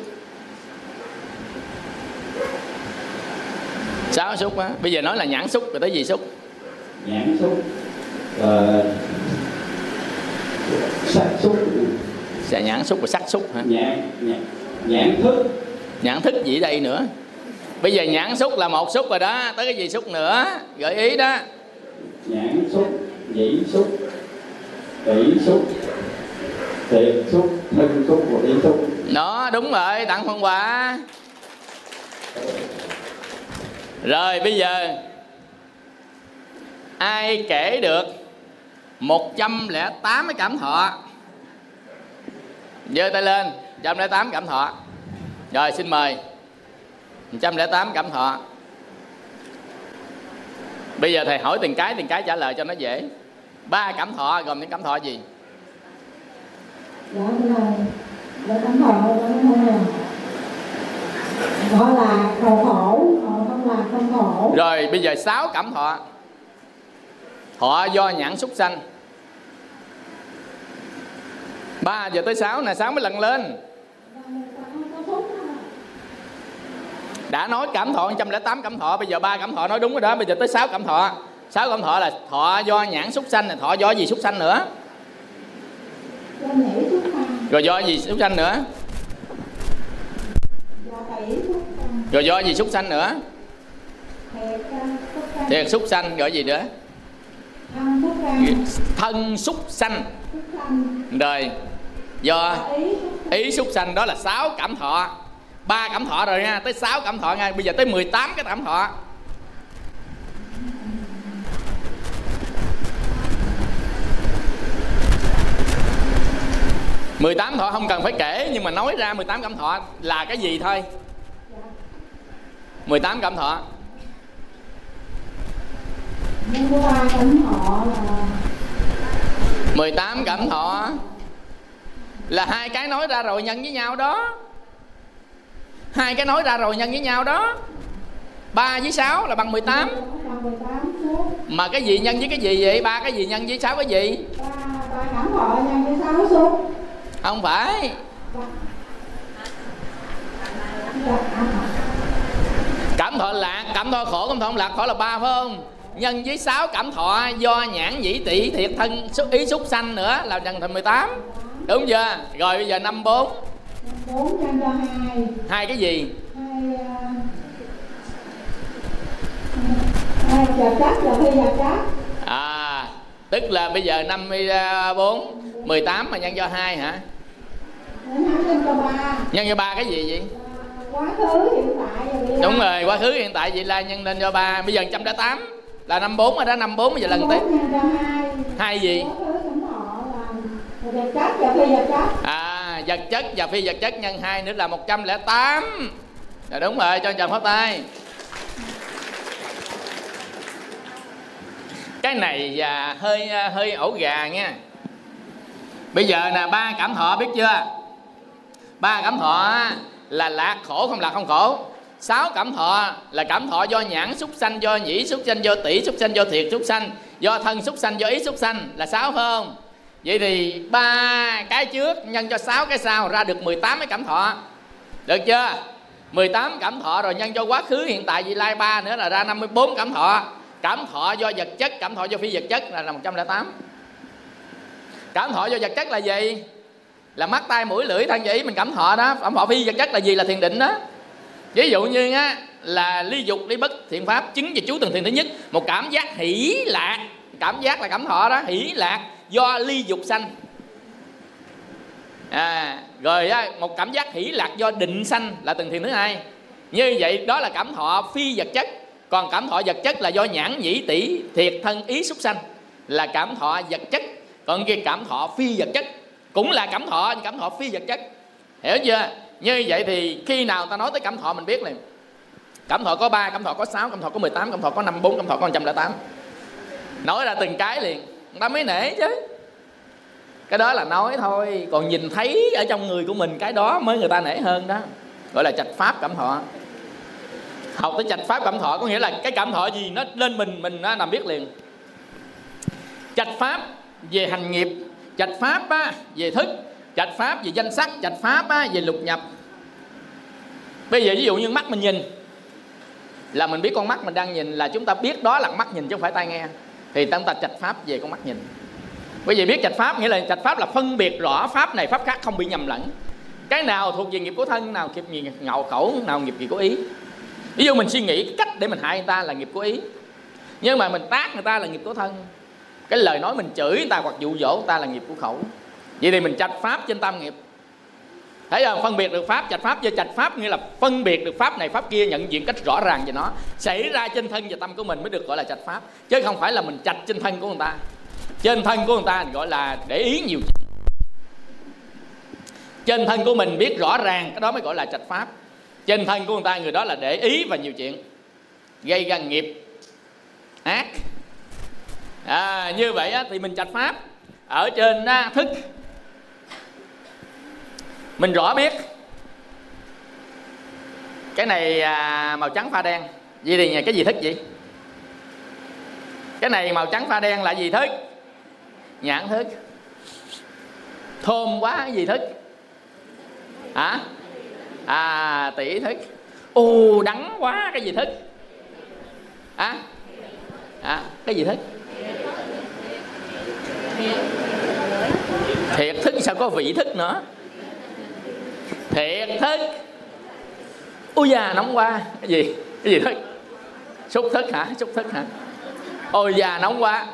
6 xúc á. Bây giờ nói là nhãn xúc rồi tới gì xúc? Nhãn xúc. Sắc xúc. Nhãn xúc và sắc xúc hả? Nhãn thức. Nhãn thức gì đây nữa? Bây giờ nhãn xúc là một xúc rồi đó, tới cái gì xúc nữa? Gợi ý đó. Nhãn xúc, nhĩ xúc, tỷ xúc, thiệt xúc, thân xúc và ý xúc. Đó, đúng rồi, tặng phần quà. Rồi bây giờ ai kể được 108 cái cảm thọ? Giơ tay lên. 108 cảm thọ. Rồi xin mời. 108 cảm thọ. Bây giờ thầy hỏi từng cái trả lời cho nó dễ. 3 cảm thọ gồm những cảm thọ gì? Đó là cảm thọ đó là khổ khổ, không là không khổ. Rồi bây giờ 6 cảm thọ. Thọ do nhãn xúc sanh. 3 giờ tới 6 nè, 6 mới lần lên. Đã nói cảm thọ 108 cảm thọ, bây giờ 3 cảm thọ nói đúng rồi đó, bây giờ tới 6 cảm thọ. 6 cảm thọ là thọ do nhãn xúc sanh, thọ do gì xúc sanh nữa? Rồi do gì xúc sanh nữa? Rồi do gì xúc sanh nữa? Thiệt xúc sanh, gọi gì nữa? Thân xúc sanh. Rồi do ý xúc sanh, đó là 6 cảm thọ. 3 cảm thọ rồi nha, tới 6 cảm thọ nha, bây giờ tới 18 cái cảm thọ. Mười 18 thọ không cần phải kể, nhưng mà nói ra 18 cảm thọ là cái gì thôi. 18 cảm thọ. 18 cảm thọ là 2 cái nói ra rồi nhân với nhau đó. 2 cái nói ra rồi nhân với nhau đó. 3 với 6 là bằng 18. Mà cái gì nhân với cái gì vậy? 3 cái gì nhân với 6 cái gì? 3 cảm thọ nhân với 6 xúc. Không phải. Cảm thọ lạc, cảm thọ khổ, cảm thọ không lạc, khổ là 3 phải không? Nhân với 6 cảm thọ do nhãn nhĩ tỷ thiệt thân ý xúc sanh nữa là nhân thành 18. Đúng chưa? Rồi bây giờ 54. 54 nhân cho 2. 2 cái gì? 2 vật chất là phi vật chất. À, tức là bây giờ 54 18 mà nhân cho 2 hả? Nhân cho 3. Nhân cho 3 cái gì vậy? Quá khứ, hiện tại và vị lai. Đúng rồi, quá khứ, hiện tại, vị lai nhân lên cho 3. Bây giờ 108 là 54 rồi đó, 54 bây giờ lần tiếp. 2 gì? Vật chất và phi vật chất. À, vật chất và phi vật chất nhân 2 nữa là 108. Rồi đúng rồi, cho anh chồng phép tay. Cái này là hơi ổ gà nha. Bây giờ nè, 3 cảm thọ biết chưa? 3 cảm thọ là lạc khổ, không lạc không khổ. 6 cảm thọ là cảm thọ do nhãn xúc sanh, do nhĩ xúc sanh, do tỷ xúc sanh, do thiệt xúc sanh, do thân xúc sanh, do ý xúc sanh là 6 phải không? Vậy thì 3 cái trước nhân cho 6 cái sau ra được 18 cái cảm thọ. Được chưa? 18 cảm thọ rồi nhân cho quá khứ, hiện tại, vị lai 3 nữa là ra 54 cảm thọ. Cảm thọ do vật chất, cảm thọ do phi vật chất là 108. Cảm thọ do vật chất là gì? Là mắt, tai, mũi, lưỡi, thân và ý mình cảm thọ đó. Cảm thọ phi vật chất là gì? Là thiền định đó. Ví dụ như á, là ly dục, ly bất, thiện pháp, chứng và chú từng thiền thứ nhất. Một cảm giác hỷ lạc. Cảm giác là cảm thọ đó. Hỷ lạc do ly dục sanh. Rồi á, một cảm giác hỷ lạc do định sanh là từng thiền thứ hai. Như vậy đó là cảm thọ phi vật chất. Còn cảm thọ vật chất là do nhãn, nhĩ, tỷ, thiệt, thân, ý, xúc sanh là cảm thọ vật chất. Còn cái cảm thọ phi vật chất cũng là cảm thọ, nhưng cảm thọ phi vật chất. Hiểu chưa? Như vậy thì khi nào ta nói tới cảm thọ mình biết liền. Cảm thọ có 3, cảm thọ có 6, cảm thọ có 18, cảm thọ có 54, cảm thọ có 108. Nói ra từng cái liền, người ta mới nể chứ. Cái đó là nói thôi, còn nhìn thấy ở trong người của mình, cái đó mới người ta nể hơn đó. Gọi là trạch pháp cảm thọ. Học tới trạch pháp cảm thọ có nghĩa là cái cảm thọ gì nó lên mình nó làm biết liền. Trạch pháp về hành nghiệp, trạch pháp á, về thức, trạch pháp về danh sắc, trạch pháp á, về lục nhập. Bây giờ ví dụ như mắt mình nhìn là mình biết con mắt mình đang nhìn, là chúng ta biết đó là mắt nhìn chứ không phải tai nghe, thì chúng ta trạch pháp về con mắt nhìn. Bây giờ biết trạch pháp nghĩa là trạch pháp là phân biệt rõ pháp này pháp khác, không bị nhầm lẫn. Cái nào thuộc về nghiệp của thân, nào nghiệp gì ngạo khẩu, nào nghiệp gì của ý. Ví dụ mình suy nghĩ cách để mình hại người ta là nghiệp của ý, nhưng mà mình tát người ta là nghiệp của thân. Cái lời nói mình chửi người ta hoặc dụ dỗ người ta là nghiệp của khẩu. Vậy thì mình trạch pháp trên tam nghiệp. Thấy không? Phân biệt được pháp, trạch pháp. Và trạch pháp nghĩa là phân biệt được pháp này pháp kia, nhận diện cách rõ ràng về nó, xảy ra trên thân và tâm của mình mới được gọi là trạch pháp. Chứ không phải là mình trạch trên thân của người ta. Trên thân của người ta gọi là để ý nhiều. Trên thân của mình biết rõ ràng, cái đó mới gọi là trạch pháp. Trên thân của người ta, người đó là để ý và nhiều chuyện, gây ra nghiệp ác. Như vậy thì mình trạch pháp. Ở trên thức, mình rõ biết cái này màu trắng pha đen. Vậy thì cái gì thức vậy? Cái này màu trắng pha đen là gì thức? Nhãn thức. Thơm quá gì thức? Hả? Tỷ thức. Đắng quá cái gì thức? Cái gì thức? Thiệt thức. Sao có vị thức nữa? Thiệt thức. Ui da nóng quá. Cái gì? Cái gì thức? Xúc thức hả? Xúc thức hả? Ôi da nóng quá.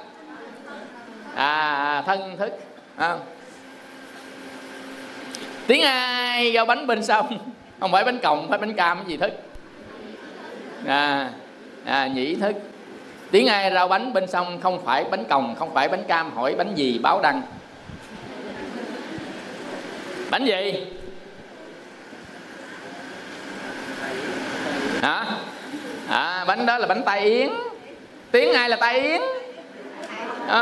Thân thức. Tiếng ai giao bánh bên sông? Không phải bánh còng, phải bánh cam. Cái gì thức? Nhĩ thức. Tiếng ai rao bánh bên sông? Không phải bánh còng, không phải bánh cam. Hỏi bánh gì? Báo đăng. Bánh gì? Hả? Bánh đó là bánh tai yến. Tiếng ai là tai yến?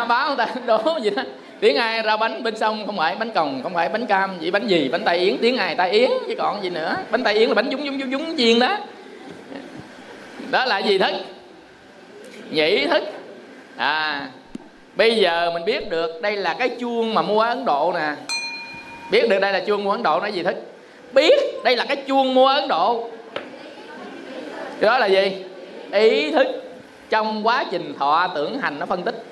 Báo người ta đố gì đó. Tiếng ai rao bánh bên sông? Không phải bánh còng, không phải bánh cam. Vậy bánh gì? Bánh tai yến. Tiếng ai tai yến chứ còn gì nữa. Bánh tai yến là bánh dúng chiên đó. Đó là gì thức? Nhĩ thức. Bây giờ mình biết được đây là cái chuông mà mua ở Ấn Độ nè. Biết được đây là chuông mua Ấn Độ, nó gì thức? Biết đây là cái chuông mua Ấn Độ, đó là gì? Ý thức. Trong quá trình thọ tưởng hành nó phân tích,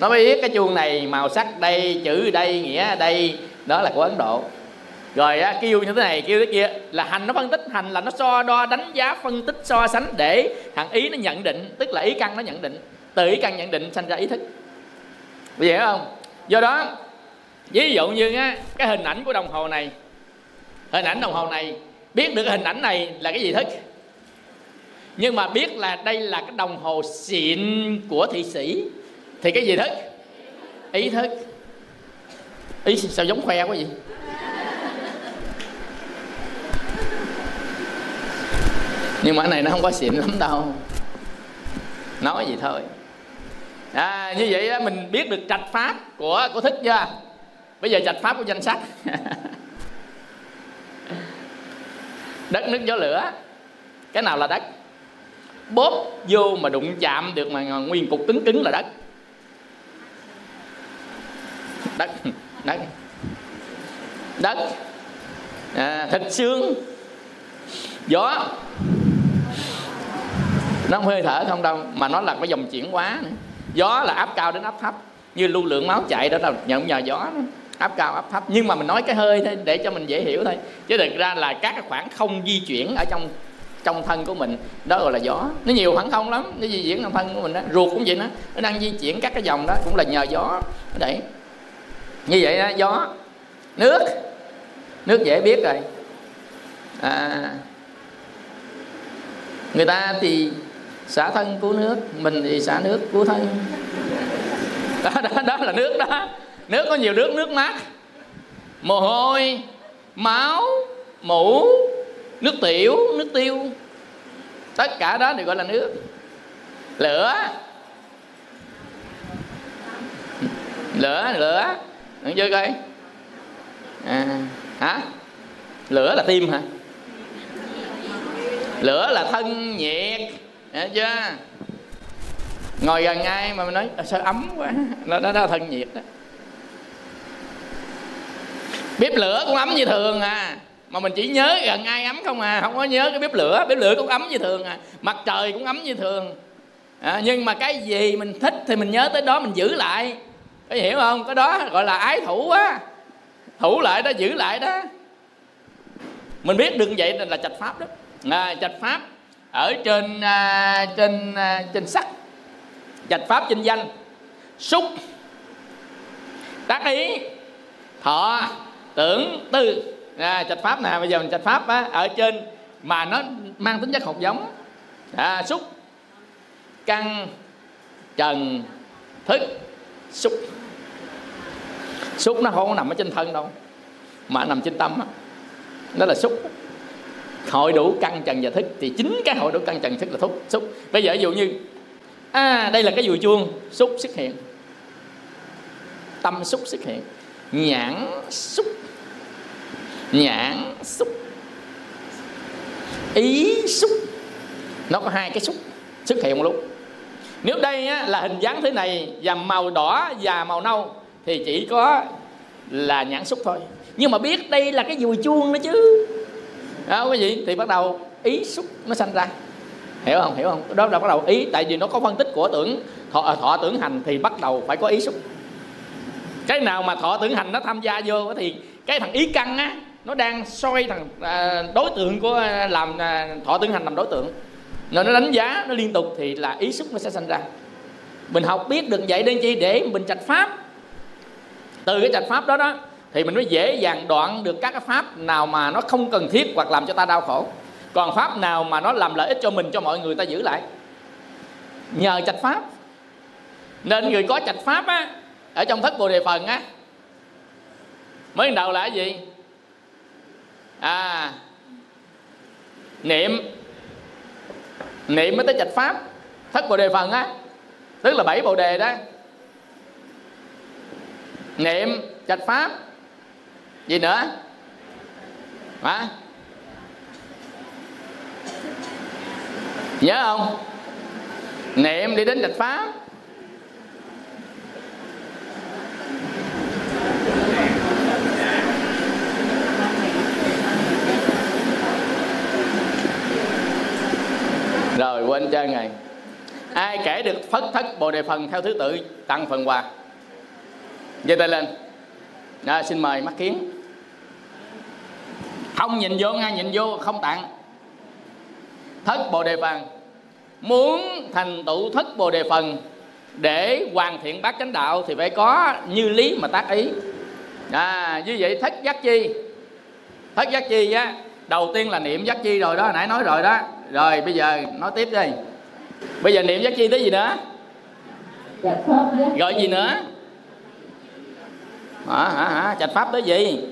nó mới biết cái chuông này màu sắc đây, chữ đây, nghĩa đây, đó là của Ấn Độ. Rồi kêu như thế này, kêu thế kia là hành nó phân tích. Hành là nó so đo, đánh giá, phân tích, so sánh để thằng ý nó nhận định, tức là ý căn nó nhận định. Từ ý căn nhận định sanh ra ý thức. Vì vậy không? Do đó ví dụ như cái hình ảnh của đồng hồ này, hình ảnh đồng hồ này, biết được hình ảnh này là cái gì thức? Nhưng mà biết là đây là cái đồng hồ xịn của Thụy Sĩ thì cái gì thức? Ý thức. Ý sao giống khoe quá vậy? Nhưng mà cái này nó không có xịn lắm đâu, nói gì thôi. Như vậy đó, mình biết được trạch pháp của thức chưa? Bây giờ trạch pháp của danh sách. Đất nước gió lửa, cái nào là đất? Bóp vô mà đụng chạm được mà nguyên cục cứng cứng là đất. Đất. Đất. Đất. Thịt xương. Gió. Nó không hơi thở không đâu, mà nó là cái dòng chuyển hóa nữa. Gió là áp cao đến áp thấp, như lưu lượng máu chạy đó là nhờ gió đó. Áp cao áp thấp. Nhưng mà mình nói cái hơi thôi để cho mình dễ hiểu thôi, chứ thực ra là các cái khoảng không di chuyển ở trong thân của mình, đó gọi là gió. Nó nhiều khoảng không lắm, nó di chuyển trong thân của mình đó. Ruột cũng vậy đó, nó đang di chuyển các cái dòng đó, cũng là nhờ gió đẩy. Như vậy đó, gió. Nước. Nước dễ biết rồi. Người ta thì xả thân cứu nước, mình thì xả nước cứu thân. Đó là nước đó. Nước có nhiều nước, nước mát, mồ hôi, máu, mũ, nước tiểu, nước tiêu. Tất cả đó đều gọi là nước, lửa. Lửa đúng chưa coi? Hả? Lửa là tim hả? Lửa là thân nhiệt, hiểu chưa? Ngồi gần ai mà mình nói sao ấm quá, đó là thân nhiệt đó. Bếp lửa cũng ấm như thường à, mà mình chỉ nhớ gần ai ấm không à, không có nhớ cái bếp lửa cũng ấm như thường à, mặt trời cũng ấm như thường. Nhưng mà cái gì mình thích thì mình nhớ tới đó, mình giữ lại. Có hiểu không? Cái đó gọi là ái thủ á, thủ lại đó, giữ lại đó. Mình biết đừng vậy là trạch pháp đó. Trạch pháp ở trên trên sắc, trạch pháp trên danh, xúc, tác ý, thọ, tưởng, tư. Trạch pháp nè, bây giờ mình trạch pháp á, ở trên mà nó mang tính chất hột giống. Xúc, căn, trần, thức. Xúc nó không nằm ở trên thân đâu, mà nằm trên tâm á. Đó là xúc. Hội đủ căn trần và thức, thì chính cái hội đủ căn trần thức là thúc xúc. Bây giờ ví dụ như đây là cái dùi chuông, xúc xuất hiện, tâm xúc xuất hiện, nhãn xúc, nhãn xúc, ý xúc. Nó có hai cái xúc xuất hiện một lúc. Nếu đây á, là hình dáng thế này và màu đỏ và màu nâu thì chỉ có là nhãn xúc thôi. Nhưng mà biết đây là cái dùi chuông đó chứ, cái gì thì bắt đầu ý xúc nó sanh ra. Hiểu không? Hiểu không? Đó là bắt đầu ý. Tại vì nó có phân tích của tưởng thọ tưởng hành thì bắt đầu phải có ý xúc. Cái nào mà thọ tưởng hành nó tham gia vô thì cái thằng ý căn á, nó đang soi thằng đối tượng của làm thọ tưởng hành làm đối tượng. Rồi nó đánh giá, nó liên tục thì là ý xúc nó sẽ sanh ra. Mình học biết được vậy để chi? Để mình trạch pháp. Từ cái trạch pháp đó đó thì mình mới dễ dàng đoạn được các cái pháp nào mà nó không cần thiết hoặc làm cho ta đau khổ. Còn pháp nào mà nó làm lợi ích cho mình, cho mọi người ta giữ lại. Nhờ trạch pháp. Nên người có trạch pháp á, ở trong Thất Bồ Đề Phần á, mới đầu là cái gì? Niệm. Niệm mới tới trạch pháp. Thất Bồ Đề Phần á, tức là 7 bồ đề đó. Niệm, trạch pháp, gì nữa hả? Nhớ không? Niệm đi đến trạch pháp. Rồi quên chơi này. Ai kể được Phật Thất Bồ Đề Phần theo thứ tự tặng phần quà, giơ tay lên. Rồi, xin mời mắt kiến. Không nhìn vô ngay, nhìn vô không tặng. Thất Bồ Đề Phần. Muốn thành tựu Thất Bồ Đề Phần để hoàn thiện bát chánh đạo thì phải có như lý mà tác ý. Như vậy thất giác chi? Thất giác chi á, đầu tiên là niệm giác chi rồi đó, hồi nãy nói rồi đó. Rồi bây giờ nói tiếp đi. Bây giờ niệm giác chi tới gì nữa? Gọi gì nữa? Trạch pháp tới gì?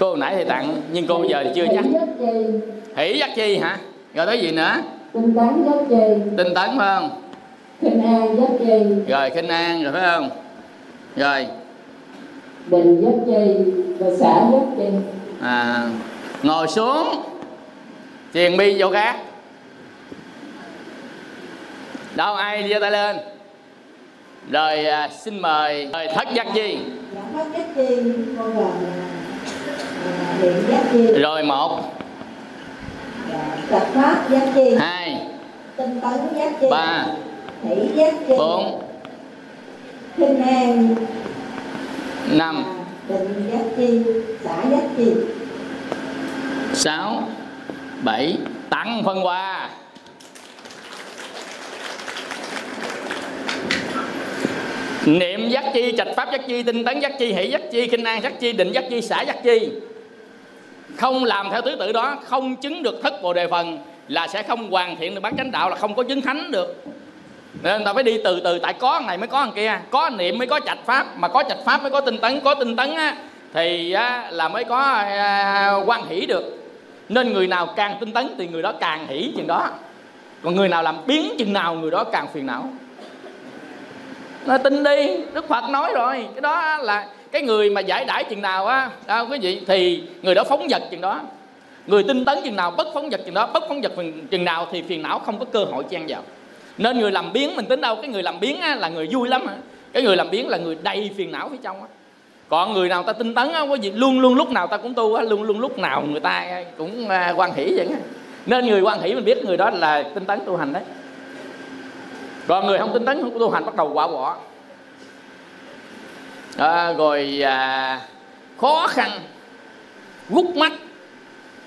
Cô nãy thì tặng, nhưng cô bây giờ thì chưa chắc. Hỷ giác chi hả? Rồi tới gì nữa? Tinh tấn giác chi? Tinh tấn phải không? Khinh an giác chi? Rồi khinh an rồi phải không? Rồi định giác chi? Rồi xả giác chi? Ngồi xuống thiền bi vô khác. Đâu ai giơ tay lên. Rồi xin mời. Rồi thất giác chi? Thất giác chi con là điện giác chi. Rồi một. Trạch pháp giác chi. Hai. Tinh tấn giác chi. Ba. Thị giác chi. Bốn. Khinh an. Năm. Định giác chi. Xả giác chi. 6, 7. Tặng phần quà. Niệm giác chi, trạch pháp giác chi, tinh tấn giác chi, hỷ giác chi, khinh an giác chi, định giác chi, xả giác chi. Không làm theo thứ tự đó, không chứng được Thất Bồ Đề Phần là sẽ không hoàn thiện được bát chánh đạo, là không có chứng thánh được. Nên ta phải đi từ từ, tại có này mới có thằng kia. Có niệm mới có trạch pháp, mà có trạch pháp mới có tinh tấn. Có tinh tấn á, thì là mới có quan hỷ được. Nên người nào càng tinh tấn thì người đó càng hỷ chừng đó, còn người nào làm biến chừng nào người đó càng phiền não. Nó tin đi, Đức Phật nói rồi, cái đó là cái người mà giải đãi chừng nào á, quý vị, thì người đó phóng dật chừng đó. Người tinh tấn chừng nào bất phóng dật chừng đó, bất phóng dật chừng nào thì phiền não không có cơ hội chen vào. Nên người làm biến, mình tính đâu cái người làm biến á, là người vui lắm hả? Cái người làm biến là người đầy phiền não phía trong á. Còn người nào ta tinh tấn á, quý vị, luôn luôn lúc nào ta cũng tu á, luôn luôn lúc nào người ta cũng hoan hỷ vậy á. Nên người hoan hỷ mình biết người đó là tinh tấn tu hành đấy. Còn người không tinh tấn không tu hành bắt đầu quả bỏ rồi khó khăn, gút mắt,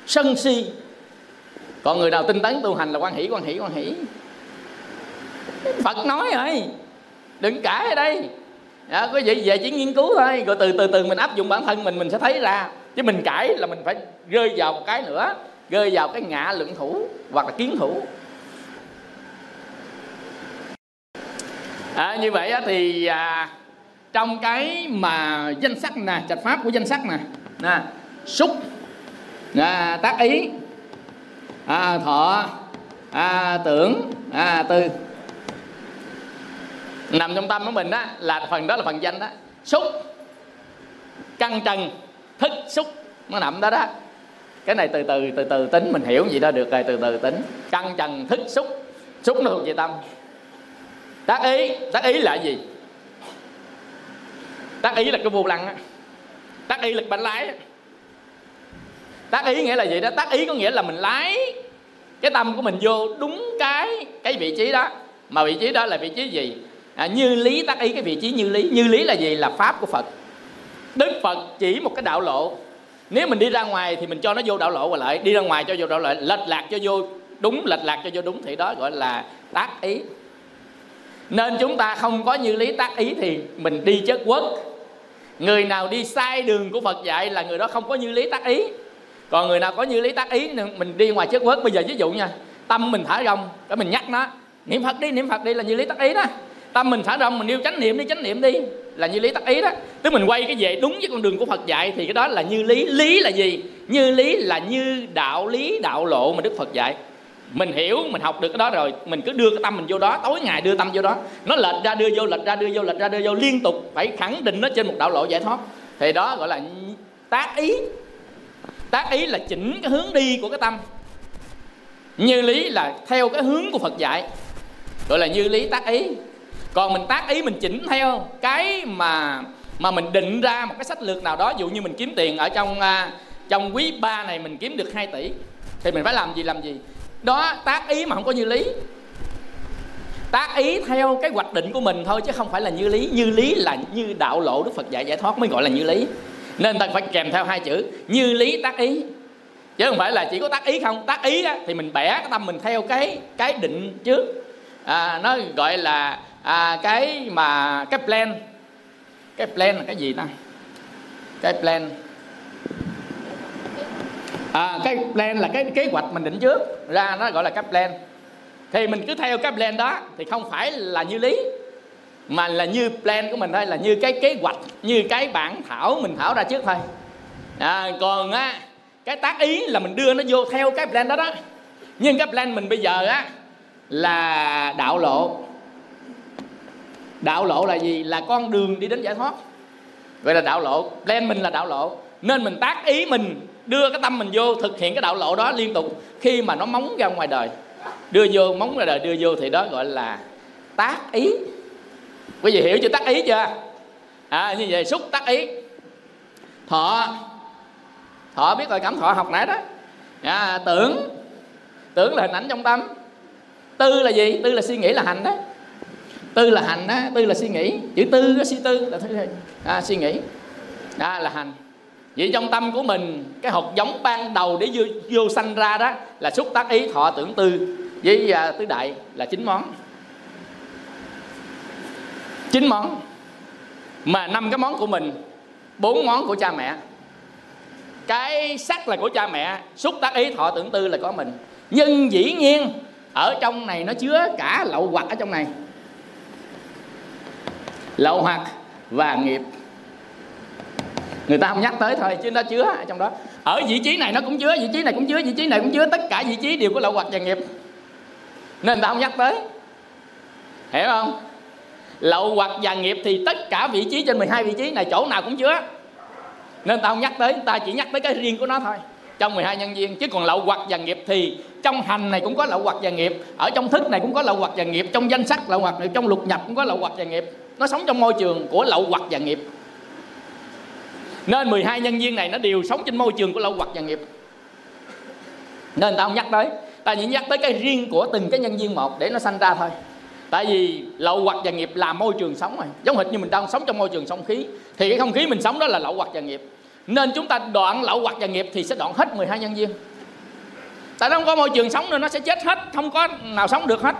sân si. Còn người nào tinh tấn tu hành là hoan hỷ, hoan hỷ, hoan hỷ. Phật nói rồi, đừng cãi ở đây. Quý vị về chỉ nghiên cứu thôi, rồi từ từ mình áp dụng bản thân mình sẽ thấy ra. Chứ mình cãi là mình phải rơi vào một cái nữa, rơi vào cái ngạ luận thủ hoặc là kiến thủ. Như vậy thì trong cái mà danh sắc nè, trạch pháp của danh sắc nè, xúc, tác ý, thọ, tưởng, tư nằm trong tâm của mình đó, là phần đó là phần danh đó. Xúc, căn trần, thức xúc nó nằm đó đó. Cái này từ từ tính, mình hiểu gì đó được rồi, từ từ tính. Căn trần, thức xúc, xúc nó thuộc về tâm. Tác ý là gì? Tác ý là cái vô lăng á, tác ý là bánh lái á. Tác ý nghĩa là gì đó? Tác ý có nghĩa là mình lái cái tâm của mình vô đúng cái vị trí đó. Mà vị trí đó là vị trí gì? Như lý, tác ý cái vị trí như lý. Như lý là gì? Là pháp của Phật. Đức Phật chỉ một cái đạo lộ. Nếu mình đi ra ngoài thì mình cho nó vô đạo lộ và lại, đi ra ngoài cho vô đạo lộ, lệch lạc cho vô đúng, lệch lạc cho vô đúng, thì đó gọi là tác ý. Nên chúng ta không có như lý tác ý thì mình đi chết quất. Người nào đi sai đường của Phật dạy là người đó không có như lý tác ý. Còn người nào có như lý tác ý mình đi ngoài chết quất. Bây giờ ví dụ nha, tâm mình thả rong, cái mình nhắc nó niệm Phật đi là như lý tác ý đó. Tâm mình thả rong, mình yêu chánh niệm đi là như lý tác ý đó. Tức mình quay cái về đúng với con đường của Phật dạy thì cái đó là như lý. Lý là gì? Như lý là như đạo lý, đạo lộ mà Đức Phật dạy. Mình hiểu, mình học được cái đó rồi, mình cứ đưa cái tâm mình vô đó, tối ngày đưa tâm vô đó. Nó lệch ra đưa vô, lệch ra đưa vô, lệch ra đưa vô, liên tục phải khẳng định nó trên một đạo lộ giải thoát. Thì đó gọi là tác ý. Tác ý là chỉnh cái hướng đi của cái tâm. Như lý là theo cái hướng của Phật dạy, gọi là như lý tác ý. Còn mình tác ý mình chỉnh theo cái mà mình định ra một cái sách lược nào đó. Ví dụ như mình kiếm tiền ở trong quý 3 này mình kiếm được 2 tỷ thì mình phải làm gì? Đó, tác ý mà không có như lý. Tác ý theo cái hoạch định của mình thôi chứ không phải là như lý. Như lý là như đạo lộ Đức Phật dạy giải thoát mới gọi là như lý. Nên ta phải kèm theo hai chữ như lý tác ý, chứ không phải là chỉ có tác ý không. Tác ý á, thì mình bẻ cái tâm mình theo cái định trước. Nó gọi là cái plan. Cái plan là cái gì ta? Cái plan, cái plan là cái kế hoạch mình định trước ra, nó gọi là cái plan. Thì mình cứ theo cái plan đó thì không phải là như lý mà là như plan của mình thôi, là như cái kế hoạch, như cái bản thảo mình thảo ra trước thôi. Còn cái tác ý là mình đưa nó vô theo cái plan đó đó. Nhưng cái plan mình bây giờ là đạo lộ. Đạo lộ là gì? Là con đường đi đến giải thoát, vậy là đạo lộ. Plan mình là đạo lộ. Nên mình tác ý mình đưa cái tâm mình vô thực hiện cái đạo lộ đó liên tục. Khi mà nó móng ra ngoài đời, đưa vô, móng ra đời, đưa vô thì đó gọi là tác ý. Quý vị hiểu chưa? Tác ý chưa? Như vậy xúc tác ý. Thọ, thọ biết rồi, cảm thọ học nãy đó. Tưởng, tưởng là hình ảnh trong tâm. Tư là gì? Tư là suy nghĩ, là hành đó. Tư là hành đó, tư là suy nghĩ. Chữ tư đó, suy tư là suy nghĩ, là hành. Vậy trong tâm của mình, cái hột giống ban đầu để vô sanh ra đó là xúc tác ý, thọ tưởng tư với tứ đại, là 9 món. 9 món mà 5 cái món của mình, 4 món của cha mẹ. Cái sắc là của cha mẹ, xúc tác ý thọ tưởng tư là có mình. Nhưng dĩ nhiên ở trong này nó chứa cả lậu hoặc ở trong này. Lậu hoặc và nghiệp. người ta không nhắc tới thôi, chứ nó chứa ở trong đó. Ở vị trí này nó cũng chứa, vị trí này cũng chứa, vị trí này cũng chứa, tất cả vị trí đều có lậu hoặc và nghiệp, nên người ta không nhắc tới. Hiểu không? Lậu hoặc và nghiệp thì tất cả vị trí trên 12 vị trí này chỗ nào cũng chứa, nên ta không nhắc tới, ta chỉ nhắc tới cái riêng của nó thôi, trong 12 nhân duyên. Chứ còn lậu hoặc và nghiệp thì trong hành này cũng có lậu hoặc và nghiệp, ở trong thức này cũng có lậu hoặc và nghiệp, trong danh sắc lậu hoặc và nghiệp, trong lục nhập cũng có lậu hoặc và nghiệp. Nó sống trong môi trường của lậu hoặc và nghiệp, nên 12 nhân duyên này nó đều sống trên môi trường của lậu hoặc và nghiệp, nên ta không nhắc tới. Ta chỉ nhắc tới cái riêng của từng cái nhân duyên một để nó sanh ra thôi. Tại vì lậu hoặc và nghiệp là môi trường sống rồi. Giống hệt như mình đang sống trong môi trường không khí, thì cái không khí mình sống đó là lậu hoặc và nghiệp, nên chúng ta đoạn lậu hoặc và nghiệp thì sẽ đoạn hết 12 nhân duyên. Tại nó không có môi trường sống nữa, nó sẽ chết hết, không có nào sống được hết.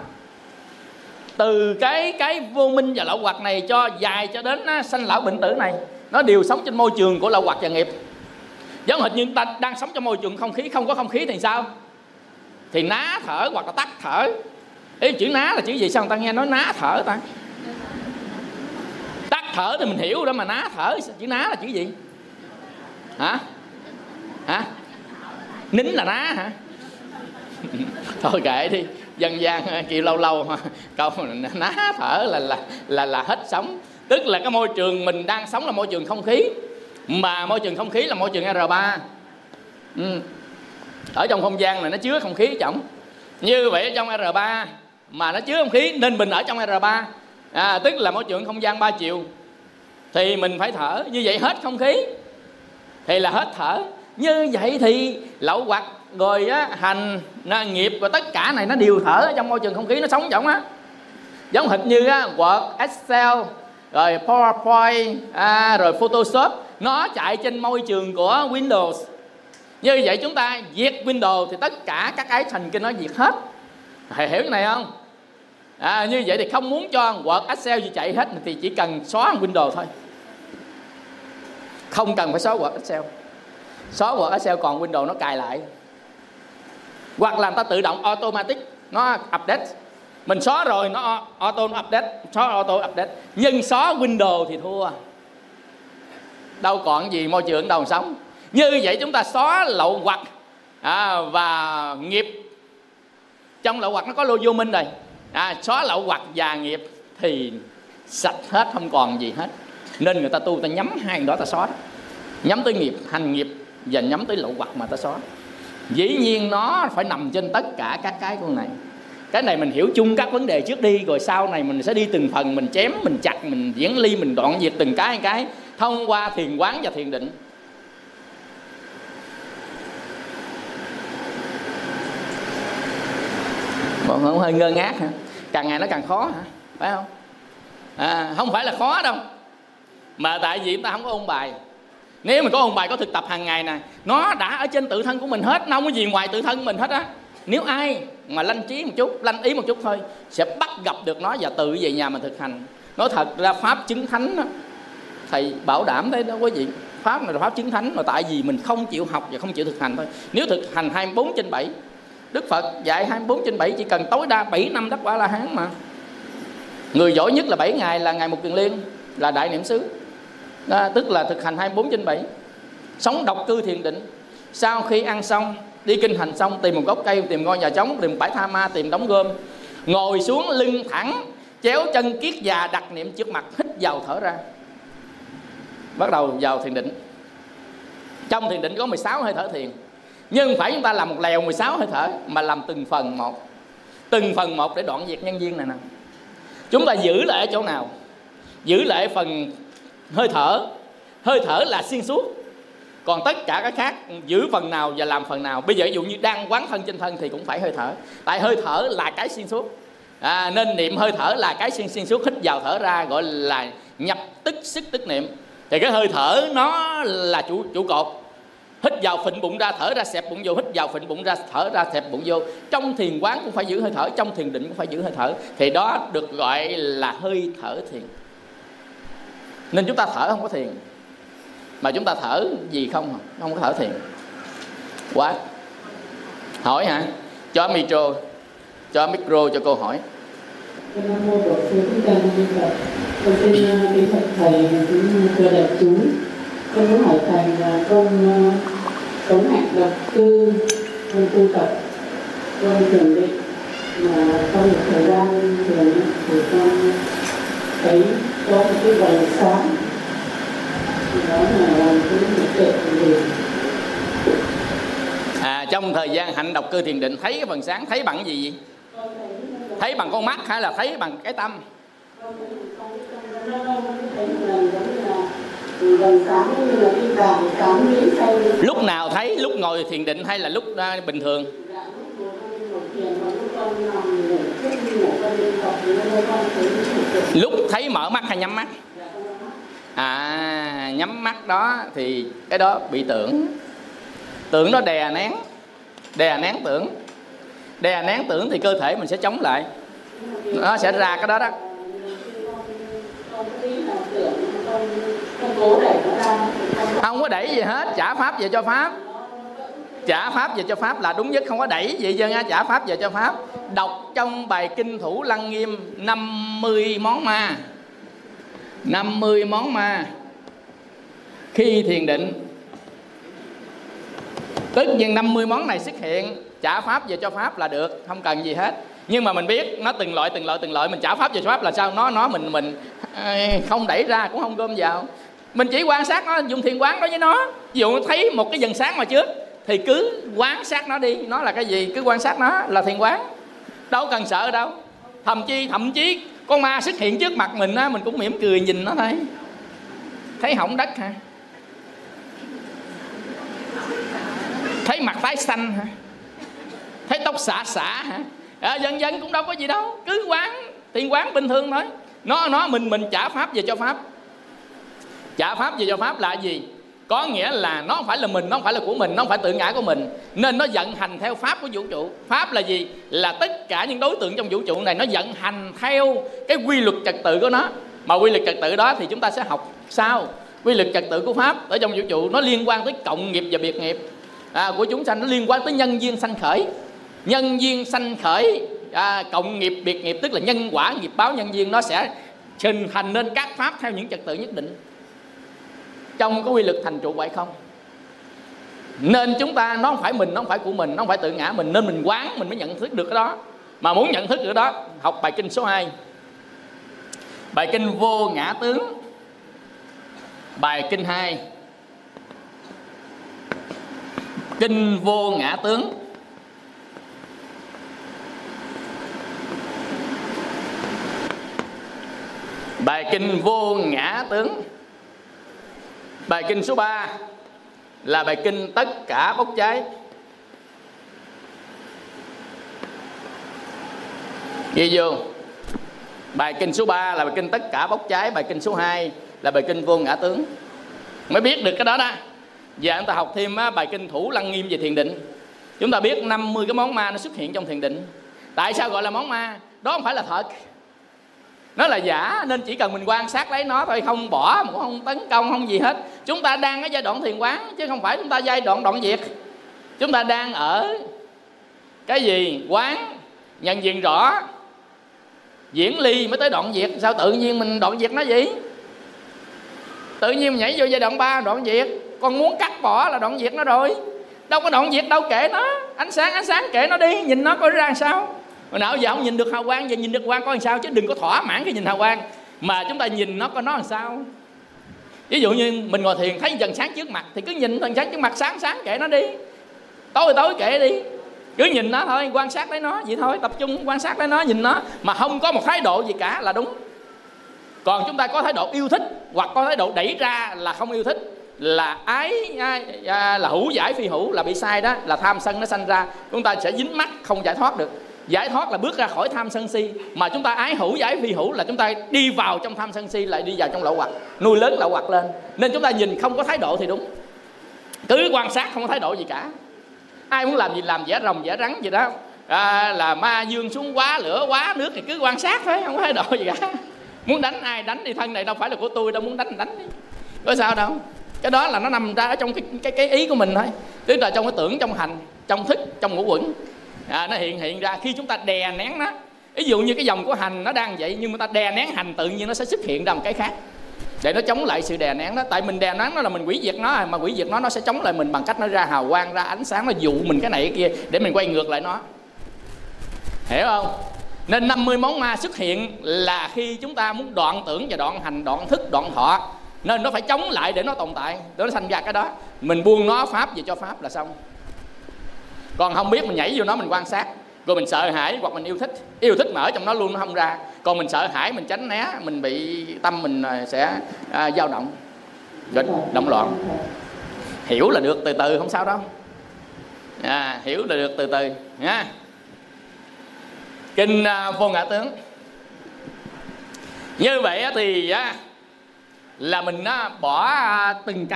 Từ cái vô minh và lậu hoặc này cho dài cho đến sanh lão bệnh tử này, nó đều sống trên môi trường của lậu hoặc và nghiệp. Giống hệt như ta đang sống trong môi trường không khí, không có không khí thì sao? Thì ná thở hoặc là tắt thở. Ý chữ ná là chữ gì sao người ta nghe nói ná thở ta? Tắt thở thì mình hiểu đó, mà ná thở, chữ ná là chữ gì? Hả? Hả? Nín là ná hả? Thôi kệ đi, dân gian kiểu lâu lâu câu ná thở là hết sống. Tức là cái môi trường mình đang sống là môi trường không khí, mà môi trường không khí là môi trường R3. Ở trong không gian này nó chứa không khí chổng. Như vậy trong R3 mà nó chứa không khí, nên mình ở trong R3, tức là môi trường không gian 3 chiều, thì mình phải thở. Như vậy hết không khí thì là hết thở. Như vậy thì lậu hoặc rồi hành nghiệp và tất cả này nó đều thở ở trong môi trường không khí, nó sống trong á. Giống hệt như Word, Excel, rồi PowerPoint, rồi Photoshop, nó chạy trên môi trường của Windows. Như vậy chúng ta diệt Windows thì tất cả các cái thần kinh nó diệt hết. Thầy hiểu cái này không? Như vậy thì không muốn cho Word, Excel gì chạy hết thì chỉ cần xóa Windows thôi, không cần phải xóa Word, Excel. Xóa Word, Excel còn Windows nó cài lại, hoặc là ta tự động automatic nó update. Mình xóa rồi nó auto update, xóa auto update. Nhưng xóa Windows thì thua, đâu còn gì môi trường đâu sống. Như vậy chúng ta xóa lậu hoặc và nghiệp. Trong lậu hoặc nó có lô vô minh rồi, xóa lậu hoặc và nghiệp thì sạch hết, không còn gì hết. Nên người ta tu, ta nhắm hai đó ta xóa, nhắm tới nghiệp, hành nghiệp và nhắm tới lậu hoặc mà ta xóa. Dĩ nhiên nó phải nằm trên tất cả các cái con này. Cái này mình hiểu chung các vấn đề trước đi, rồi sau này mình sẽ đi từng phần, mình chém, mình chặt, mình diễn ly, mình đoạn diệt từng cái thông qua thiền quán và thiền định. Còn không hơi ngơ ngác hả? Càng ngày nó càng khó hả? Phải không? Không phải là khó đâu, mà tại vì chúng ta không có ôn bài. Nếu mình có ôn bài, có thực tập hàng ngày nè, nó đã ở trên tự thân của mình hết, nó không có gì ngoài tự thân mình hết á. Nếu ai mà lanh trí một chút, lanh ý một chút thôi, sẽ bắt gặp được nó và tự về nhà mình thực hành. Nói thật ra pháp chứng thánh đó, thầy bảo đảm đấy đó quý vị. Pháp này là pháp chứng thánh, mà tại vì mình không chịu học và không chịu thực hành thôi. Nếu thực hành 24/7, Đức Phật dạy 24/7, chỉ cần tối đa 7 năm đắc quả La Hán mà. Người giỏi nhất là 7 ngày là Ngài Mục Kiền Liên, là Đại Niệm Xứ. Đó, tức là thực hành 24/7, sống độc cư thiền định. Sau khi ăn xong, đi kinh hành xong, tìm một gốc cây, tìm ngôi nhà trống, tìm bãi tha ma, tìm đống gom, ngồi xuống lưng thẳng, chéo chân kiết già, đặt niệm trước mặt, hít vào thở ra, bắt đầu vào thiền định. Trong thiền định có 16 hơi thở thiền, nhưng phải chúng ta làm một lèo 16 hơi thở, mà làm từng phần một, từng phần một để đoạn diệt nhân duyên này nè. Chúng ta giữ lại ở chỗ nào? Giữ lại phần hơi thở. Hơi thở là xuyên suốt, còn tất cả cái khác giữ phần nào và làm phần nào. Bây giờ ví dụ như đang quán thân trên thân thì cũng phải hơi thở, tại hơi thở là cái xuyên suốt, nên niệm hơi thở là cái xuyên suốt. Hít vào thở ra gọi là nhập tức sức tức niệm. Thì cái hơi thở nó là trụ cột. Hít vào phịnh bụng ra, thở ra xẹp bụng vô, hít vào phịnh bụng ra, thở ra xẹp bụng vô. Trong thiền quán cũng phải giữ hơi thở, trong thiền định cũng phải giữ hơi thở, thì đó được gọi là hơi thở thiền. Nên chúng ta thở không có thiền, mà chúng ta thở gì không có thở thiền. Quá hỏi hả? Cho micro, cho cô hỏi. Con mô Phật, con xin kính thưa thầy, con xin kính thưa thầy, con xin thưa đại chúng. Con muốn hỏi thầy là con sống hạnh lập cư, con tu tập, con thường định là trong một thời gian thường thì con thấy có một cái vầng sáng, đó là cái một kệ thiền định. À, trong thời gian hạnh độc cư thiền định thấy cái vầng sáng, thấy bằng gì vậy? Thấy bằng con mắt hay là thấy bằng cái tâm? Lúc nào thấy? Lúc ngồi thiền định hay là lúc bình thường? Lúc thấy mở mắt hay nhắm mắt? À, nhắm mắt đó thì cái đó bị tưởng. Tưởng nó đè nén. Đè nén tưởng. Đè nén tưởng thì cơ thể mình sẽ chống lại. Nó sẽ ra cái đó đó. Không có đẩy gì hết, trả pháp về cho pháp. Trả pháp về cho pháp là đúng nhất, không có đẩy gì chứ nha, trả pháp về cho pháp. Đọc trong bài Kinh Thủ Lăng Nghiêm 50 món ma. 50 món ma khi thiền định. Tất nhiên 50 món này xuất hiện, trả pháp về cho pháp là được, không cần gì hết. Nhưng mà mình biết nó từng loại, mình trả pháp về cho pháp là sao? Nó mình không đẩy ra cũng không gom vào. Mình chỉ quan sát nó, dùng thiền quán đối với nó. Ví dụ thấy một cái vầng sáng mà trước thì cứ quan sát nó đi, nó là cái gì, cứ quan sát nó là thiền quán. Đâu cần sợ đâu. Thậm chí con ma xuất hiện trước mặt mình á, mình cũng mỉm cười nhìn nó thôi. Thấy hỏng đất hả? Thấy mặt tái xanh hả? Thấy tóc xả xả hả? Dần dần cũng đâu có gì đâu, cứ quán, thiền quán bình thường thôi. Mình trả pháp về cho pháp. Trả pháp về cho pháp là gì? Có nghĩa là nó không phải là mình, nó không phải là của mình, nó không phải tự ngã của mình. Nên nó vận hành theo pháp của vũ trụ. Pháp là gì? Là tất cả những đối tượng trong vũ trụ này nó vận hành theo cái quy luật trật tự của nó. Mà quy luật trật tự đó thì chúng ta sẽ học sau. Quy luật trật tự của pháp ở trong vũ trụ nó liên quan tới cộng nghiệp và biệt nghiệp của chúng sanh, nó liên quan tới nhân duyên sanh khởi. Nhân duyên sanh khởi, cộng nghiệp biệt nghiệp, tức là nhân quả nghiệp báo nhân duyên, nó sẽ hình thành nên các pháp theo những trật tự nhất định trong cái quy luật thành trụ vậy không. Nên chúng ta, nó không phải mình, nó không phải của mình, nó không phải tự ngã mình, nên mình quán mình mới nhận thức được cái đó. Mà muốn nhận thức được đó, học bài kinh số 2, bài kinh Vô Ngã Tướng, bài kinh 2, kinh Vô Ngã Tướng. Bài kinh Vô Ngã Tướng, bài kinh số 3 là bài kinh Tất Cả Bốc Cháy. Ghi vô. Bài kinh số 3 là bài kinh Tất Cả Bốc Cháy, bài kinh số 2 là bài kinh Vô Ngã Tướng. Mới biết được cái đó đó. Giờ chúng ta học thêm bài kinh Thủ Lăng Nghiêm về thiền định. Chúng ta biết 50 cái món ma nó xuất hiện trong thiền định. Tại sao gọi là món ma? Đó không phải là thật. Nó là giả, nên chỉ cần mình quan sát lấy nó thôi, không bỏ, không tấn công, không gì hết. Chúng ta đang ở giai đoạn thiền quán, chứ không phải chúng ta giai đoạn đoạn diệt. Chúng ta đang ở cái gì? Quán, nhận diện rõ, diễn ly mới tới đoạn diệt. Sao tự nhiên mình đoạn diệt nó gì? Tự nhiên mình nhảy vô giai đoạn 3 đoạn diệt. Còn muốn cắt bỏ là đoạn diệt nó rồi. Đâu có đoạn diệt đâu, kệ nó. Ánh sáng kệ nó đi, nhìn nó coi ra sao. Hồi nào giờ không nhìn được hào quang, giờ nhìn được quang coi làm sao, chứ đừng có thỏa mãn cái nhìn hào quang. Mà chúng ta nhìn nó coi nó làm sao. Ví dụ như mình ngồi thiền thấy dần sáng trước mặt thì cứ nhìn dần sáng trước mặt, sáng kệ nó đi, tối kệ đi, cứ nhìn nó thôi, quan sát lấy nó vậy thôi, tập trung quan sát lấy nó, nhìn nó mà không có một thái độ gì cả là đúng. Còn chúng ta có thái độ yêu thích hoặc có thái độ đẩy ra là không yêu thích, là ái, là hữu giải phi hữu, là bị sai đó, là tham sân nó sanh ra, chúng ta sẽ dính mắc không giải thoát được. Giải thoát là bước ra khỏi tham sân si. Mà chúng ta ái hữu giải phi hữu là chúng ta đi vào trong tham sân si, lại đi vào trong lậu hoặc, nuôi lớn lậu hoặc lên. Nên chúng ta nhìn không có thái độ thì đúng, cứ quan sát không có thái độ gì cả. Ai muốn làm gì làm, vẽ rồng vẽ rắn gì đó, là ma dương xuống quá, lửa quá, nước thì cứ quan sát thôi, không có thái độ gì cả. Muốn đánh ai đánh đi, thân này đâu phải là của tôi đâu, muốn đánh đánh đi, có sao đâu. Cái đó là nó nằm ra ở trong cái ý của mình thôi, tức là trong cái tưởng, trong hành, trong thức, trong ngũ uẩn. Nó hiện ra khi chúng ta đè nén nó. Ví dụ như cái dòng của hành nó đang vậy, nhưng mà ta đè nén hành tự nhiên nó sẽ xuất hiện ra một cái khác. để nó chống lại sự đè nén đó. Tại mình đè nén nó là mình hủy diệt nó, mà hủy diệt nó sẽ chống lại mình bằng cách nó ra hào quang, ra ánh sáng, nó dụ mình cái này cái kia để mình quay ngược lại nó, hiểu không? Nên 50 món ma xuất hiện là khi chúng ta muốn đoạn tưởng và đoạn hành, đoạn thức, đoạn thọ, nên nó phải chống lại để nó tồn tại, để nó sanh ra cái đó. Mình buông nó pháp về cho pháp là xong. Còn không biết mình nhảy vô nó, mình quan sát, rồi mình sợ hãi hoặc mình yêu thích. Yêu thích mà ở trong nó luôn nó không ra. Còn mình sợ hãi, mình tránh né, mình bị tâm mình sẽ dao động, động loạn. Hiểu là được từ từ, không sao đâu. Hiểu là được từ từ nha. Kinh Vô Ngã Tướng. Như vậy thì là mình bỏ từng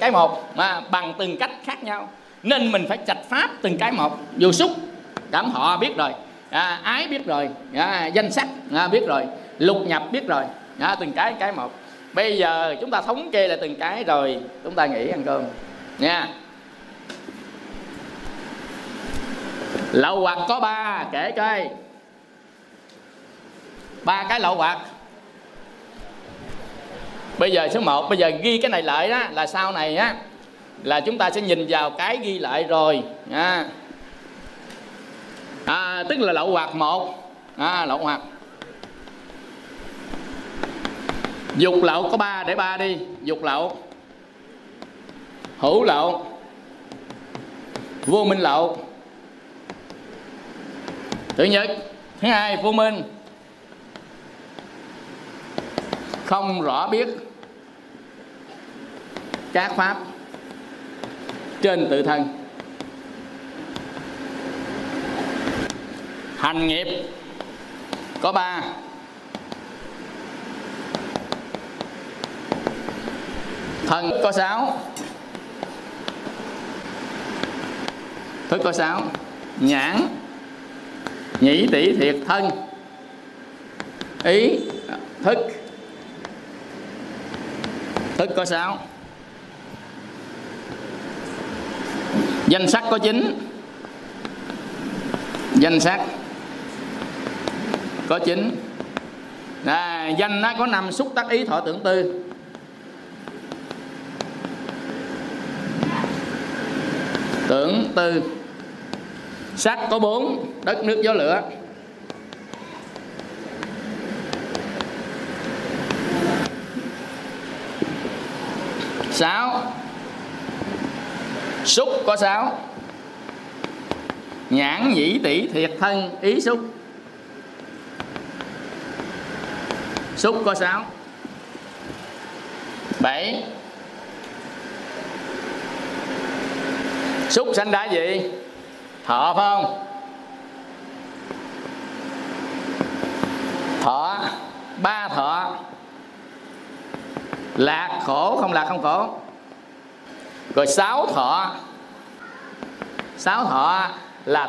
cái một mà bằng từng cách khác nhau. Nên mình phải trạch pháp từng cái một. Vô xúc, cảm thọ biết rồi, ái biết rồi, danh sắc biết rồi, lục nhập biết rồi, từng cái một. Bây giờ chúng ta thống kê lại từng cái rồi chúng ta nghỉ ăn cơm nha. Lậu hoặc có 3, kể coi. 3 cái lậu hoặc. Bây giờ số 1, bây giờ ghi cái này lại đó, là sau này á là chúng ta sẽ nhìn vào cái ghi lại rồi nha. Tức là lậu hoặc 1, lậu hoặc. Dục lậu có 3, để 3 đi. Dục lậu, hữu lậu, vô minh lậu. Thứ nhất, thứ hai vô minh, không rõ biết các pháp trên tự thân. Hành nghiệp có 3, thân có 6, thức có 6, nhãn nhĩ tỷ thiệt thân ý thức, thức có 6, danh sắc có 9, danh sắc có 9, danh nó có 5, xúc tác ý thọ tưởng tư. Tưởng tư sắc có 4, đất nước gió lửa. Xúc có 6, nhãn nhĩ tỷ thiệt thân ý xúc. Xúc có 6. 7, xúc sanh ra gì? Thọ phải không? Thọ 3, thọ lạc khổ, không lạc không khổ. Rồi 6 thọ, 6 thọ là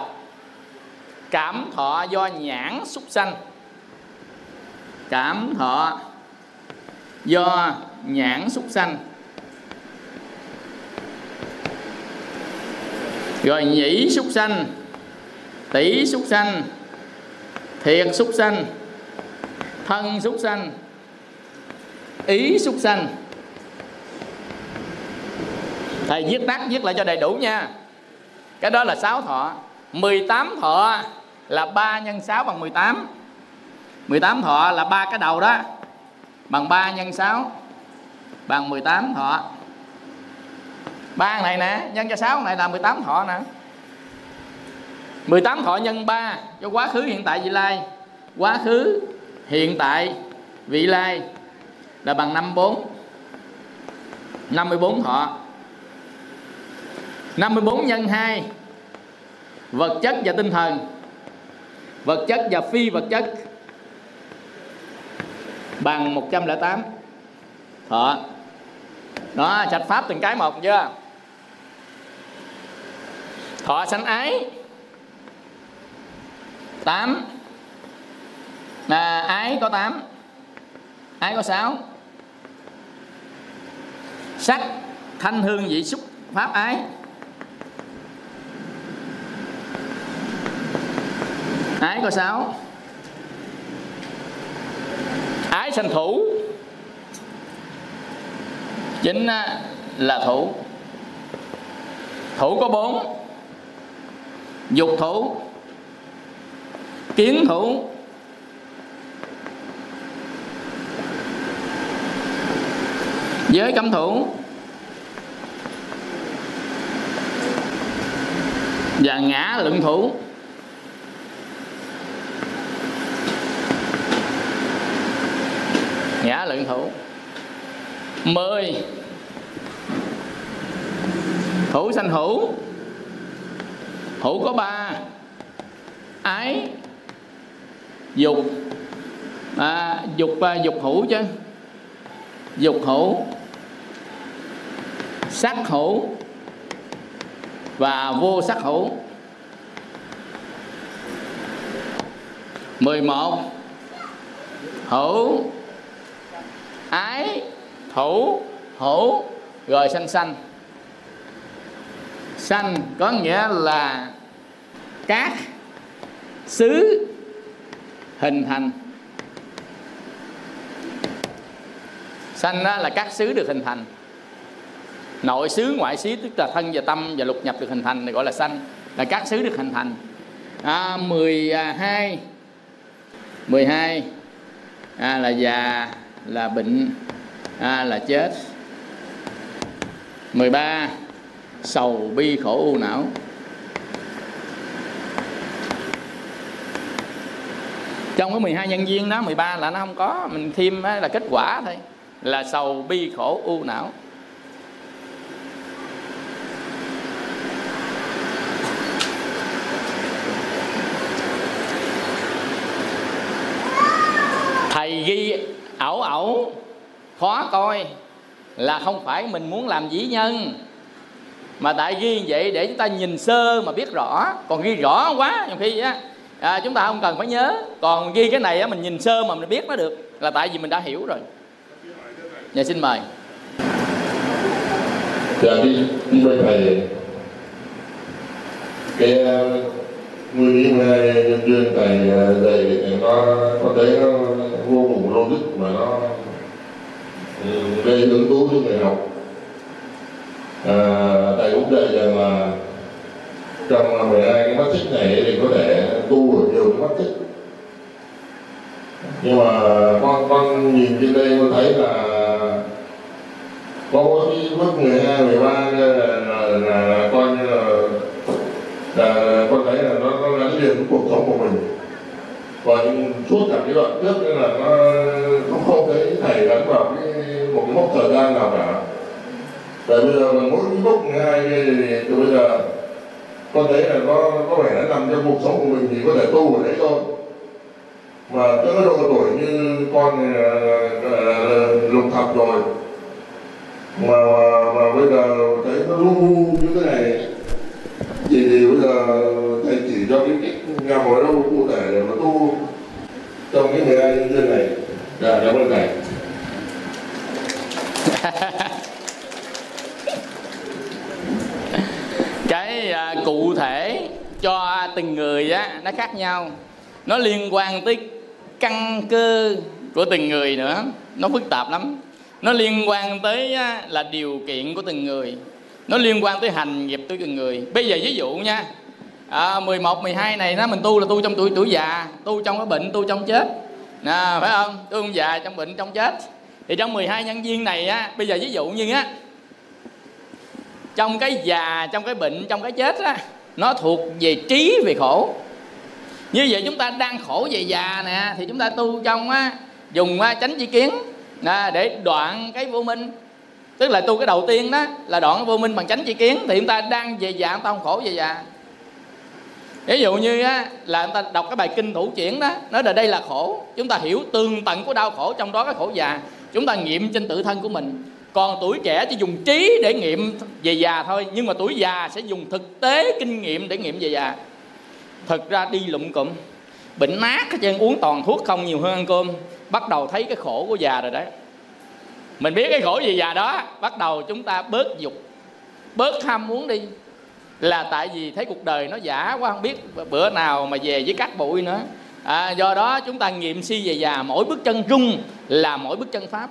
cảm thọ do nhãn xúc sanh. Cảm thọ do nhãn xúc sanh. Rồi nhĩ xúc sanh, tỷ xúc sanh, thiệt xúc sanh, thân xúc sanh, ý xúc sanh. Thầy viết tắt viết lại cho đầy đủ nha. Cái đó là 6 thọ. 18 thọ là 3 nhân 6 bằng 18. 18 thọ là 3 cái đầu đó bằng 3 nhân 6 bằng 18 thọ. 3 này nè nhân cho 6 này là 18 thọ nè. 18 thọ nhân 3 cho quá khứ hiện tại vị lai. Quá khứ hiện tại vị lai là bằng 54 thọ. 54 nhân 2 vật chất và tinh thần, vật chất và phi vật chất bằng 108 thọ. Đó, trạch pháp từng cái một chưa? Thọ sanh ái 8, ái có 8, ái có 6. Sắc thanh hương vị xúc pháp ái. Ái có 6. Ái sanh thủ Chính là thủ. Thủ có bốn: dục thủ, kiến thủ, giới cấm thủ và ngã luận thủ. Ngã luận thủ 10: thủ sanh hữu. Hữu có 3: ái, dục, dục hữu chứ, dục hữu, sắc hữu và vô sắc hữu. 11: hữu, ái, thủ, hữu rồi sanh sanh. Sanh có nghĩa là các xứ hình thành. Sanh đó là các xứ được hình thành. Nội xứ, ngoại xứ, tức là thân và tâm và lục nhập được hình thành thì gọi là sanh, là các xứ được hình thành. 12 là già, là bệnh, là chết. 13: sầu bi khổ u não. 12 nhân duyên đó, 13 là nó không có, mình thêm là kết quả thôi, là sầu bi khổ u não. Thầy ghi ẩu ẩu khó coi là không phải mình muốn làm dĩ nhân, mà tại ghi vậy để chúng ta nhìn sơ mà biết rõ. Còn ghi rõ quá nhiều khi á, chúng ta không cần phải nhớ. Còn ghi cái này á, mình nhìn sơ mà mình biết nó được là tại vì mình đã hiểu rồi. Dạ xin mời. Dạ xin mời thầy. Cái nguyên lý về nhân duyên thầy dạy nó có thấy nó vô cùng logic mà nó gây hứng thú cho người học. Thầy cũng dạy rằng là trong 12 cái mắt xích này thì có thể tu được nhiều cái mắt xích, nhưng mà con nhìn trên đây con thấy là có cái bước 12, 13 là con như là con thấy là nó gắn liền với cuộc sống của mình. Còn suốt cả cái đoạn trước nên là nó không thấy thầy gắn vào một cái mốc thời gian nào cả. Tại bây giờ mỗi lúc 12 thì bây giờ con thấy là nó có vẻ đã nằm trong cuộc sống của mình thì có thể tu ở đấy thôi. Mà tới cái độ tuổi như con này là lục thập rồi mà bây giờ thấy nó lu như thế này thì bây giờ thầy chỉ cho cái cách ngầm ở đâu cụ thể để mà tu trong cái 12 nhân duyên này. Dạ cảm ơn thầy. Cái cụ thể cho từng người á, nó khác nhau. Nó liên quan tới căn cơ của từng người nữa. Nó phức tạp lắm. Nó liên quan tới là điều kiện của từng người. Nó liên quan tới hành nghiệp của từng người. Bây giờ ví dụ nha, 11, 12 này đó, mình tu là tu trong tuổi già, tu trong cái bệnh, tu trong chết à, phải không? Tu trong già, trong bệnh, trong chết. Thì trong 12 nhân duyên này á, bây giờ ví dụ như á, trong cái già, trong cái bệnh, trong cái chết á, nó thuộc về trí, về khổ. Như vậy chúng ta đang khổ về già nè, thì chúng ta tu trong á, dùng chánh chi kiến để đoạn cái vô minh. Tức là tu cái đầu tiên đó là đoạn vô minh bằng chánh chi kiến. Thì chúng ta đang về già, chúng ta không khổ về già. Ví dụ như á, là chúng ta đọc cái bài Kinh Thủ Chuyển đó, nói là đây là khổ. Chúng ta hiểu tường tận của đau khổ, trong đó cái khổ già. Chúng ta nghiệm trên tự thân của mình. Còn tuổi trẻ chỉ dùng trí để nghiệm về già thôi. Nhưng mà tuổi già sẽ dùng thực tế, kinh nghiệm để nghiệm về già. Thật ra đi lụm cụm, bệnh nát hết trơn, uống toàn thuốc không, nhiều hơn ăn cơm. Bắt đầu thấy cái khổ của già rồi đấy. Mình biết cái khổ về già đó, bắt đầu chúng ta bớt dục, bớt ham muốn đi. Là tại vì thấy cuộc đời nó giả quá, không biết bữa nào mà về với cát bụi nữa. Do đó chúng ta nghiệm si về già. Mỗi bước chân rung là mỗi bước chân pháp.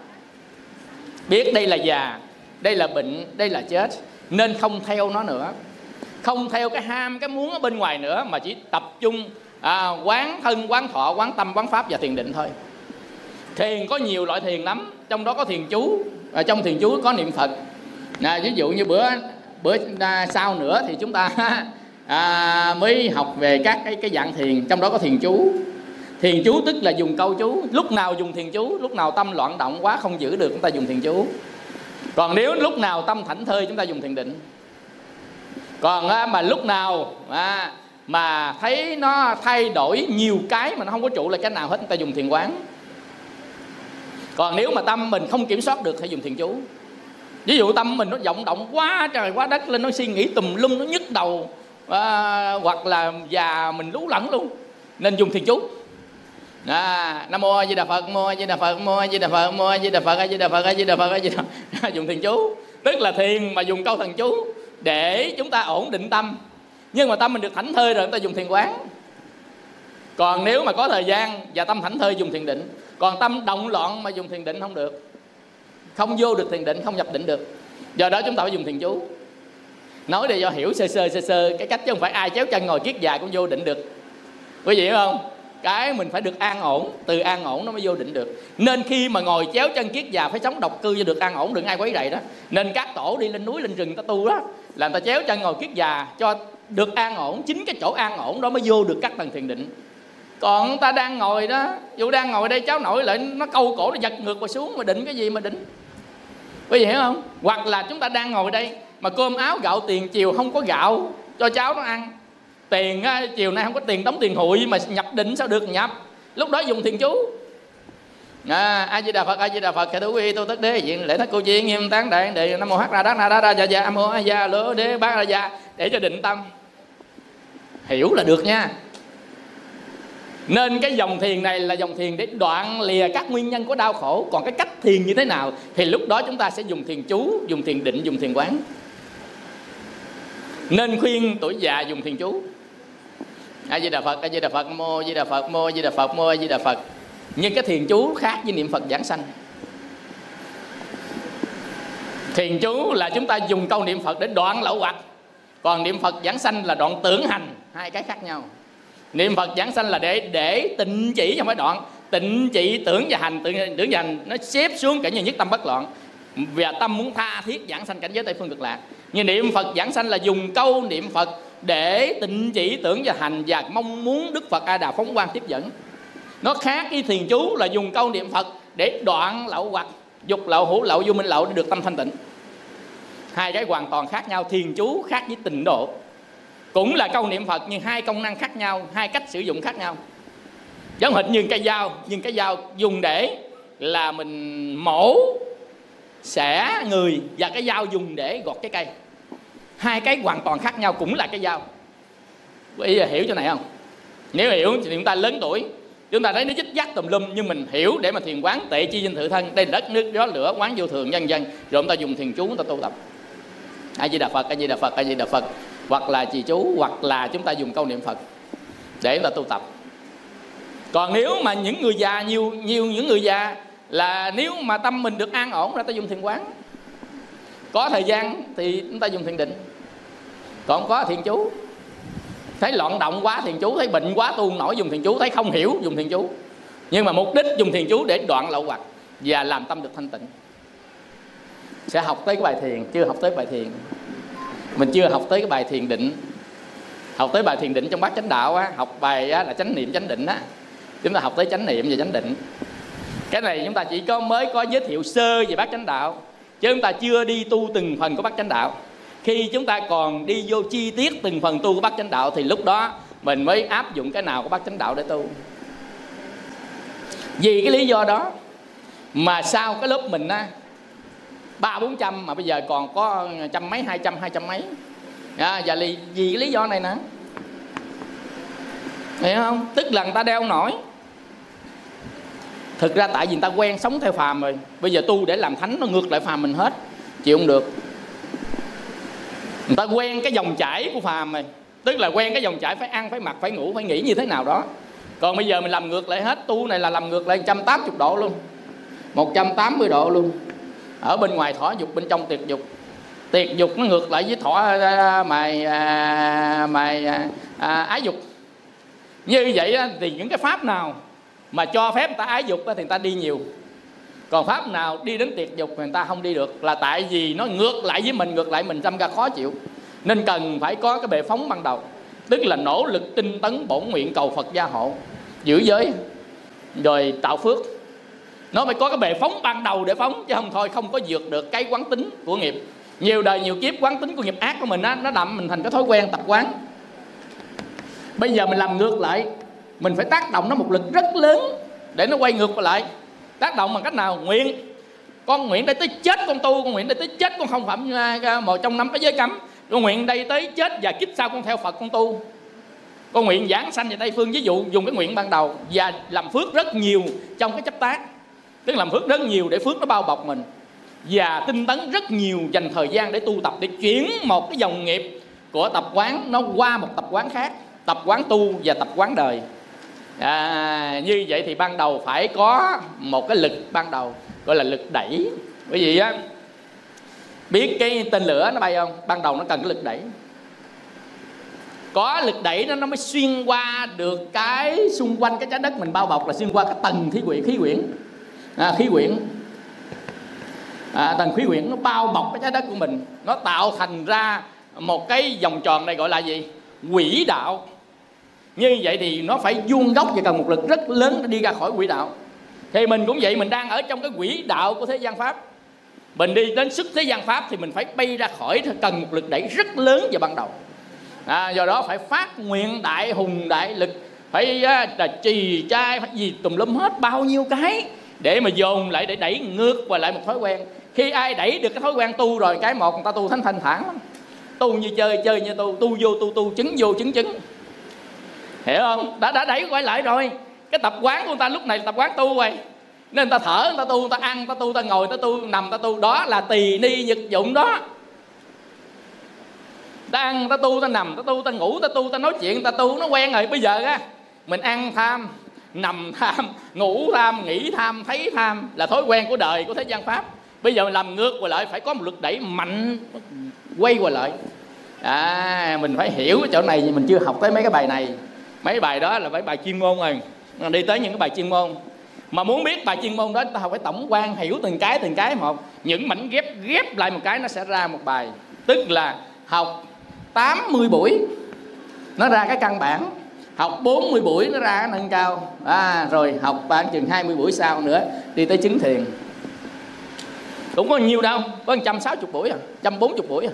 Biết đây là già, đây là bệnh, đây là chết. Nên không theo nó nữa, không theo cái ham, cái muốn ở bên ngoài nữa, mà chỉ tập trung quán thân, quán thọ, quán tâm, quán pháp và thiền định thôi. Thiền có nhiều loại thiền lắm, trong đó có thiền chú, và trong thiền chú có niệm Phật. Ví dụ như bữa sau nữa thì chúng ta mới học về các cái dạng thiền, trong đó có thiền chú. Thiền chú tức là dùng câu chú, lúc nào dùng thiền chú, lúc nào tâm loạn động quá không giữ được chúng ta dùng thiền chú. Còn nếu lúc nào tâm thảnh thơi chúng ta dùng thiền định. Còn mà lúc nào mà thấy nó thay đổi nhiều cái mà nó không có trụ lại cái nào hết, chúng ta dùng thiền quán. Còn nếu mà tâm mình không kiểm soát được thì dùng thiền chú. Ví dụ tâm mình nó vọng động quá trời quá đất lên, nó suy nghĩ tùm lum, nó nhức đầu, hoặc là già mình lú lẫn luôn, nên dùng thiền chú. Nam mô A Di Đà Phật, mô A Di Đà Phật, mô A Di Đà Phật, mô A Di Đà Phật, A Di Đà Phật, A Di Đà Phật, A Di Đà Phật. Dùng thiền chú, tức là thiền mà dùng câu thần chú để chúng ta ổn định tâm. Nhưng mà tâm mình được thảnh thơi rồi chúng ta dùng thiền quán. Còn nếu mà có thời gian và tâm thảnh thơi dùng thiền định. Còn tâm động loạn mà dùng thiền định không được, không vô được thiền định, không nhập định được. Do đó chúng ta phải dùng thiền chú. Nói để do hiểu sơ sơ cái cách, chứ không phải ai chéo chân ngồi kiết dài cũng vô định được. Quý vị hiểu không? Cái mình phải được an ổn, từ an ổn nó mới vô định được. Nên khi mà ngồi chéo chân kiết già phải sống độc cư cho được an ổn, đừng ai quấy rầy đó. Nên các tổ đi lên núi lên rừng người ta tu đó, là người ta chéo chân ngồi kiết già cho được an ổn. Chính cái chỗ an ổn đó mới vô được các tầng thiền định. Còn ta đang ngồi đó, dù đang ngồi đây cháu nội lại nó câu cổ nó giật ngược mà xuống, mà định cái gì mà định. Quý vị hiểu không? Hoặc là chúng ta đang ngồi đây mà cơm áo gạo tiền chiều không có gạo cho cháu nó ăn, tiền chiều nay không có tiền đóng tiền hụi mà nhập định sao được nhập. Lúc đó dùng thiền chú. A Di Đà Phật, A Di Đà Phật, Khải Thủ Quy, Tô Tất Đế, Diện Lễ Thất Cô Chi, Nghiêm Tán Đại, Đệ Nam Mô Hắc Ra Đắc Na Đa Ra Dạ Dạ, Nam Mô A Gia Lô Đế Bát Ra Dạ, để cho định tâm. Hiểu là được nha. Nên cái dòng thiền này là dòng thiền để đoạn lìa các nguyên nhân của đau khổ. Còn cái cách thiền như thế nào thì lúc đó chúng ta sẽ dùng thiền chú, dùng thiền định, dùng thiền quán. Nên khuyên tuổi già dùng thiền chú. A Di Đà Phật, A Di Đà Phật, mô A Di Đà Phật, mô A Di Đà Phật, mô A Di Đà Phật. Nhưng cái thiền chú khác với niệm Phật giảng sanh. Thiền chú là chúng ta dùng câu niệm Phật để đoạn lậu hoặc, còn niệm Phật giảng sanh là đoạn tưởng hành, hai cái khác nhau. Niệm Phật giảng sanh là để tịnh chỉ, không phải đoạn. Tịnh chỉ tưởng và hành, tưởng và hành nó xếp xuống cảnh giới nhất tâm bất loạn, và tâm muốn tha thiết giảng sanh cảnh giới Tây Phương Cực Lạc. Nhưng niệm Phật giảng sanh là dùng câu niệm Phật để tịnh chỉ tưởng và hành, và mong muốn Đức Phật A Đà phóng quang tiếp dẫn. Nó khác với thiền chú là dùng câu niệm Phật để đoạn lậu hoặc, dục lậu, hữu lậu, vô minh lậu để được tâm thanh tịnh. Hai cái hoàn toàn khác nhau. Thiền chú khác với tịnh độ, cũng là câu niệm Phật nhưng hai công năng khác nhau, hai cách sử dụng khác nhau. Giống hệt như cây dao, nhưng cái dao dùng để là mình mổ xẻ người, và cái dao dùng để gọt trái cây. Hai cái hoàn toàn khác nhau, cũng là cái dao. Bây giờ hiểu chỗ này không? Nếu hiểu thì chúng ta lớn tuổi, chúng ta thấy nó dích dắt tùm lum, nhưng mình hiểu để mà thiền quán. Tệ chi dinh thự thân, đây là đất nước đó lửa, quán vô thường vân vân. Rồi chúng ta dùng thiền chú, chúng ta tu tập A Di Đà Phật, A Di Đà Phật, A Di Đà Phật, hoặc là trì chú, hoặc là chúng ta dùng câu niệm Phật để chúng ta tu tập. Còn nếu mà những người già, nhiều những người già là nếu mà tâm mình được an ổn ra, ta dùng thiền quán. Có thời gian thì chúng ta dùng thiền định. Còn có thiền chú. Thấy loạn động quá thiền chú, thấy bệnh quá tu nổi dùng thiền chú, thấy không hiểu dùng thiền chú. Nhưng mà mục đích dùng thiền chú để đoạn lậu hoặc và làm tâm được thanh tịnh. Sẽ học tới cái bài thiền, chưa học tới bài thiền. Mình chưa học tới cái bài thiền định. Học tới bài thiền định trong Bát Chánh Đạo á, học bài á, là chánh niệm chánh định á. Chúng ta học tới chánh niệm và chánh định. Cái này chúng ta chỉ có mới có giới thiệu sơ về Bát Chánh Đạo, chứ chúng ta chưa đi tu từng phần của Bát Chánh Đạo. Khi chúng ta còn đi vô chi tiết từng phần tu của Bát Chánh Đạo thì lúc đó mình mới áp dụng cái nào của Bát Chánh Đạo để tu. Vì cái lý do đó mà sau cái lớp mình á 300-400 mà bây giờ còn có trăm mấy, 200 mấy. Và vì cái lý do này nè, hiểu không? Tức là người ta đeo nổi. Thực ra tại vì người ta quen sống theo phàm rồi, bây giờ tu để làm thánh nó ngược lại phàm mình hết, chịu không được. Người ta quen cái dòng chảy của phàm rồi, tức là quen cái dòng chảy phải ăn, phải mặc, phải ngủ, phải nghĩ như thế nào đó. Còn bây giờ mình làm ngược lại hết, tu này là làm ngược lại 180 độ luôn, 180 độ luôn. Ở bên ngoài thỏa dục, bên trong tuyệt dục. Tuyệt dục nó ngược lại với thỏa ái dục. Như vậy thì những cái pháp nào mà cho phép người ta ái dục thì người ta đi nhiều, còn pháp nào đi đến tuyệt dục thì người ta không đi được, là tại vì nó ngược lại với mình, ngược lại mình đâm ra khó chịu. Nên cần phải có cái bệ phóng ban đầu, tức là nỗ lực tinh tấn bổn nguyện cầu Phật gia hộ, giữ giới rồi tạo phước. Nó phải có cái bệ phóng ban đầu để phóng, chứ không thôi không có vượt được cái quán tính của nghiệp. Nhiều đời nhiều kiếp quán tính của nghiệp ác của mình á, nó đậm mình thành cái thói quen tập quán. Bây giờ mình làm ngược lại, mình phải tác động nó một lực rất lớn để nó quay ngược lại. Tác động bằng cách nào? Nguyện. Con nguyện đây tới chết con tu, con nguyện đây tới chết con không phạm một trong năm cái giới cấm, con nguyện đây tới chết và kiếp sau con theo Phật con tu, con nguyện giảng sanh về Tây Phương. Ví dụ dùng cái nguyện ban đầu và làm phước rất nhiều trong cái chấp tác, tức làm phước rất nhiều để phước nó bao bọc mình, và tinh tấn rất nhiều, dành thời gian để tu tập, để chuyển một cái dòng nghiệp của tập quán nó qua một tập quán khác, tập quán tu và tập quán đời. Như vậy thì ban đầu phải có một cái lực ban đầu gọi là lực đẩy. Bởi vì á, biết cái tên lửa nó bay không? Ban đầu nó cần cái lực đẩy. Có lực đẩy nó mới xuyên qua được cái xung quanh cái trái đất mình bao bọc, là xuyên qua cái tầng khí quyển nó bao bọc cái trái đất của mình. Nó tạo thành ra một cái vòng tròn này gọi là gì? Quỹ đạo. Như vậy thì nó phải vuông góc và cần một lực rất lớn để đi ra khỏi quỹ đạo. Thì mình cũng vậy, mình đang ở trong cái quỹ đạo của thế gian pháp, mình đi đến sức thế gian pháp thì mình phải bay ra khỏi, cần một lực đẩy rất lớn vào ban đầu. Do đó phải phát nguyện đại hùng đại lực, phải trì trai, phải gì tùm lum hết bao nhiêu cái để mà dồn lại, để đẩy ngược và lại một thói quen. Khi ai đẩy được cái thói quen tu rồi, cái một người ta tu thánh thanh thản lắm, tu như chơi, chơi như tu, tu vô tu tu, chứng vô chứng chứng. Hiểu không? Đã đẩy quay lại rồi. Cái tập quán của người ta lúc này là tập quán tu rồi, nên người ta thở, người ta tu, người ta ăn, người ta tu, người ta ngồi, người ta tu, nằm, người ta tu. Đó là tỳ ni nhật dụng đó. Ta ăn, người ta tu, người ta nằm, người ta tu, người ta ngủ, người ta tu, người ta nói chuyện, người ta tu, nó quen rồi. Bây giờ á, mình ăn tham, nằm tham, ngủ tham, nghĩ tham, thấy tham, là thói quen của đời, của thế gian pháp. Bây giờ mình làm ngược qua lại, phải có một lực đẩy mạnh quay qua lại. Mình phải hiểu cái chỗ này, mình chưa học tới mấy cái bài này. Mấy bài đó là mấy bài chuyên môn rồi, đi tới những cái bài chuyên môn. Mà muốn biết bài chuyên môn đó, ta học phải tổng quan, hiểu từng cái một. Những mảnh ghép lại một cái nó sẽ ra một bài. Tức là học 80 buổi nó ra cái căn bản, học 40 buổi nó ra cái nâng cao, rồi học chừng 20 buổi sau nữa đi tới chứng thiền. Cũng có nhiều đâu, có 160 buổi à, 140 buổi à.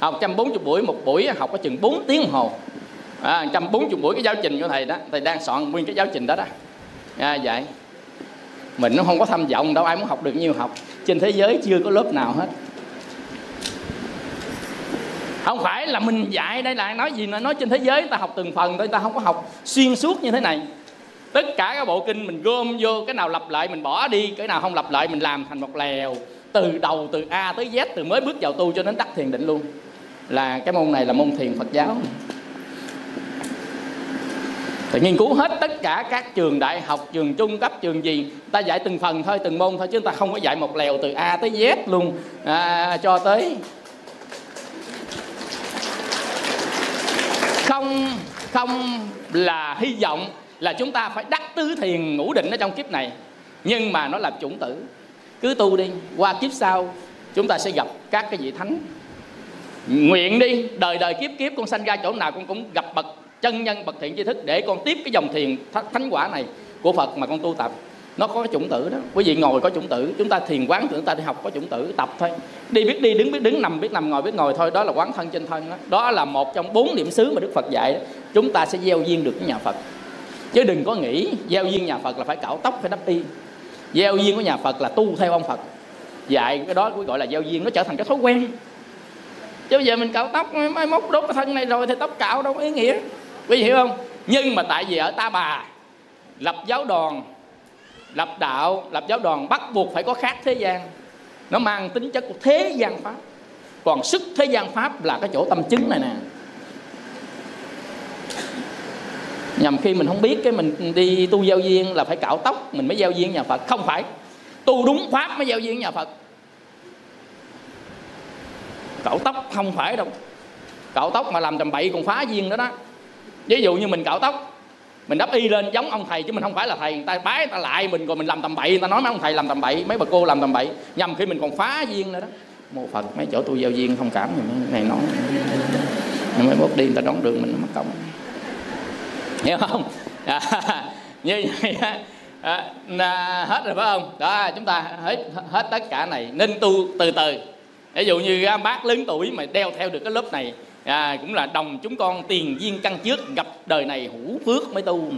Học 140 buổi, một buổi học có chừng 4 tiếng hồ. 140 buổi cái giáo trình của thầy đó, thầy đang soạn nguyên cái giáo trình đó đó. Vậy mình nó không có tham vọng đâu, ai muốn học được nhiều học. Trên thế giới chưa có lớp nào hết. Không phải là mình dạy đây là nói gì, nói trên thế giới ta học từng phần thôi, ta không có học xuyên suốt như thế này. Tất cả các bộ kinh mình gom vô, cái nào lặp lại mình bỏ đi, cái nào không lặp lại mình làm thành một lèo, từ đầu từ A tới Z, từ mới bước vào tu cho đến đắc thiền định luôn. Là cái môn này là môn thiền Phật giáo. Thì nghiên cứu hết tất cả các trường đại học, trường trung cấp, trường gì, ta dạy từng phần thôi, từng môn thôi, chứ ta không có dạy một lèo từ A tới Z luôn, cho tới không là hy vọng là chúng ta phải đắc tứ thiền ngũ định ở trong kiếp này, nhưng mà nó là chủng tử. Cứ tu đi, qua kiếp sau chúng ta sẽ gặp các cái vị thánh. Nguyện đi, đời đời kiếp kiếp con sanh ra chỗ nào con cũng gặp bậc chân nhân, bậc thiện tri thức để con tiếp cái dòng thiền thánh quả này của Phật mà con tu tập. Nó có cái chủng tử đó. Quý vị ngồi có chủng tử, chúng ta thiền quán chúng ta đi học có chủng tử, tập thôi. Đi, biết đứng, nằm biết nằm, ngồi biết ngồi thôi. Đó là quán thân trên thân đó. Đó là một trong 4 niệm xứ mà Đức Phật dạy đó. Chúng ta sẽ gieo duyên được với nhà Phật. Chứ đừng có nghĩ gieo duyên nhà Phật là phải cạo tóc, phải đắp y. Gieo duyên của nhà Phật là tu theo ông Phật. Dạy cái đó gọi là gieo duyên, nó trở thành cái thói quen. Chứ bây giờ mình cạo tóc, mai mốt đốt cái thân này rồi thì tóc cạo đâu có ý nghĩa. Quý vị hiểu không? Nhưng mà tại vì ở Ta Bà lập giáo đoàn, lập đạo, lập giáo đoàn bắt buộc phải có khác thế gian. Nó mang tính chất của thế gian pháp. Còn sức thế gian pháp là cái chỗ tâm chứng này nè. Nhằm khi mình không biết cái mình đi tu giao duyên là phải cạo tóc mình mới giao duyên nhà Phật. Không phải. tu đúng pháp mới gieo duyên nhà Phật. Cạo tóc không phải đâu, cạo tóc mà làm tầm bậy còn phá duyên nữa đó. Ví dụ như mình cạo tóc, mình đắp y lên giống ông thầy chứ mình không phải là thầy. Người ta bái người ta lại mình, rồi mình làm tầm bậy, người ta nói mấy ông thầy làm tầm bậy, mấy bà cô làm tầm bậy, nhằm khi mình còn phá duyên nữa đó. Mô Phật, mấy chỗ tôi giao duyên thông cảm gì này nói. Nó mới bớt đi, người ta đón đường mình nó mất công. Hiểu không? À, như vậy á. Hết rồi phải không? Đó, chúng ta hết tất cả này. Nên tu từ từ. Ví dụ như bác lớn tuổi mà đeo theo được cái lớp này, cũng là đồng chúng con tiền duyên căn trước, gặp đời này hữu phước mới tu.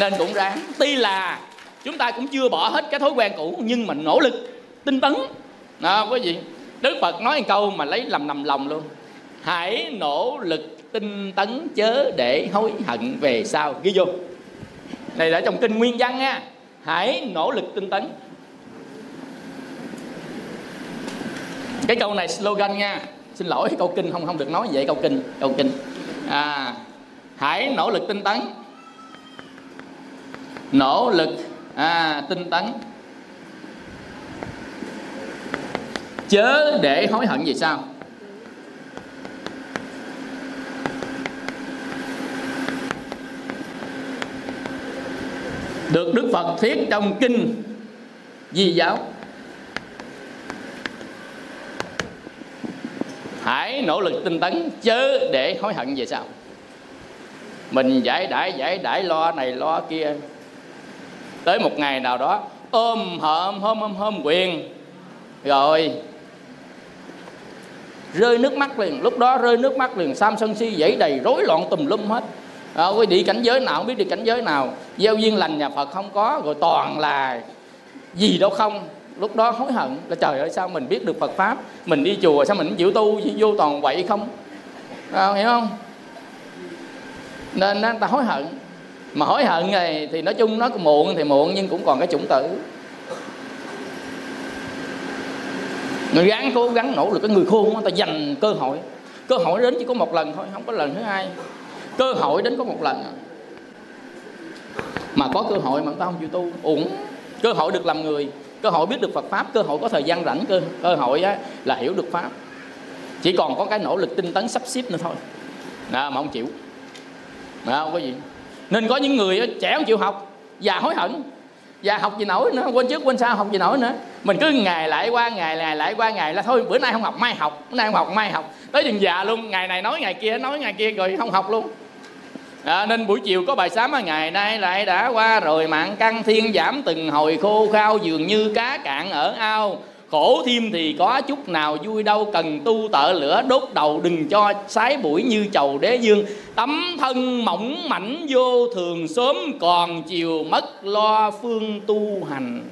Nên cũng ráng. Tuy là chúng ta cũng chưa bỏ hết cái thói quen cũ, nhưng mà nỗ lực tinh tấn. Đó, quý vị, Đức Phật nói một câu mà lấy làm nằm lòng luôn: hãy nỗ lực tinh tấn chớ để hối hận về sau. Ghi vô, này là trong kinh nguyên văn nha. Hãy nỗ lực tinh tấn. Cái câu này slogan nha. Xin lỗi, câu kinh không được nói vậy. Câu kinh hãy nỗ lực tinh tấn. Nỗ lực tinh tấn chớ để hối hận về sau. Được Đức Phật thuyết trong kinh Di Giáo. Hãy nỗ lực tinh tấn chớ để hối hận về sau. Mình giải đãi lo này lo kia, tới một ngày nào đó ôm quyền rồi rơi nước mắt liền. Lúc đó rơi nước mắt liền, sam sân si dẫy đầy rối loạn tùm lum hết. Quý vị cảnh giới nào không biết, đi cảnh giới nào gieo duyên lành nhà Phật không có, rồi toàn là gì đâu không. Lúc đó hối hận là trời ơi, sao mình biết được Phật pháp, mình đi chùa sao mình không chịu tu, vô toàn vậy không. Hiểu không? Nên ta hối hận. Mà hối hận này thì nói chung nó muộn thì muộn, nhưng cũng còn cái chủng tử. Người ráng cố gắng nỗ lực. Cái người khôn người ta dành cơ hội. Cơ hội đến chỉ có một lần thôi, không có lần thứ hai. Cơ hội đến có một lần. Mà có cơ hội mà người ta không chịu tu, uổng. Cơ hội được làm người, cơ hội biết được Phật pháp, cơ hội có thời gian rảnh, cơ hội là hiểu được pháp. Chỉ còn có cái nỗ lực tinh tấn sắp xếp nữa thôi. Đó, mà không chịu. Đó, không có gì. Nên có những người trẻ không chịu học, già hối hận. Già học gì nổi nữa, quên trước quên sau, học gì nổi nữa. Mình cứ ngày lại qua ngày, lại qua ngày, là thôi bữa nay không học mai học, tới chừng già luôn, ngày này nói ngày kia, rồi không học luôn. Nên buổi chiều có bài sám: ngày nay lại đã qua rồi, mạng căn thiên giảm từng hồi khô khao, dường như cá cạn ở ao. Khổ thêm thì có chút nào vui đâu, cần tu tợ lửa đốt đầu, đừng cho sái bụi như chầu đế dương. Tấm thân mỏng mảnh vô thường, sớm còn chiều mất lo phương tu hành.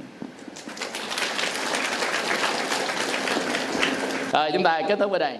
Rồi, chúng ta kết thúc ở đây.